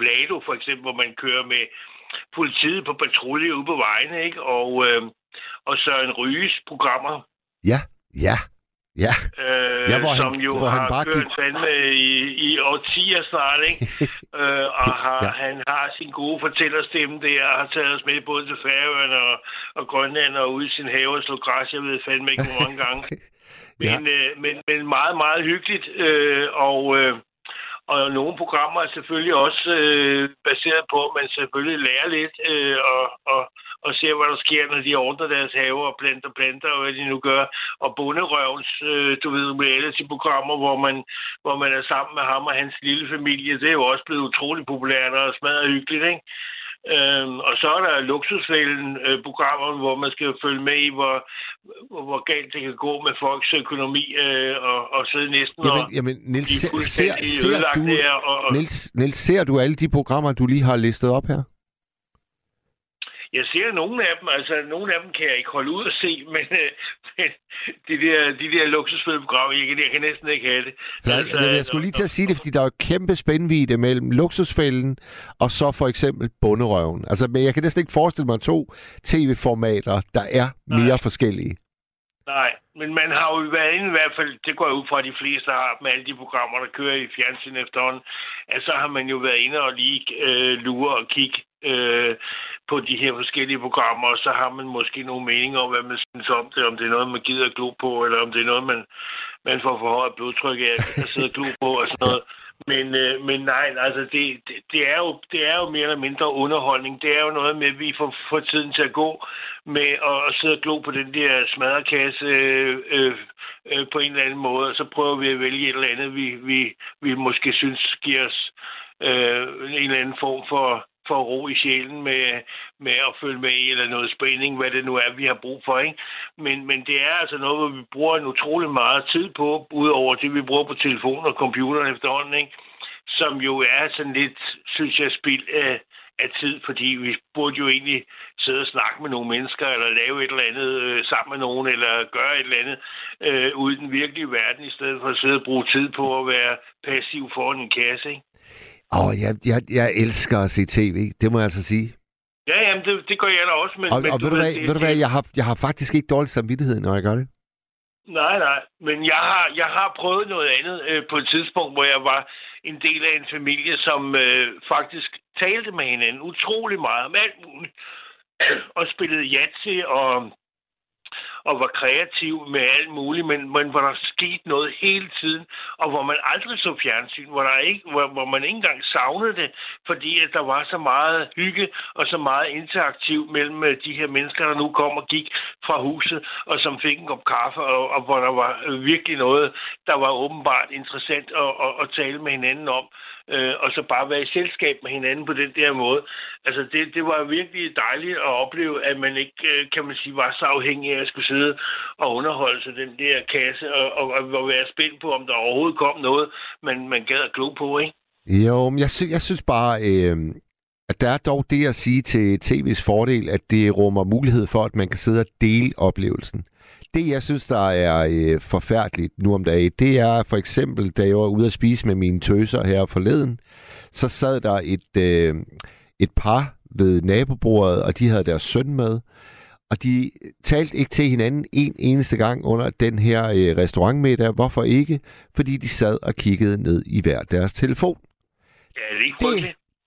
Vlado, for eksempel, hvor man kører med politiet på patrulje ude på vejene, ikke? Og Søren Ryges programmer. Ja, ja. Ja, hvor han bare kørt fandme i årtier snart, ikke? Han har sin gode fortællerstemme der, og har taget os med både til Færøerne og Grønland og ude i sin have og slå græs, jeg ved fandme ikke hvor mange gange. Men meget, meget hyggeligt, og nogle programmer er selvfølgelig også baseret på, at man selvfølgelig lærer lidt og ser, hvad der sker, når de ordner deres haver og planter, og hvad de nu gør. Og bonderøvens, reality-programmer, hvor man er sammen med ham og hans lille familie, det er jo også blevet utrolig populært og smadret hyggeligt, ikke? Og så er der luksusfælden-programmer, hvor man skal følge med i, hvor galt det kan gå med folks økonomi, og sidde næsten Niels, ser du alle de programmer, du lige har listet op her? Jeg ser nogle af dem, kan jeg ikke holde ud at se, men de der luksusfældeprogrammer, jeg kan næsten ikke have det. Jeg skulle lige til at sige det, fordi der er jo kæmpe spændvidde mellem luksusfælden og så for eksempel bonderøven. Altså, men jeg kan næsten ikke forestille mig to tv-formater, der er mere forskellige. Nej, men man har jo været inde i hvert fald, det går ud fra de fleste har med alle de programmer, der kører i fjernsyn efterhånden, at så har man jo været inde og lige lure og kigge på de her forskellige programmer, og så har man måske nogle meninger om, hvad man synes om det, om det er noget, man gider at glo på, eller om det er noget, man får forhøjet blodtryk af at sidde og glo på og sådan noget. Men nej, altså det er jo mere eller mindre underholdning. Det er jo noget med, at vi får tiden til at gå med at sidde og glo på den der smadrekasse på en eller anden måde, og så prøver vi at vælge et eller andet, vi måske synes giver os en eller anden form for ro i sjælen med at følge med i, eller noget spænding, hvad det nu er, vi har brug for, ikke? Men det er altså noget, hvor vi bruger en utrolig meget tid på, udover det, vi bruger på telefonen og computeren efterhånden, ikke? Som jo er sådan lidt, synes jeg, spild af tid, fordi vi burde jo egentlig sidde og snakke med nogle mennesker, eller lave et eller andet sammen med nogen, eller gøre et eller andet ude i den virkelige verden, i stedet for at sidde og bruge tid på at være passiv foran en kasse, ikke? Jeg elsker at se tv, det må jeg altså sige. Ja, jamen, det gør jeg da også. Men ved du hvad, jeg har faktisk ikke dårlig samvittighed, når jeg gør det. Nej, men jeg har prøvet noget andet på et tidspunkt, hvor jeg var en del af en familie, som faktisk talte med hinanden utrolig meget om alt muligt, og spillede yatzy og var kreativ med alt muligt, men hvor der skete noget hele tiden, og hvor man aldrig så fjernsyn, hvor man ikke engang savnede det, fordi at der var så meget hygge og så meget interaktiv mellem de her mennesker, der nu kom og gik fra huset, og som fik en kop kaffe, og hvor der var virkelig noget, der var åbenbart interessant at tale med hinanden om, og så bare være i selskab med hinanden på den der måde. Altså, det var virkelig dejligt at opleve, at man ikke, kan man sige, var så afhængig af at skulle sidde og underholde sig den der kasse, og være spændt på, om der overhovedet kom noget, man gad at glo på, ikke? Jo, men jeg synes bare, at der er dog det at sige til tv's fordel, at det rummer mulighed for, at man kan sidde og dele oplevelsen. Det, jeg synes, der er forfærdeligt nu om dagen, det er for eksempel, da jeg var ude at spise med mine tøser her forleden, så sad der et par ved nabobordet, og de havde deres søn med, og de talte ikke til hinanden en eneste gang under den her restaurantmiddag. Hvorfor ikke? Fordi de sad og kiggede ned i hver deres telefon. Ja,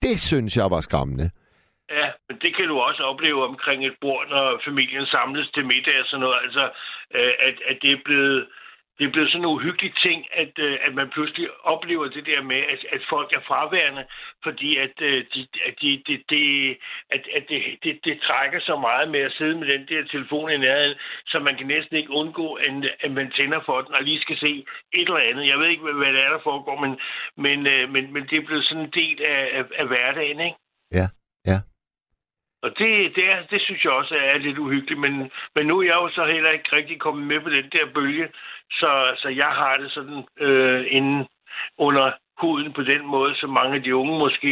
det synes jeg var skræmmende. Ja, men det kan du også opleve omkring et bord, når familien samles til middag og sådan noget. Altså, at det er blevet det er blevet sådan en uhyggelig ting, at man pludselig oplever det der med, at folk er fraværende, fordi det trækker så meget med at sidde med den der telefon i nærheden, så man kan næsten ikke undgå, at man tænder for den og lige skal se et eller andet. Jeg ved ikke, hvad det er, der foregår, men det er blevet sådan en del af hverdagen, ikke? Ja, ja. Og det synes jeg også er lidt uhyggeligt, men nu er jeg jo så heller ikke rigtig kommet med på den der bølge, så jeg har det sådan inden under huden på den måde, som mange af de unge måske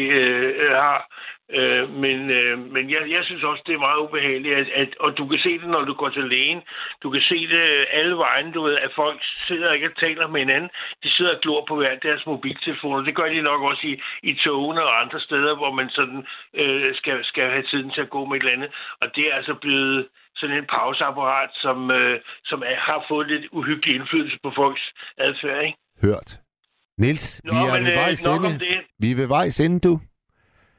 har. Men jeg synes også, det er meget ubehageligt, og du kan se det, når du går til lægen. Du kan se det alle vejen, du ved, at folk sidder ikke og taler med hinanden. De sidder og glor på hver deres mobiltelefoner. Det gør de nok også i togene og andre steder, hvor man sådan skal have tiden til at gå med et eller andet. Og det er altså blevet sådan en pauseapparat, som har fået lidt uhyggelig indflydelse på folks adfærd, ikke? Hørt. Niels, vi er ved vejs ende, du.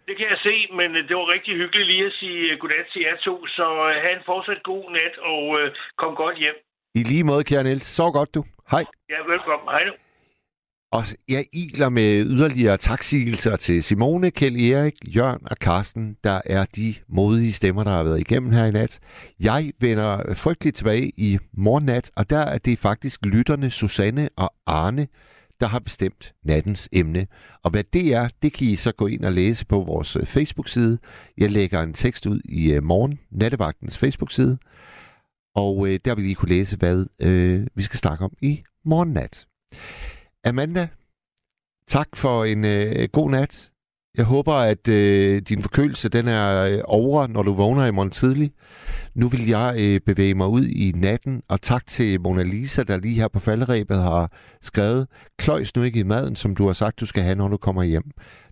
Det kan jeg se, men det var rigtig hyggeligt lige at sige godnat til jer to, så have en fortsat god nat, og kom godt hjem. I lige måde, kære Niels. Sov godt, du. Hej. Ja, velkommen. Hej nu. Og jeg iler med yderligere taksigelser til Simone, Kjell Erik, Jørn og Karsten, der er de modige stemmer, der har været igennem her i nat. Jeg vender frygteligt tilbage i morgennat, og der er det faktisk lytterne Susanne og Arne, der har bestemt nattens emne. Og hvad det er, det kan I så gå ind og læse på vores Facebook-side. Jeg lægger en tekst ud i morgen, Nattevagtens Facebook-side. Og der vil I kunne læse, hvad vi skal snakke om i morgennat. Amanda, tak for en god nat. Jeg håber, at din forkølelse den er over, når du vågner i morgen tidlig. Nu vil jeg bevæge mig ud i natten, og tak til Mona Lisa, der lige her på falderæbet har skrevet, kløjs nu ikke i maden, som du har sagt, du skal have, når du kommer hjem.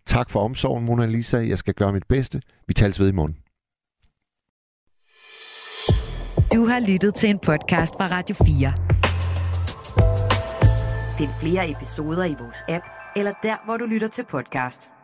Tak for omsorgen, Mona Lisa. Jeg skal gøre mit bedste. Vi tales ved i morgen. Du har lyttet til en podcast fra Radio 4. Find flere episoder i vores app, eller der, hvor du lytter til podcast.